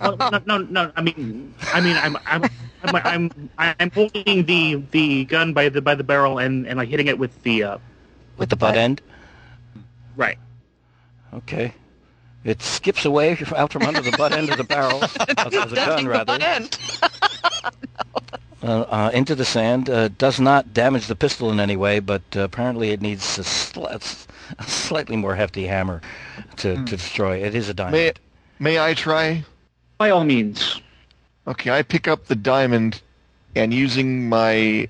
Well, no, no, no. I mean, I mean, I'm, I'm, I'm, I'm, I'm holding the, the gun by the by the barrel and, and like hitting it with the, uh, with, with the butt, butt end. Right. Okay. It skips away out from under the butt end of the barrel of the gun, rather. Uh, uh, into the sand. Uh, does not damage the pistol in any way, but uh, apparently it needs a, sl- a slightly more hefty hammer to, mm. to destroy. It is a diamond. May, may I try? By all means. Okay, I pick up the diamond, and using my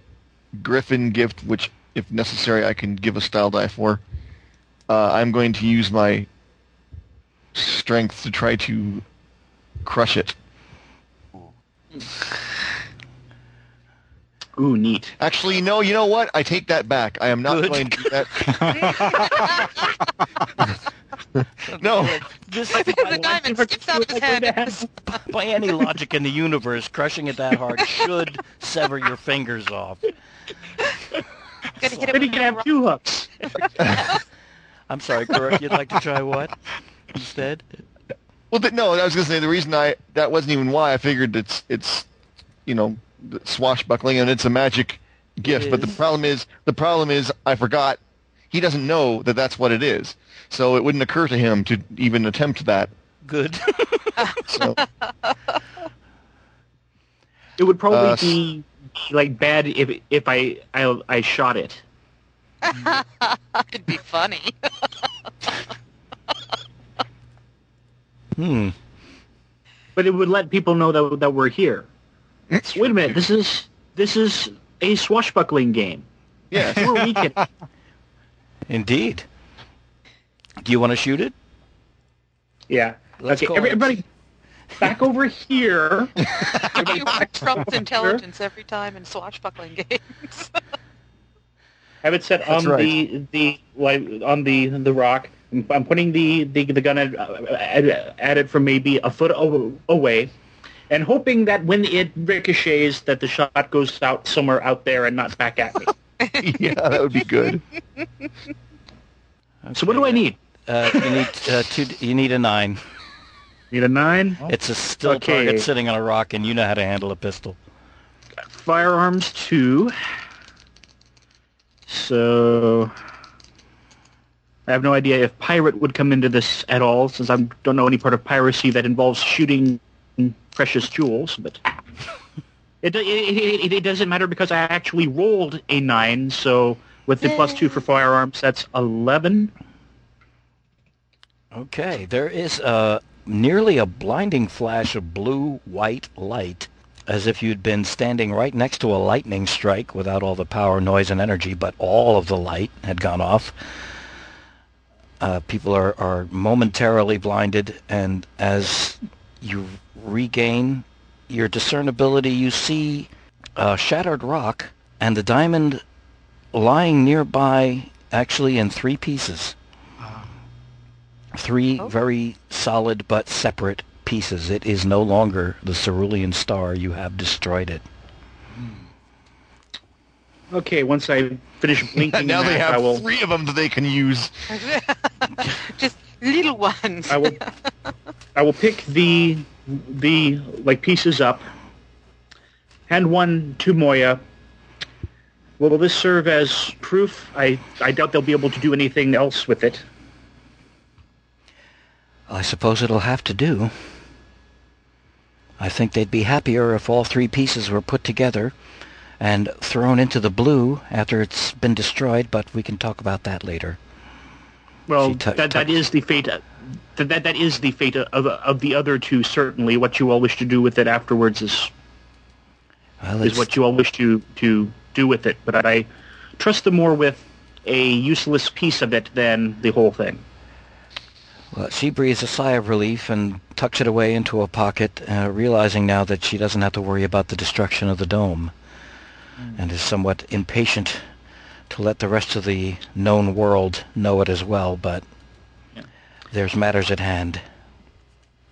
Griffin gift, which, if necessary, I can give a style die for, uh, I'm going to use my strength to try to crush it. Ooh, neat. Actually, no, you know what? I take that back. I am not Good. going to do that. No. Just the diamond skips out his head. By any logic in the universe, crushing it that hard should sever your fingers off. Then so, you can have two hooks. I'm sorry, Karuk, you'd like to try what instead? Well, but no, I was going to say the reason I... That wasn't even why. I figured it's it's, you know... swashbuckling, and it's a magic gift, but the problem is the problem is I forgot he doesn't know that that's what it is, so it wouldn't occur to him to even attempt that. Good. So. It would probably uh, be like bad if if I I, I shot it. It'd be funny. hmm But it would let people know that that we're here. That's Wait a minute, this is this is a swashbuckling game. Yes. We're weekend. Indeed. Do you want to shoot it? Yeah. Let's okay, everybody it. Back over here. You want Trump's intelligence every time in swashbuckling games. Have it set That's on right. the the on the the rock. I'm putting the, the, the gun at, at, at it from maybe a foot away and hoping that when it ricochets that the shot goes out somewhere out there and not back at me. Yeah, that would be good. Okay. So what do I need? Uh, you need uh, two, you need a nine. Need a nine? It's a still okay. target sitting on a rock, and you know how to handle a pistol. Firearms two. So... I have no idea if pirate would come into this at all, since I don't know any part of piracy that involves shooting precious jewels. But it, it it it doesn't matter because I actually rolled a nine. So with the plus two for firearms, that's eleven. Okay, there is a nearly a blinding flash of blue white light, as if you'd been standing right next to a lightning strike without all the power, noise, and energy, but all of the light had gone off. Uh, people are, are momentarily blinded, and as you regain your discernibility, you see a shattered rock and the diamond lying nearby, actually in three pieces. Three oh. very solid but separate pieces. It is no longer the Cerulean Star. You have destroyed it. Okay, once I finish blinking, now they have I will... three of them that they can use. Just little ones. I will. I will pick the the like pieces up. Hand one to Moya. Will this serve as proof? I I doubt they'll be able to do anything else with it. I suppose it'll have to do. I think they'd be happier if all three pieces were put together and thrown into the blue after it's been destroyed, but we can talk about that later. Well, t- that that t- is the fate. Uh, that, that that is the fate of of the other two. Certainly, what you all wish to do with it afterwards is well, is what you all wish to, to do with it. But I trust them more with a useless piece of it than the whole thing. Well, she breathes a sigh of relief and tucks it away into a pocket, uh, realizing now that she doesn't have to worry about the destruction of the dome, and is somewhat impatient to let the rest of the known world know it as well, but yeah. there's matters at hand.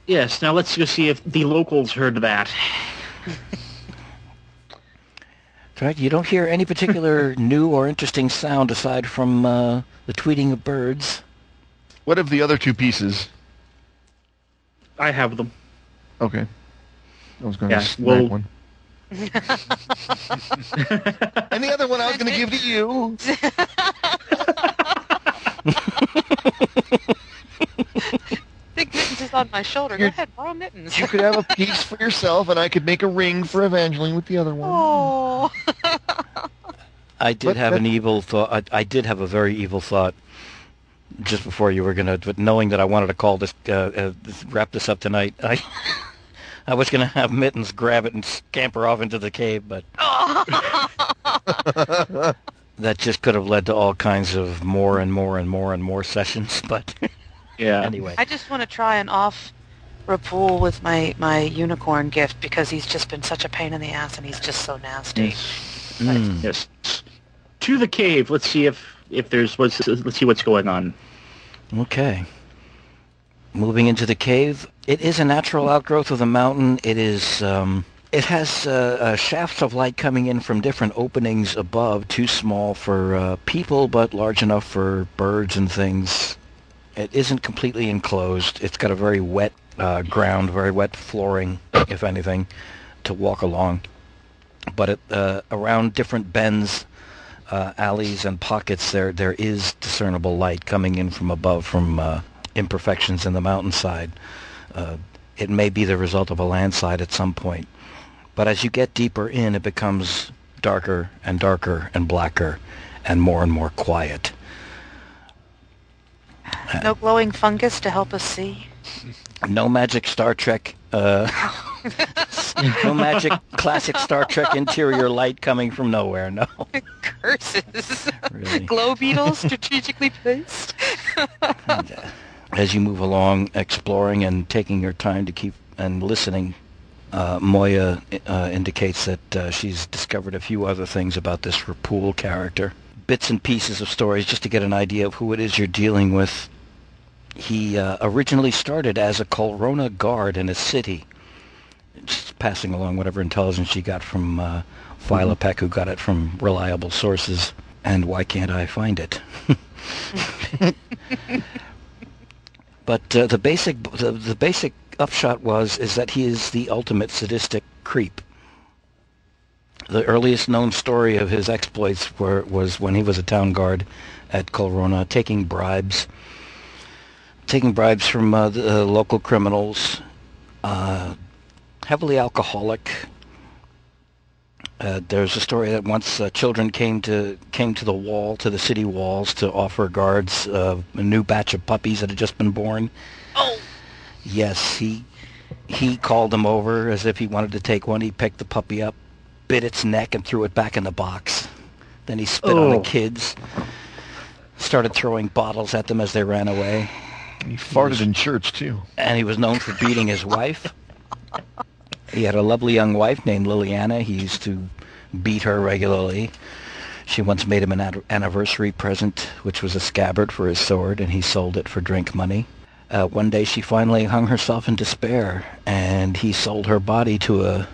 Yes, now let's go see if the locals heard that. Right, you don't hear any particular new or interesting sound aside from uh, the tweeting of birds. What of the other two pieces? I have them. Okay. I was going yeah, to snag well, one. And the other one I was going to give to you. I think Mittens is on my shoulder. You're, Go ahead, borrow Mittens. You could have a piece for yourself, and I could make a ring for Evangeline with the other one. Oh. I did but, have but, an evil thought. I, I did have a very evil thought just before you were going to, but knowing that I wanted to call this, uh, uh, wrap this up tonight, I... I was going to have Mittens grab it and scamper off into the cave, but that just could have led to all kinds of more and more and more and more sessions, but yeah. Anyway. I just want to try and off Rapool with my, my unicorn gift because he's just been such a pain in the ass and he's just so nasty. Yes. Mm. Yes. To the cave. Let's see if, if there's what's, let's see what's going on. Okay. Moving into the cave, it is a natural outgrowth of the mountain. It is, um, it has uh, uh, shafts of light coming in from different openings above, too small for uh, people, but large enough for birds and things. It isn't completely enclosed. It's got a very wet uh, ground, very wet flooring, if anything, to walk along. But it, uh, around different bends, uh, alleys, and pockets, there there is discernible light coming in from above from... Uh, imperfections in the mountainside. Uh, it may be the result of a landslide at some point. But as you get deeper in, it becomes darker and darker and blacker and more and more quiet. No glowing fungus to help us see? No magic Star Trek Uh, no magic, classic Star Trek interior light coming from nowhere, no. Curses. Really. Glow beetles strategically placed. And, uh, as you move along, exploring and taking your time to keep and listening, uh, Moya uh, indicates that uh, she's discovered a few other things about this Rapool character. Bits and pieces of stories just to get an idea of who it is you're dealing with. He uh, originally started as a Colrona guard in a city, just passing along whatever intelligence she got from uh, Philo Peck, who got it from reliable sources. And why can't I find it? But uh, the basic the, the basic upshot was is that he is the ultimate sadistic creep. The earliest known story of his exploits were, was when he was a town guard at Colrona, taking bribes, taking bribes from uh, the uh, local criminals. Uh, heavily alcoholic. Uh, there's a story that once uh, children came to came to the wall, to the city walls, to offer guards uh, a new batch of puppies that had just been born. Oh. Yes, he he called them over as if he wanted to take one. He picked the puppy up, bit its neck, and threw it back in the box. Then he spit oh. on the kids, started throwing bottles at them as they ran away. He farted he was, in church, too. And he was known for beating his wife. He had a lovely young wife named Liliana. He used to beat her regularly. She once made him an ad- anniversary present, which was a scabbard for his sword, and he sold it for drink money. Uh, one day she finally hung herself in despair, and he sold her body to a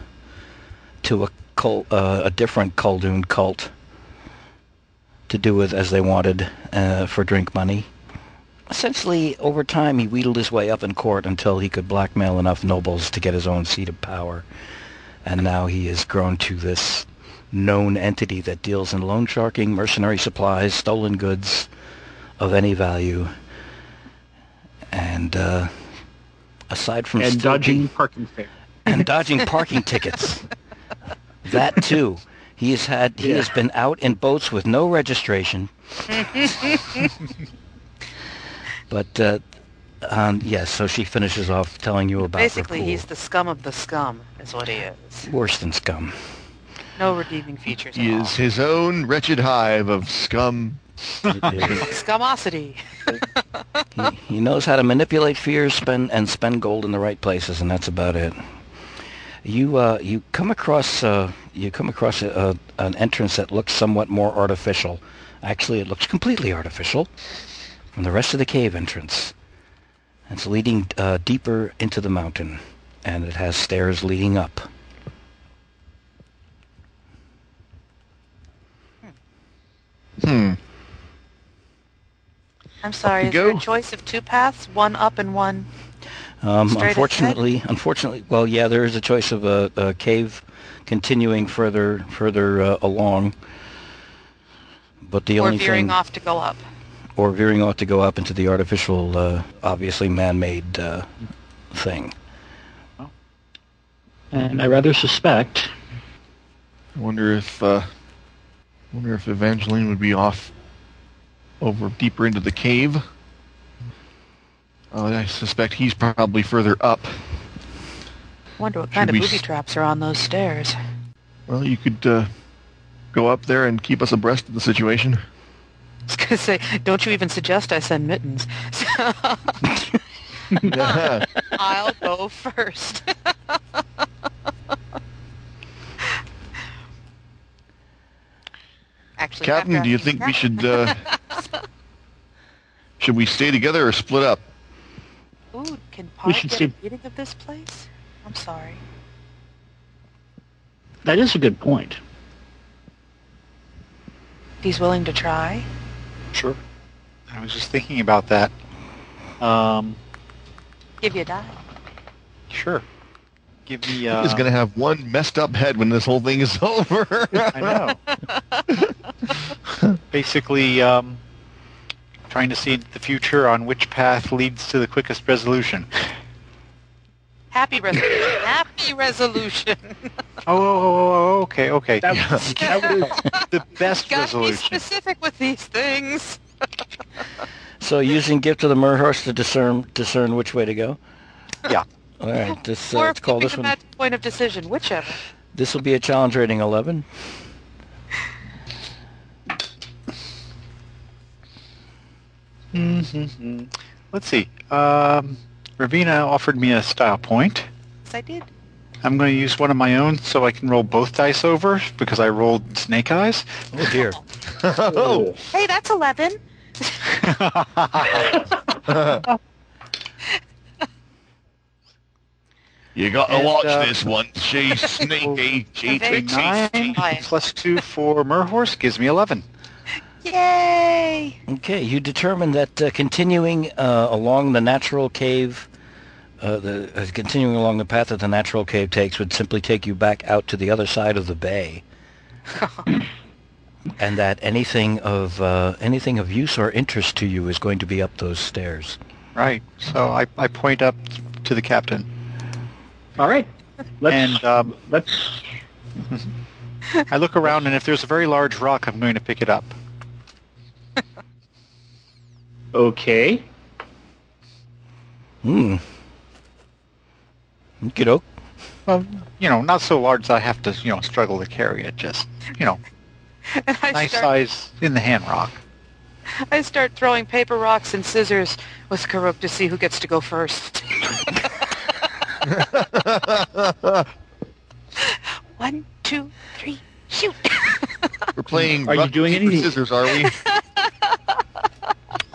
to a cult, uh, a different Kuldoon cult to do with as they wanted uh, for drink money. Essentially, over time, he wheedled his way up in court until he could blackmail enough nobles to get his own seat of power. And now he has grown to this known entity that deals in loan sharking, mercenary supplies, stolen goods of any value. And uh, aside from... And dodging parking fares. And dodging parking tickets. That, too. He has had. He yeah. has been out in boats with no registration. But, uh, um, yes, yeah, so she finishes off telling you about Basically, Rapool. He's the scum of the scum, is what he is. Worse than scum. No redeeming features he at all. He is his own wretched hive of scum. Scumosity. he, he knows how to manipulate fears spend, and spend gold in the right places, and that's about it. You uh, you come across, uh, you come across a, a, an entrance that looks somewhat more artificial. Actually, it looks completely artificial. From the rest of the cave entrance. It's leading uh, deeper into the mountain, and it has stairs leading up. Hmm. I'm sorry, is go. there a choice of two paths? One up and one um, straight unfortunately, ahead? Unfortunately, well, yeah, there is a choice of a, a cave continuing further further uh, along. But the or only veering thing, off to go up. Or veering off to go up into the artificial, uh, obviously man-made uh, thing. And I rather suspect. I wonder if, uh, wonder if Evangeline would be off over deeper into the cave. Uh, I suspect he's probably further up. Wonder what Should kind of booby s- traps are on those stairs. Well, you could uh, go up there and keep us abreast of the situation. I was going to say, don't you even suggest I send Mittens. Yeah. I'll go first. Actually, Captain, do you think we should uh, should we stay together or split up? Ooh, can Pard get stay- a meeting of this place? I'm sorry. That is a good point. He's willing to try. Sure. I was just thinking about that. Um, Give you a die. Sure. Give me. Uh, he's going to have one messed up head when this whole thing is over. I know. Basically, um, trying to see the future on which path leads to the quickest resolution. Happy resolution. Happy resolution. oh, oh, oh, okay, okay. That was, that was the best Got resolution. Got to be specific with these things. So using Gift of the Murhorse to discern discern which way to go? Yeah. All right, this, uh, let's call this one. Or if we make a point of decision, whichever. This will be a challenge rating eleven. Mm-hmm. Let's see. Um, Ravenna offered me a style point. Yes, I did. I'm going to use one of my own so I can roll both dice over because I rolled snake eyes. Oh, dear. Oh. Hey, that's eleven. You got to watch uh, this one. She's sneaky. She thinks she's sneaky. Plus two for Merhorse gives me eleven. Yay! Okay, you determine that uh, continuing uh, along the natural cave, uh, the uh, continuing along the path that the natural cave takes would simply take you back out to the other side of the bay, and that anything of uh, anything of use or interest to you is going to be up those stairs. Right. So I I point up to the captain. All right. Let's, and um, let's. I look around, and if there's a very large rock, I'm going to pick it up. Okay. Hmm. Okey-doke. Well, you know, not so large that I have to, you know, struggle to carry it. Just, you know, nice start, size in the hand rock. I start throwing paper rocks and scissors with Karuk to see who gets to go first. One, two, three, shoot! We're playing rock, are you doing paper, scissors, are we?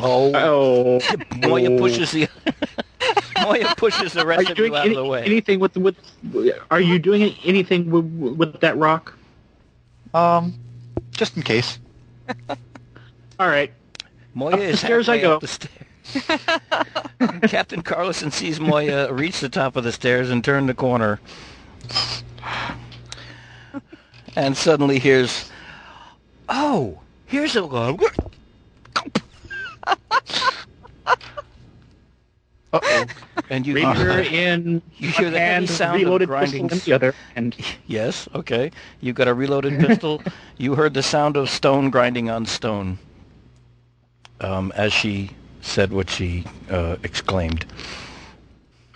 Oh. oh, Moya pushes the Moya pushes the rest of you out any, of the way. Anything with with? Are you doing anything with, with that rock? Um, just in case. All right. Moya up is the stairs. I go. Up the stairs. Captain Carlson sees Moya reach the top of the stairs and turn the corner, and suddenly hears, "Oh, here's a uh, Uh-oh. And you hear in you hear the heavy sound of grinding. The other end. Yes, okay. You got a reloaded pistol. You heard the sound of stone grinding on stone. Um, as she said what she uh, exclaimed.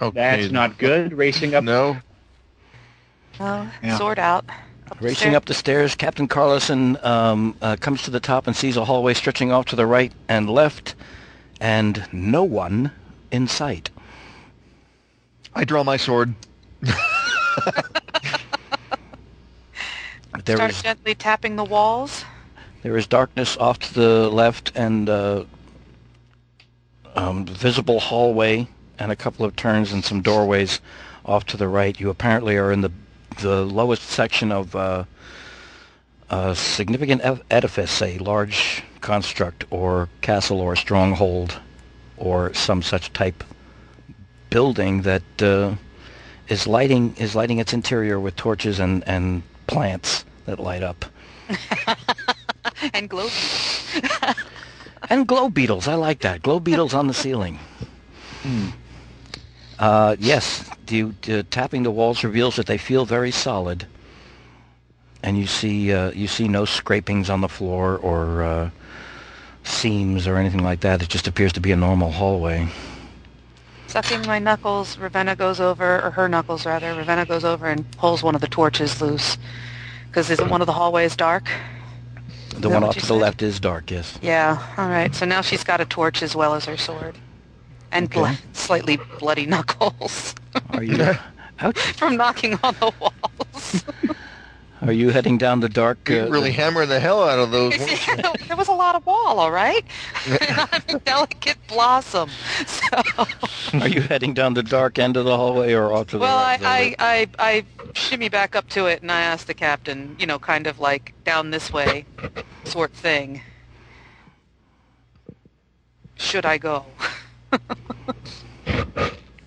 Okay. That's not good. Racing up. No. Well, yeah. Sword out. Up Racing up the stairs, Captain Carlson um, uh, comes to the top and sees a hallway stretching off to the right and left, and no one in sight. I draw my sword. There Start is, gently tapping the walls. There is darkness off to the left and uh, um, visible hallway and a couple of turns and some doorways off to the right. You apparently are in the the lowest section of uh, a significant edifice, a large construct or castle or stronghold or some such type building that uh, is lighting is lighting its interior with torches and, and plants that light up. And glow beetles. And glow beetles. I like that. Glow beetles on the ceiling. Mm. Uh, yes, the, the tapping the walls reveals that they feel very solid, and you see uh, you see no scrapings on the floor or uh, seams or anything like that. It just appears to be a normal hallway. Sucking my knuckles, Ravenna goes over, or her knuckles rather. Ravenna goes over and pulls one of the torches loose, because isn't one of the hallways dark? The one off to the left is dark. Yes. Yeah. All right. So now she's got a torch as well as her sword. And okay. bl- slightly bloody knuckles. Are you out from knocking on the walls? Are you heading down the dark? Uh, really hammering the hell out of those. Yeah, there was a lot of wall, all right. I'm a delicate blossom. So. Are you heading down the dark end of the hallway or off to the well, right? Well, I, I, I, I shimmy back up to it, and I ask the captain, you know, kind of like down this way, sort of thing. Should I go?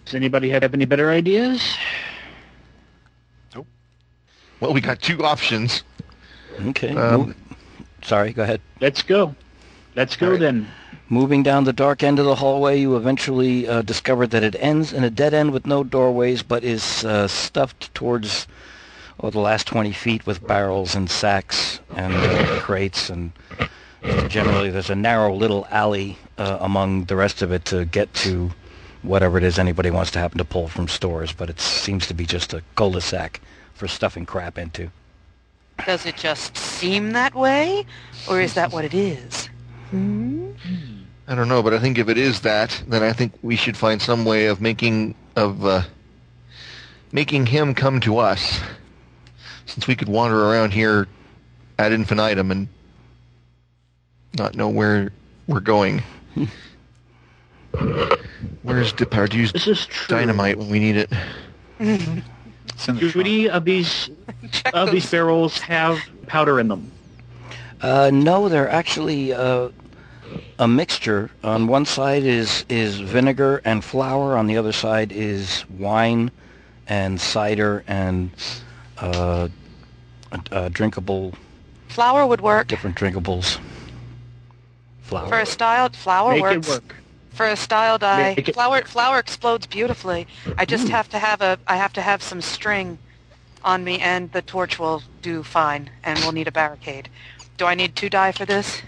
Does anybody have any better ideas? Nope. Well, we got two options. Okay. Um, Sorry, go ahead. Let's go. Let's go right. Then. Moving down the dark end of the hallway, you eventually uh, discover that it ends in a dead end with no doorways, but is uh, stuffed towards oh, the last twenty feet with barrels and sacks and uh, crates and... Generally, there's a narrow little alley uh, among the rest of it to get to whatever it is anybody wants to happen to pull from stores, but it seems to be just a cul-de-sac for stuffing crap into. Does it just seem that way, or is that what it is? Hmm? I don't know, but I think if it is that, then I think we should find some way of making of uh, making him come to us, since we could wander around here ad infinitum and not know where we're going. Where's Depardieu's dynamite when we need it? Do any of these of these barrels have powder in them? Uh, no, they're actually uh, a mixture. On one side is, is vinegar and flour. On the other side is wine and cider and uh, uh, drinkable... Flour would work. Different drinkables. Flour. For a styled flour Make works. It work. For a style dye, flour flour explodes beautifully. I just have to have a I have to have some string on me, and the torch will do fine. And we'll need a barricade. Do I need two dye for this?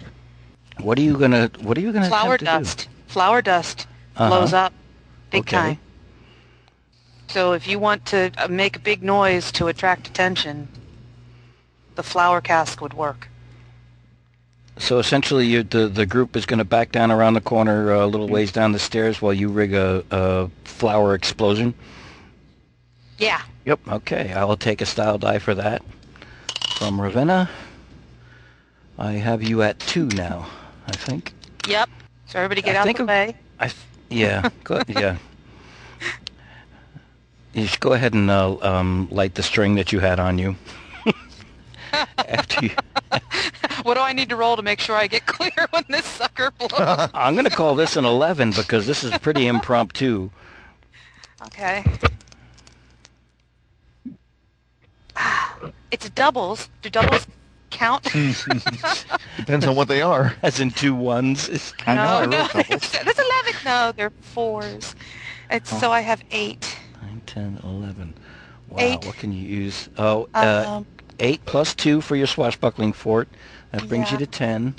What are you gonna What are you gonna flour dust? Do? Flour dust uh-huh. blows up big okay. time. So if you want to make a big noise to attract attention, the flour cask would work. So essentially, you, the the group is going to back down around the corner uh, a little ways down the stairs while you rig a, a flower explosion? Yeah. Yep. Okay, I will take a style die for that. From Ravenna. I have you at two now, I think. Yep. So everybody get I out the way. I th- yeah, go, yeah. You should go ahead and uh, um, light the string that you had on you. After you... What do I need to roll to make sure I get clear when this sucker blows? I'm going to call this an eleven because this is pretty impromptu. Okay. It's doubles. Do doubles count? Depends on what they are. As in two ones. I no, know, I no. There's eleven. No, they're fours. It's, oh. So I have eight. nine, ten, eleven. Wow, eight. What can you use? Oh, uh... Um, eight plus two for your swashbuckling fort. That brings yeah. you to ten.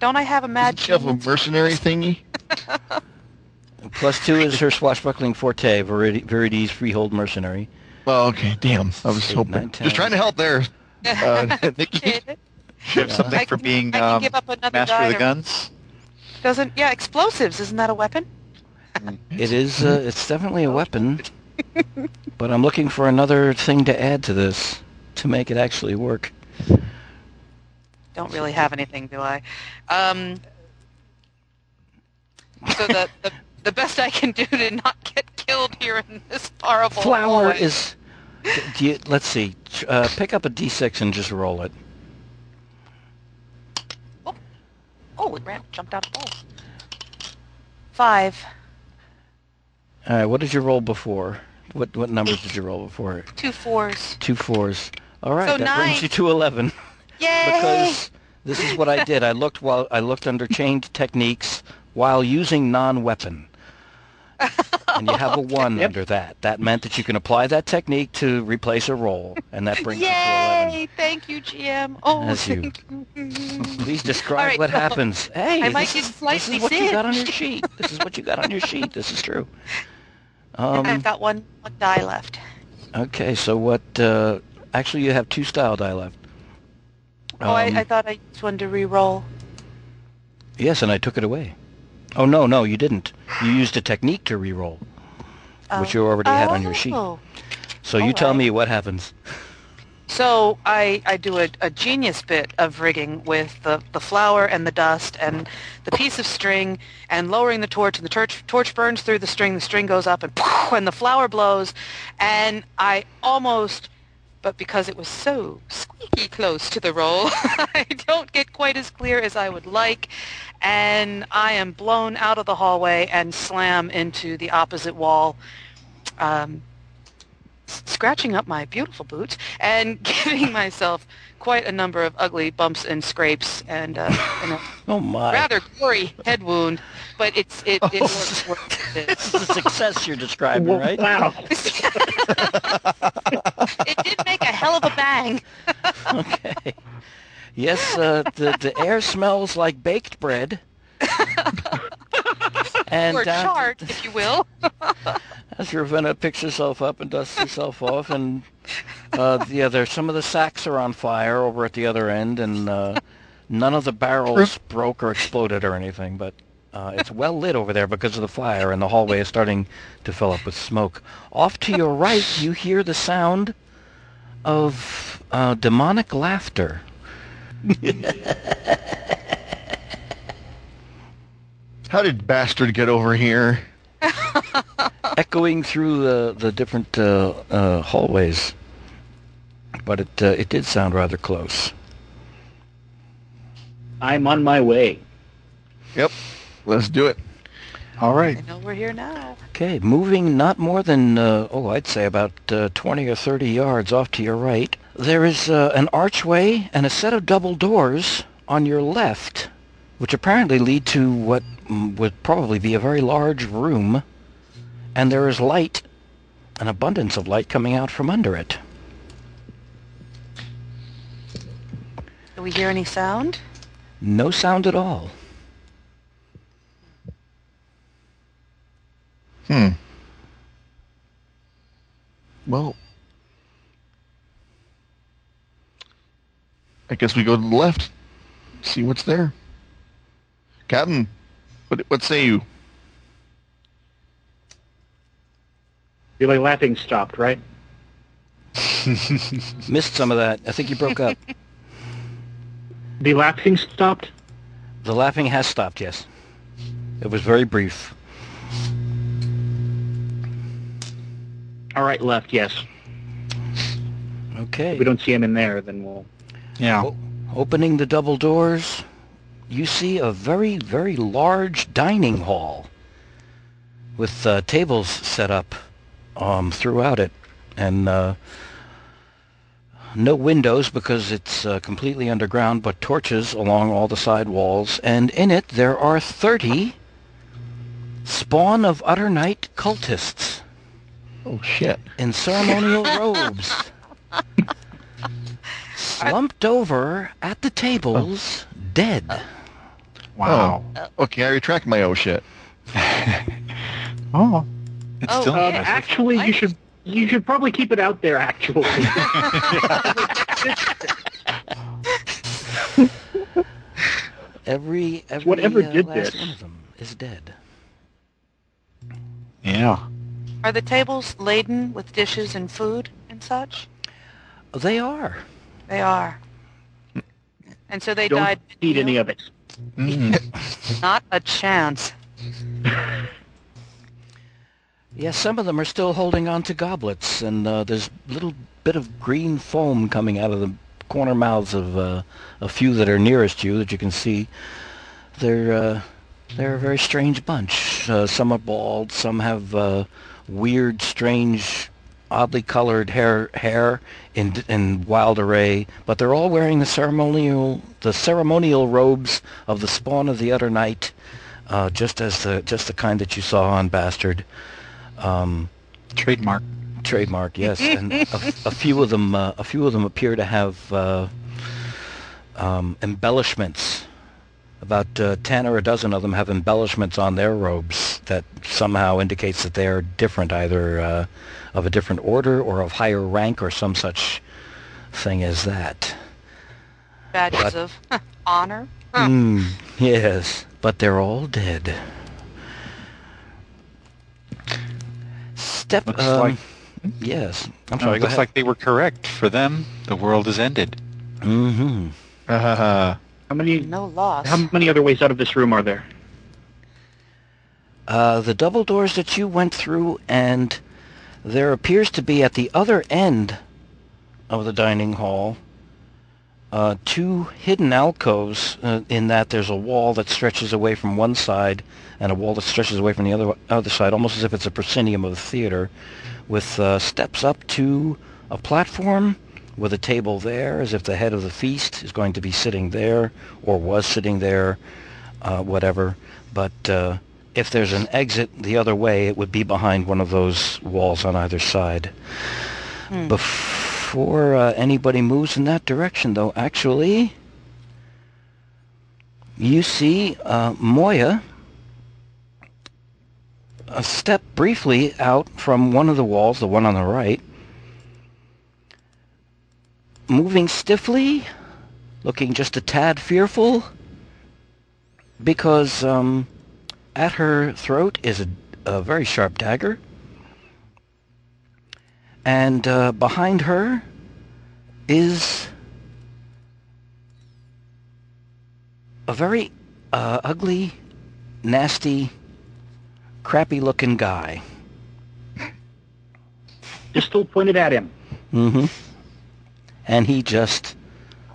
Don't I have a magic? Do you have a mercenary thingy? Plus two is her swashbuckling forte, Viridi's freehold mercenary. Well, okay, damn. I was eight, hoping. Nine, Just trying to help there, uh, Nikki. You have something I for can, being um, give up master of the guns? Doesn't, yeah, explosives. Isn't that a weapon? It is. Uh, it's definitely a weapon. But I'm looking for another thing to add to this. To make it actually work. Don't really have anything, do I? Um, so the, the the best I can do to not get killed here in this horrible flower hallway. Is. Do you, let's see. Uh, pick up a d six and just roll it. Oh, oh! It ran, jumped out of the bowl. Five. All right. What did you roll before? What what numbers Eight. Did you roll before? Two fours. Two fours. All right, so that nine. Brings you to eleven. Yay! Because this is what I did. I looked while I looked under chained techniques while using non-weapon, and you have a one yep. under that. That meant that you can apply that technique to replace a roll, and that brings Yay! You to eleven. Yay! Thank you, G M. Oh, That's thank you. you. Please describe right, what so happens. Hey, I this, might get this is what you got on your sheet. This is what you got on your sheet. This is true. Um, I've got one, one die left. Okay, so what... Uh, Actually, you have two style die left. Um, oh, I, I thought I just wanted to re-roll. Yes, and I took it away. Oh, no, no, you didn't. You used a technique to re-roll, uh, which you already oh, had on your sheet. So you right. tell me what happens. So I, I do a, a genius bit of rigging with the, the flour and the dust and the piece of string and lowering the torch, and the torch, torch burns through the string, the string goes up, and poof, and the flour blows, and I almost... But because it was so squeaky close to the roll, I don't get quite as clear as I would like, and I am blown out of the hallway and slam into the opposite wall, um, scratching up my beautiful boots and giving myself quite a number of ugly bumps and scrapes and, uh, and a oh my. rather gory head wound. But it's it, it oh. works. works it. It's the success you're describing, well, right? Wow. It did make a hell of a bang. Okay. Yes, uh, the the air smells like baked bread. And, or uh, chart, if you will. As Ravenna picks herself up and dusts herself off, and uh, yeah, there's some of the sacks are on fire over at the other end, and uh, none of the barrels broke or exploded or anything, but uh, it's well lit over there because of the fire, and the hallway is starting to fill up with smoke. Off to your right, you hear the sound of uh, demonic laughter. How did Bastard get over here? Echoing through the, the different uh, uh, hallways. But it uh, it did sound rather close. I'm on my way. Yep. Let's do it. All right. I know we're here now. Okay, moving not more than, uh, oh, I'd say about uh, twenty or thirty yards off to your right. There is uh, an archway and a set of double doors on your left, which apparently lead to what would probably be a very large room, and there is light, an abundance of light coming out from under it. Do we hear any sound? No sound at all. Hmm. Well, I guess we go to the left, see what's there. Captain, what, what say you? Your like laughing stopped, right? Missed some of that. I think you broke up. The laughing stopped? The laughing has stopped, yes. It was very brief. All right, left, yes. Okay. If we don't see him in there, then we'll... Yeah. O- opening the double doors... You see a very, very large dining hall with uh, tables set up um, throughout it, and uh, no windows because it's uh, completely underground, but torches along all the side walls, and in it there are thirty Spawn of Utter Night cultists. Oh, shit. In ceremonial robes. Slumped over at the tables, oh. dead. Uh. Wow. Oh. Okay, I retract my oh shit. oh. It's oh, still um, actually, I... you should you should probably keep it out there. Actually. every every whatever uh, did last this one of them is dead. Yeah. Are the tables laden with dishes and food and such? They are. They are. And so they Don't died. Don't eat any of it. Mm. Not a chance. Yes, some of them are still holding on to goblets, and uh, there's a little bit of green foam coming out of the corner mouths of uh, a few that are nearest you that you can see. They're uh, they're a very strange bunch. Uh, some are bald. Some have uh, weird, strange, oddly colored hair, hair in in wild array, but they're all wearing the ceremonial the ceremonial robes of the Spawn of the Utter Night, uh, just as the just the kind that you saw on Bastard. Um, trademark, trademark, yes. And a, a few of them, uh, a few of them appear to have uh, um, embellishments. About uh, ten or a dozen of them have embellishments on their robes that somehow indicates that they are different, either uh, of a different order or of higher rank or some such thing as that. Badges but, of honor? Mm, yes, but they're all dead. Step... Looks um, like... Yes. I'm sorry, no, it looks ahead. Like they were correct. For them, the world is ended. Mm-hmm. Uh-huh. How many, no loss. How many other ways out of this room are there? Uh, the double doors that you went through, and there appears to be at the other end of the dining hall uh, two hidden alcoves, uh, in that there's a wall that stretches away from one side and a wall that stretches away from the other other side, almost as if it's a proscenium of a theater, with uh, steps up to a platform with a table there, as if the head of the feast is going to be sitting there, or was sitting there, uh, whatever. But uh, if there's an exit the other way, it would be behind one of those walls on either side. Hmm. Before uh, anybody moves in that direction, though, actually, you see uh, Moya a step briefly out from one of the walls, the one on the right, moving stiffly, looking just a tad fearful, because um, at her throat is a, a very sharp dagger, and uh, behind her is a very uh, ugly, nasty, crappy-looking guy. Pistol pointed at him. Mm-hmm. And he just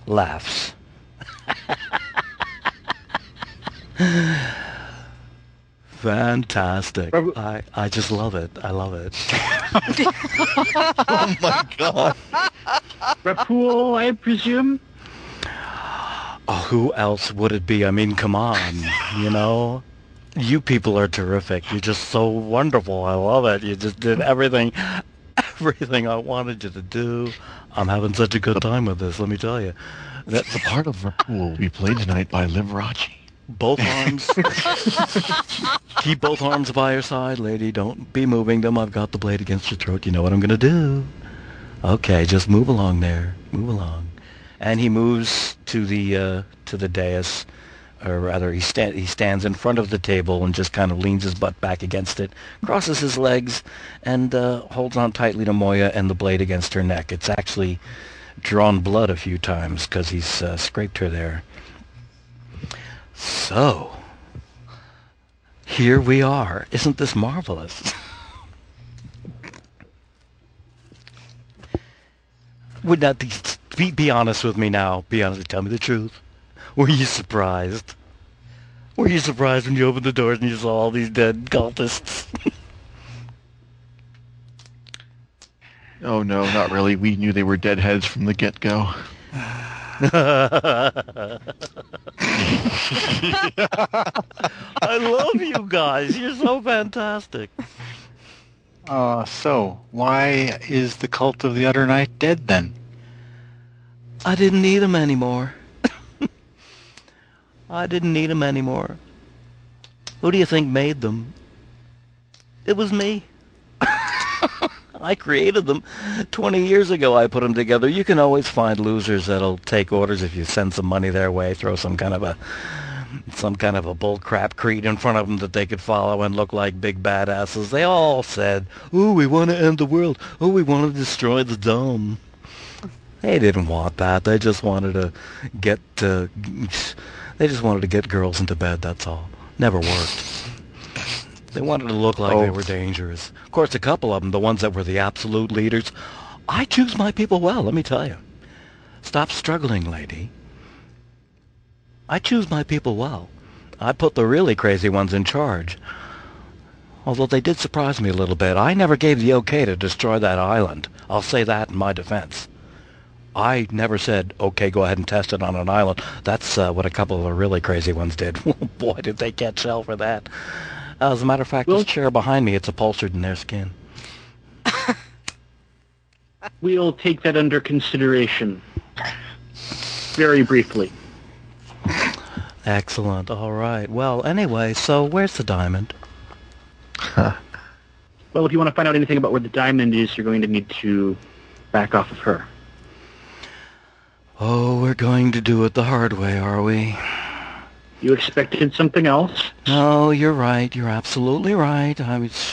laughs. Fantastic. I, I just love it. I love it. Oh, my God. Rapool, I presume? Oh, who else would it be? I mean, come on, you know? You people are terrific. You're just so wonderful. I love it. You just did everything, everything I wanted you to do. I'm having such a good time with this, let me tell you. That's the part of Rapool will be played tonight by Liv Rachi. Both arms. Keep both arms by your side, lady. Don't be moving them. I've got the blade against your throat. You know what I'm going to do. Okay, just move along there. Move along. And he moves to the uh, to the dais. Or rather, he, sta- he stands in front of the table and just kind of leans his butt back against it, crosses his legs, and uh, holds on tightly to Moya and the blade against her neck. It's actually drawn blood a few times because he's uh, scraped her there. So, here we are. Isn't this marvelous? Would not be, be, be honest with me now. Be honest. Tell me the truth. Were you surprised? Were you surprised when you opened the doors and you saw all these dead cultists? Oh, no, not really. We knew they were deadheads from the get-go. I love you guys. You're so fantastic. Uh, so, why is the cult of the Utter Knight dead, then? I didn't need them anymore. I didn't need them anymore. Who do you think made them? It was me. I created them. Twenty years ago I put them together. You can always find losers that'll take orders if you send some money their way, throw some kind of a some kind of a bullcrap creed in front of them that they could follow and look like big badasses. They all said, "Ooh, we want to end the world. Ooh, we want to destroy the dome." They didn't want that. They just wanted to get... Uh, They just wanted to get girls into bed, that's all. Never worked. They wanted to look like oh. they were dangerous. Of course, a couple of them, the ones that were the absolute leaders. I choose my people well, let me tell you. Stop struggling, lady. I choose my people well. I put the really crazy ones in charge. Although they did surprise me a little bit. I never gave the okay to destroy that island. I'll say that in my defense. I never said, okay, go ahead and test it on an island. That's uh, what a couple of the really crazy ones did. Boy, did they catch hell for that. Uh, as a matter of fact, we'll, this chair behind me, it's upholstered in their skin. We'll take that under consideration. Very briefly. Excellent. All right. Well, anyway, so where's the diamond? Huh. Well, if you want to find out anything about where the diamond is, you're going to need to back off of her. Oh, we're going to do it the hard way, are we? You expected something else? No, you're right. You're absolutely right. I was...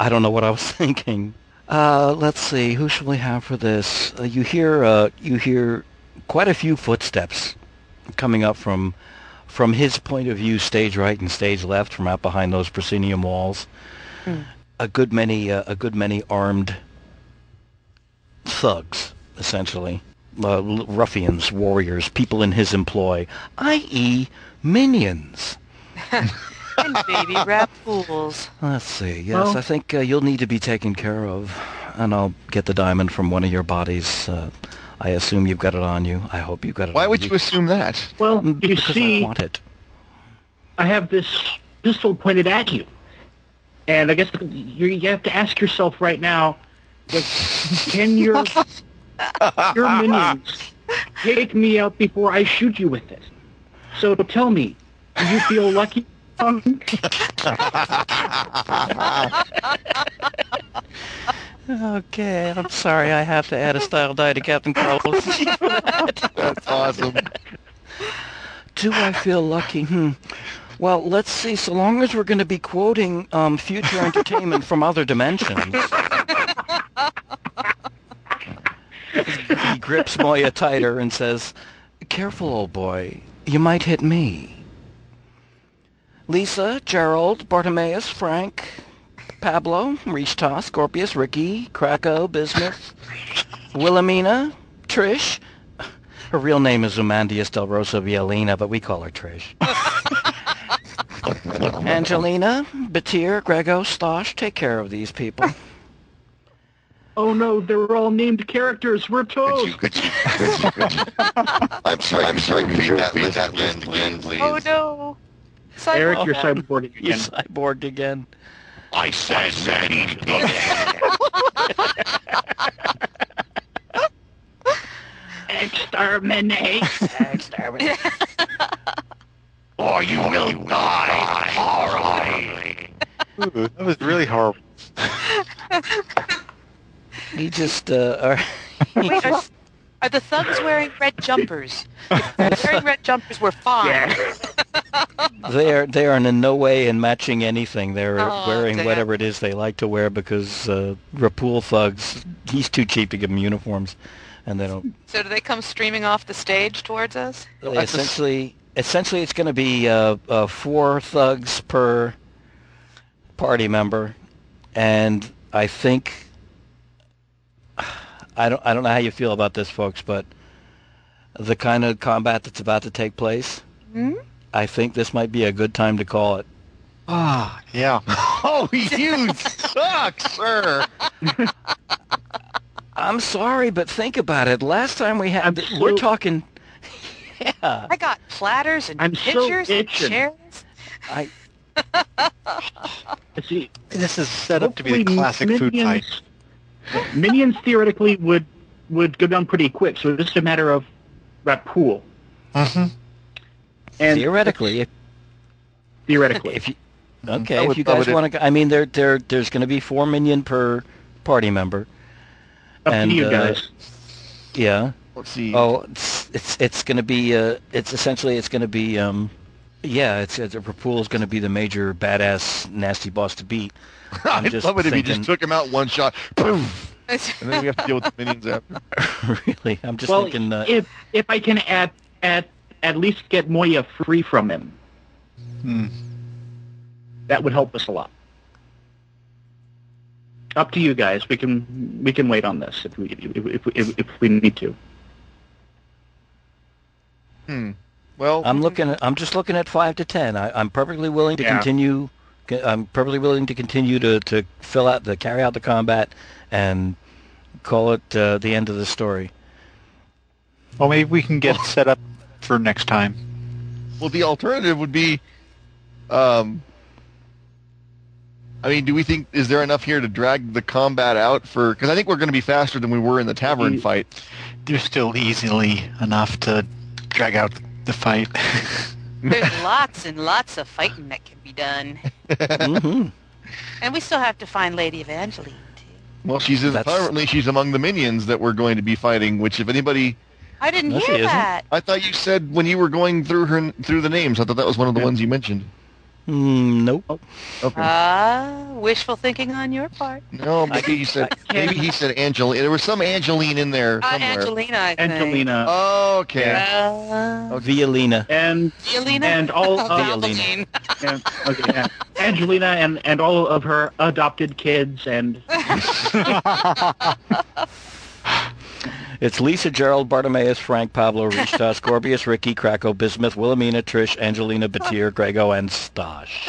I don't know what I was thinking. Uh, let's see. Who should we have for this? Uh, you hear, uh, you hear quite a few footsteps coming up from, from his point of view, stage right and stage left, from out behind those proscenium walls. Mm. A good many, uh, a good many armed thugs, essentially. Uh, ruffians, warriors, people in his employ, that is minions. And baby Rapools. Let's see. Yes, oh. I think uh, you'll need to be taken care of, and I'll get the diamond from one of your bodies. Uh, I assume you've got it on you. I hope you've got it Why on you. Why would you assume that? Well, you because see, I want it. I have this pistol pointed at you, and I guess you're, you have to ask yourself right now, like, can your... Your minions take me out before I shoot you with it. So tell me, do you feel lucky punk. Okay, I'm sorry I have to add a style die to Captain Carlson. That's awesome. Do I feel lucky? Hmm. Well, let's see. So long as we're going to be quoting um, future entertainment from other dimensions. He grips Moya tighter and says, "Careful, old boy. You might hit me." Lisa, Gerald, Bartimaeus, Frank, Pablo, Rishta, Scorpius, Ricky, Krakow, Bismuth, Wilhelmina, Trish. Her real name is Umandius Del Rosso Violina, but we call her Trish. Angelina, Batir, Grego, Stosh, take care of these people. Oh no, they're all named characters. We're toast. Could you, could you, could you, could you. I'm sorry, I'm sorry. Could you repeat that list again, please? Oh no. Cyborg. Eric, you're cyborged again. You're cyborged again. I said that. Exterminate. Exterminate. Or you will die horribly. Ooh, that was really horrible. He just, uh... Are, he Wait, just... Are, are the thugs wearing red jumpers? If wearing red jumpers, we're fine. Yeah. They are they are in no way in matching anything. They're oh, wearing damn. whatever it is they like to wear because uh, Rapool thugs, he's too cheap to give them uniforms, and they don't... So do they come streaming off the stage towards us? They essentially... Essentially, it's going to be uh, uh, four thugs per party member, and I think I don't I don't know how you feel about this, folks, but the kind of combat that's about to take place, mm-hmm. I think this might be a good time to call it. Ah, oh, yeah. Oh, you suck, sir. I'm sorry, but think about it. Last time we had, th- we're talking. Yeah. I got platters and I'm pitchers so and chairs. I see. This is set up to be the classic minions, food fight. Minions theoretically would would go down pretty quick, so it's just a matter of Rapool. Mm-hmm. And theoretically, if, theoretically, if you, okay, would, if you guys want to, I mean, there there there's going to be four minion per party member. Up and, to you guys. Uh, yeah. See. Oh, it's it's, it's going to be uh, it's essentially it's going to be um, yeah, it's, it's Rapool is going to be the major badass nasty boss to beat. I'm I just love it thinking, if you just took him out one shot, boom, and then we have to deal with the minions after. Really, I'm just well, thinking. Uh, if if I can at at at least get Moya free from him, hmm. that would help us a lot. Up to you guys. We can we can wait on this if we if if, if we need to. Hmm. Well, I'm looking at, I'm just looking at five to ten. I, I'm perfectly willing to yeah. continue. I'm perfectly willing to continue to, to fill out the carry out the combat and call it uh, the end of the story. Well, maybe we can get well, set up for next time. Well, the alternative would be, um, I mean, do we think is there enough here to drag the combat out for? Because I think we're going to be faster than we were in the tavern you, fight. There's still easily enough to drag out the fight. There's lots and lots of fighting that can be done. Mm-hmm. And we still have to find Lady Evangeline, too. Well, she's in, apparently she's among the minions that we're going to be fighting, which if anybody... I didn't no, hear that. I thought you said when you were going through her through the names, I thought that was one of the yeah. ones you mentioned. Mm, nope. Oh, okay. Ah, uh, wishful thinking on your part. No, maybe he said maybe he said Angelina. There was some Angeline in there somewhere. Uh, Angelina, I think. Angelina. Oh, okay. Uh, okay. Violina. And Violina? And all of Violina. And, okay, yeah. Angelina and, and all of her adopted kids and. It's Lisa, Gerald, Bartimaeus, Frank, Pablo, Rishta, Scorpius, Ricky, Krakow, Bismuth, Wilhelmina, Trish, Angelina, Batir, Grego, and Stosh.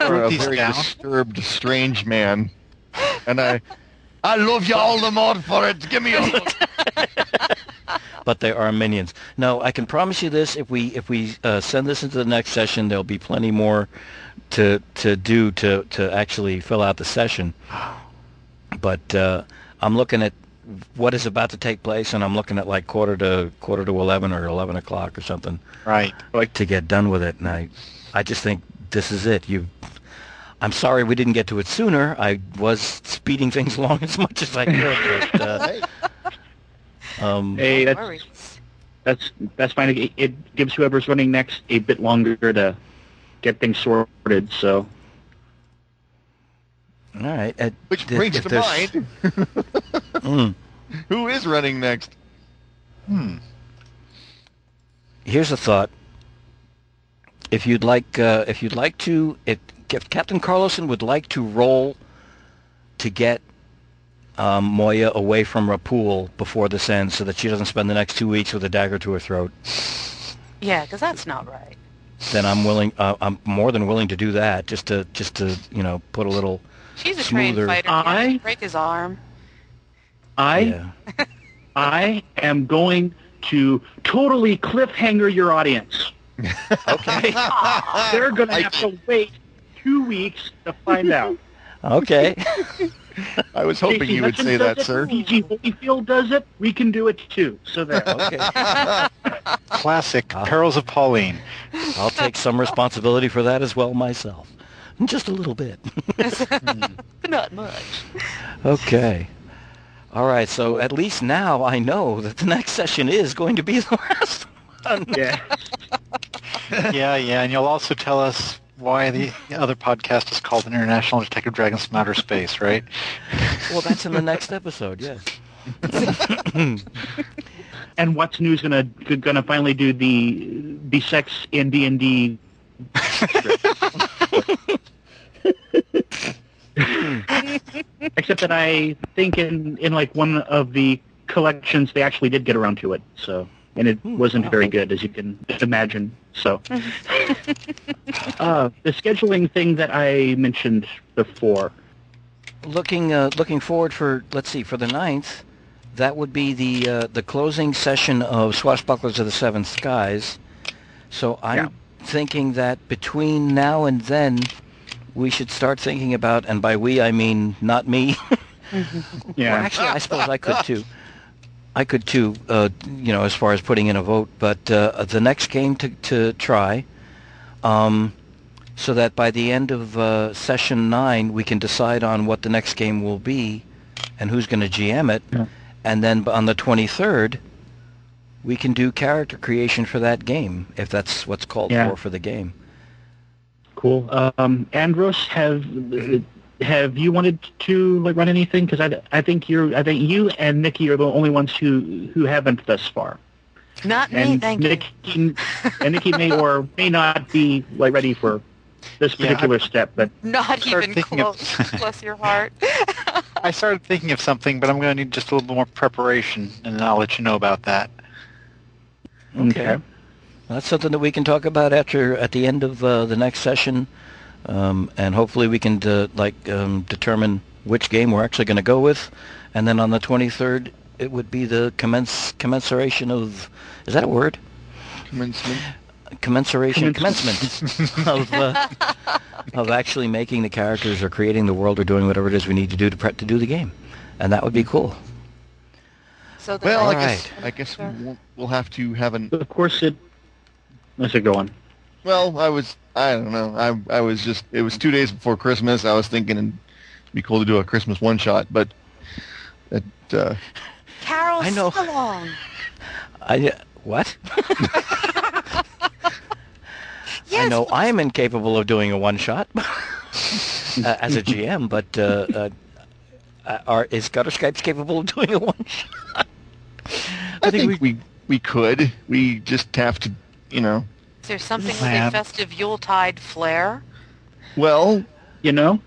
You're a very down. disturbed, strange man. And I I love you all the more for it. Give me a look. But they are minions. No, I can promise you this. If we if we uh, send this into the next session, there'll be plenty more to to do to, to actually fill out the session. But uh, I'm looking at what is about to take place, and I'm looking at like quarter to quarter to eleven or eleven o'clock or something, right? Like to get done with it, and I, I just think this is it. You, I'm sorry we didn't get to it sooner. I was speeding things along as much as I could. But, uh, um, hey, that's, that's, that's fine. It, it gives whoever's running next a bit longer to get things sorted, so... All right. Uh, Which th- brings to there's... mind, mm. who is running next? Hmm. Here's a thought. If you'd like, uh, if you'd like to, if, if Captain Carlson would like to roll to get um, Moya away from Rapool before this ends, so that she doesn't spend the next two weeks with a dagger to her throat. Yeah, because that's not right. Then I'm willing. Uh, I'm more than willing to do that, just to, just to, you know, put a little. She's a smoother. Trained fighter. I, yeah, break his arm. I, yeah. I am going to totally cliffhanger your audience. Okay. They're going to have to wait two weeks to find out. Okay. I was hoping J C you would say that, it, sir. P G Holyfield does it. We can do it too. So there. Okay. Classic uh, Perils of Pauline. I'll take some responsibility for that as well myself. Just a little bit. Not much. Okay. All right, so at least now I know that the next session is going to be the last one. Yeah. yeah, yeah, and you'll also tell us why the other podcast is called International Detective Dragons from Outer Space, right? Well, that's in the next episode, yes. And What's New's gonna gonna finally do the the sex in D and D. Except that I think in, in like one of the collections they actually did get around to it, so, and it wasn't wow. very good, as you can imagine. So uh, the scheduling thing that I mentioned before. Looking uh, looking forward for let's see for the ninth, that would be the uh, the closing session of Swashbucklers of the Seven Skies. So I'm yeah. thinking that between now and then. We should start thinking about, and by we I mean not me. yeah. Well, actually, I suppose I could too. I could too, uh, you know, as far as putting in a vote. But uh, the next game to to try, um, so that by the end of uh, session nine we can decide on what the next game will be, and who's going to G M it, yeah. and then on the twenty-third we can do character creation for that game, if that's what's called yeah. for for the game. Cool. Um, Andros, have have you wanted to like run anything? Because I, I think you're I think you and Nikki are the only ones who, who haven't thus far. Not and me, thank Nikki, you. And Nikki may or may not be like ready for this particular yeah, step, but not even close. Of, bless your heart. I started thinking of something, but I'm going to need just a little more preparation, and I'll let you know about that. Okay. okay. That's something that we can talk about after at the end of uh, the next session, um, and hopefully we can de- like um, determine which game we're actually going to go with, and then on the twenty-third it would be the commence commensuration of is that a word? Commencement. Commensuration. Commencement, commencement of uh, of actually making the characters or creating the world or doing whatever it is we need to do to prep to do the game, and that would be cool. So well, I guess right. I guess we'll, we'll have to have an. Of course it. Let's go on. Well, I was, I don't know, I I was just, it was two days before Christmas, I was thinking it'd be cool to do a Christmas one-shot, but, it, uh... Carol, I know. So long. I, what? Yes, I know I am incapable of doing a one-shot uh, as a G M, but uh, uh, are, is Gutter Skypes capable of doing a one-shot? I, I think, think we, we we could. We just have to... You know. Is there something with a festive Yuletide flair? Well, you know.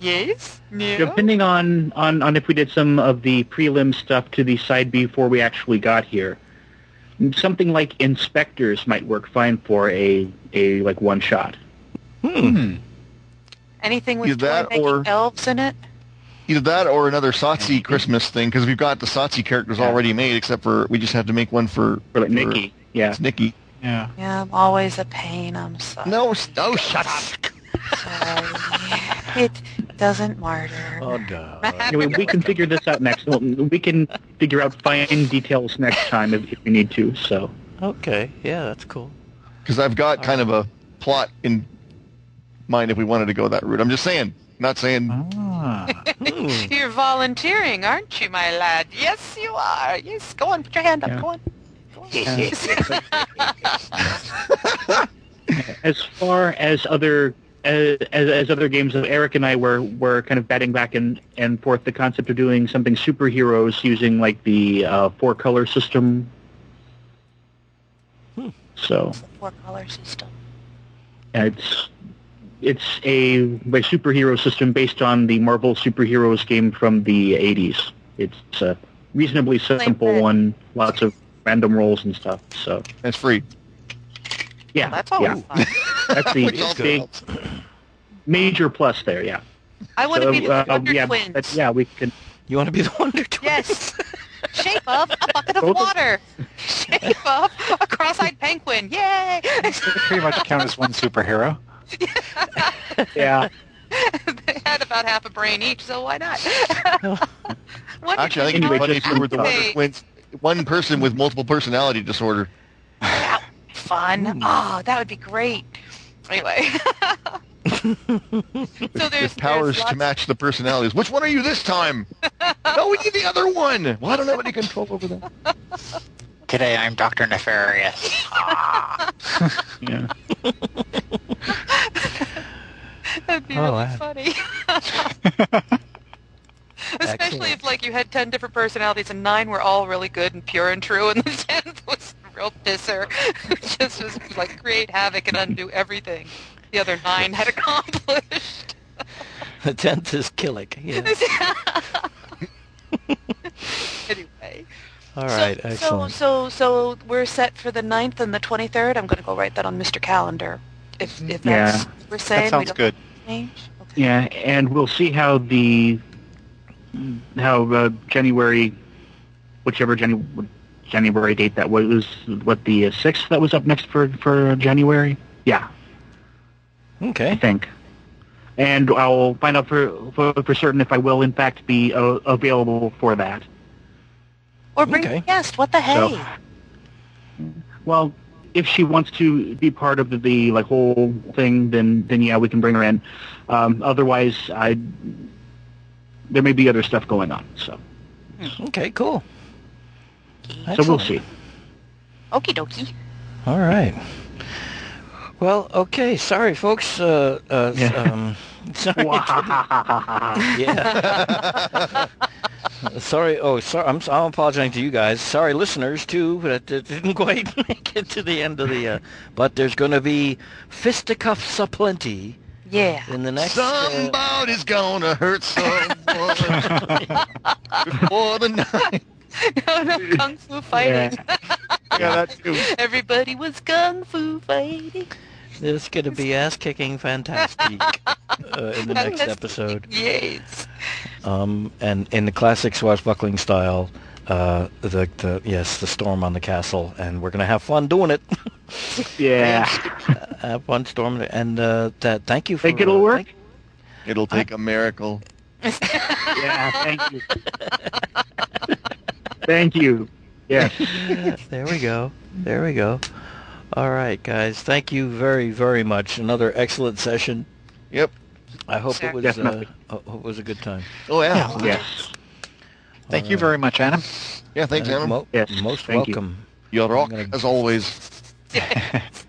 yes? No. Depending on, on, on if we did some of the prelim stuff to the side before we actually got here, something like Inspectors might work fine for a, a like, one shot. Hmm. Anything with that or elves in it? Either that or another Satsi Christmas thing, because we've got the Satsi characters yeah. already made, except for we just have to make one for... For, like for Nikki. Yeah. It's Nikki. Yeah. Yeah, I'm always a pain. I'm sorry. No, no, shut up. Sorry. It doesn't matter. Oh, no. Anyway, we can figure this out next. We can figure out fine details next time if we need to, so... Okay, yeah, that's cool. because I've got kind of a plot in mind if we wanted to go that route. I'm just saying, not saying. Ah. You're volunteering, aren't you, my lad? Yes, you are. Yes, go on, put your hand up. Yeah. Go on. Go on. Yeah. As far as other. As, as, as other games, Eric and I were, were kind of batting back and, and forth the concept of doing something superheroes using, like, the uh, four-color system. Hmm. So. What's the four-color system? It's it's a, a superhero system based on the Marvel superheroes game from the eighties. It's a reasonably simple one, lots of random rolls and stuff. So. That's free. Yeah, well, that's always yeah. fun. That's the big major plus there, yeah. I want so, to be the uh, Wonder yeah, Twins. But, yeah, we can. You want to be the Wonder Twins? Yes. Shape of a bucket of water. Shape of a cross-eyed penguin. Yay! Pretty much count as one superhero. Yeah. They had about half a brain each, so why not? Actually, I think it'd be funny if you were the Wonder Twins. One person with multiple personality disorder. Yeah. Fun. Ooh. Oh, that would be great. Anyway. So there's With powers there's to match the personalities. Which one are you this time? No, we need the other one. Well, I don't have any control over that. Today I'm Doctor Nefarious. Ah. Yeah. That'd be oh, really wow. funny. Especially Excellent. If like you had ten different personalities and nine were all really good and pure and true and the tenth was real pisser who just was like create havoc and undo everything the other nine had accomplished. The tenth is Killick. Yes. Anyway. All right. So, excellent. So, so, so we're set for the ninth and the twenty-third. I'm going to go write that on Mister Calendar. If if that's yeah. what we're saying. That sounds we don't good. Change. Okay. Yeah, and we'll see how the how uh, January, whichever January. January date that was, what, the sixth that was up next for, for January? Yeah. Okay. I think. And I'll find out for for, for certain if I will, in fact, be uh, available for that. Or bring okay. a guest. What the hey? So, well, if she wants to be part of the, the like whole thing, then, then yeah, we can bring her in. Um, otherwise, I there may be other stuff going on. So. Okay, cool. Excellent. So we'll see. Okie dokie. All right. Well, okay. Sorry, folks. Uh, uh, yeah. um, sorry. yeah. sorry. Oh, sorry. I'm, I'm apologizing to you guys. Sorry, listeners, too, that didn't quite make it to the end of the. Uh, but there's going to be fisticuffs aplenty. Yeah. In the next. Somebody's uh, gonna hurt someone before the night. No, no, kung fu fighting. Yeah, yeah that too. Everybody was kung fu fighting. This is going to be ass-kicking fantastic uh, in the fantastic. Next episode. Yes. Um, and in the classic swashbuckling style, uh, the, the yes, the storm on the castle, and we're going to have fun doing it. Yeah. And, uh, have fun storming, and uh, that. Thank you for. Think it'll uh, work? Thank, it'll take I, a miracle. Yeah. Thank you. Thank you. Yes. Yeah. There we go. There we go. All right, guys. Thank you very, very much. Another excellent session. Yep. I hope sure. it was. Uh, I hope it was a good time. Oh yeah. Yes. Yeah. Yeah. Thank right. you very much, Adam. Yeah. Thanks, Adam. Mo- yes. Most Thank welcome. You. You're rock gonna, as always.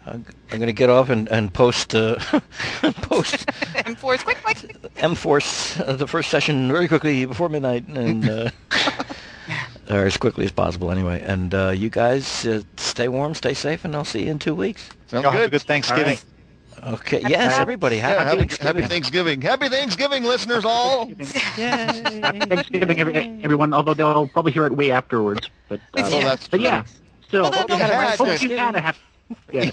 I'm, I'm going to get off and and post uh, post M-Force quick quick. M-Force uh, the first session very quickly before midnight and. Uh, Or as quickly as possible, anyway. And uh, you guys uh, stay warm, stay safe, and I'll see you in two weeks. Sounds good. Have a good Thanksgiving. Right. Okay. Yes, everybody. Happy, yeah, happy, Thanksgiving. happy Thanksgiving. Happy Thanksgiving, listeners all. Yay. Happy Thanksgiving, everyone. Although they'll probably hear it way afterwards. But, uh, well, that's but yeah, still. Well, hope, you had, had, hope you had a happy. Yeah.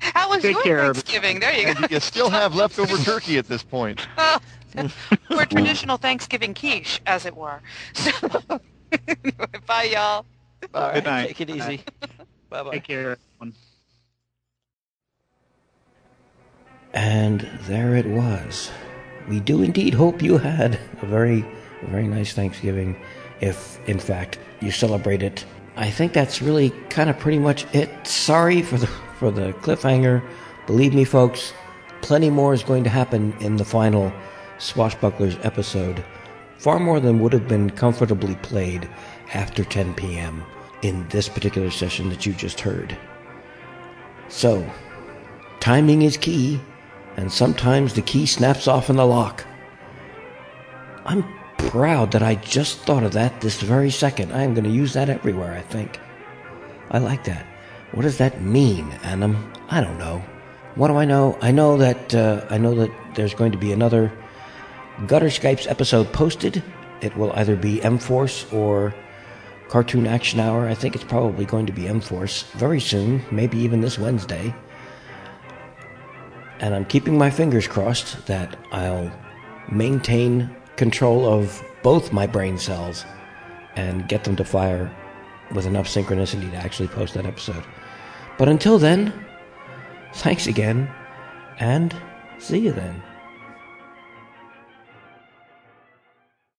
How was Take your care Thanksgiving? There you go. You still have leftover turkey at this point. Oh. Or traditional Thanksgiving quiche, as it were. So, bye, y'all. All right, good night. Take it easy. Bye. Bye-bye. Take care, everyone. And there it was. We do indeed hope you had a very, very nice Thanksgiving, if, in fact, you celebrate it I think that's really kind of pretty much it. Sorry for the for the cliffhanger. Believe me, folks, plenty more is going to happen in the final Swashbucklers episode. Far more than would have been comfortably played after ten p.m. in this particular session that you just heard. So, timing is key, and sometimes the key snaps off in the lock. I'm proud that I just thought of that this very second. I am going to use that everywhere, I think. I like that. What does that mean, Annam? I don't know. What do I know? I know that uh, I know that there's going to be another Gutter Skypes episode posted. It will either be M-Force or Cartoon Action Hour. I think it's probably going to be M-Force very soon, maybe even this Wednesday. And I'm keeping my fingers crossed that I'll maintain control of both my brain cells and get them to fire with enough synchronicity to actually post that episode. But until then, thanks again, and see you then.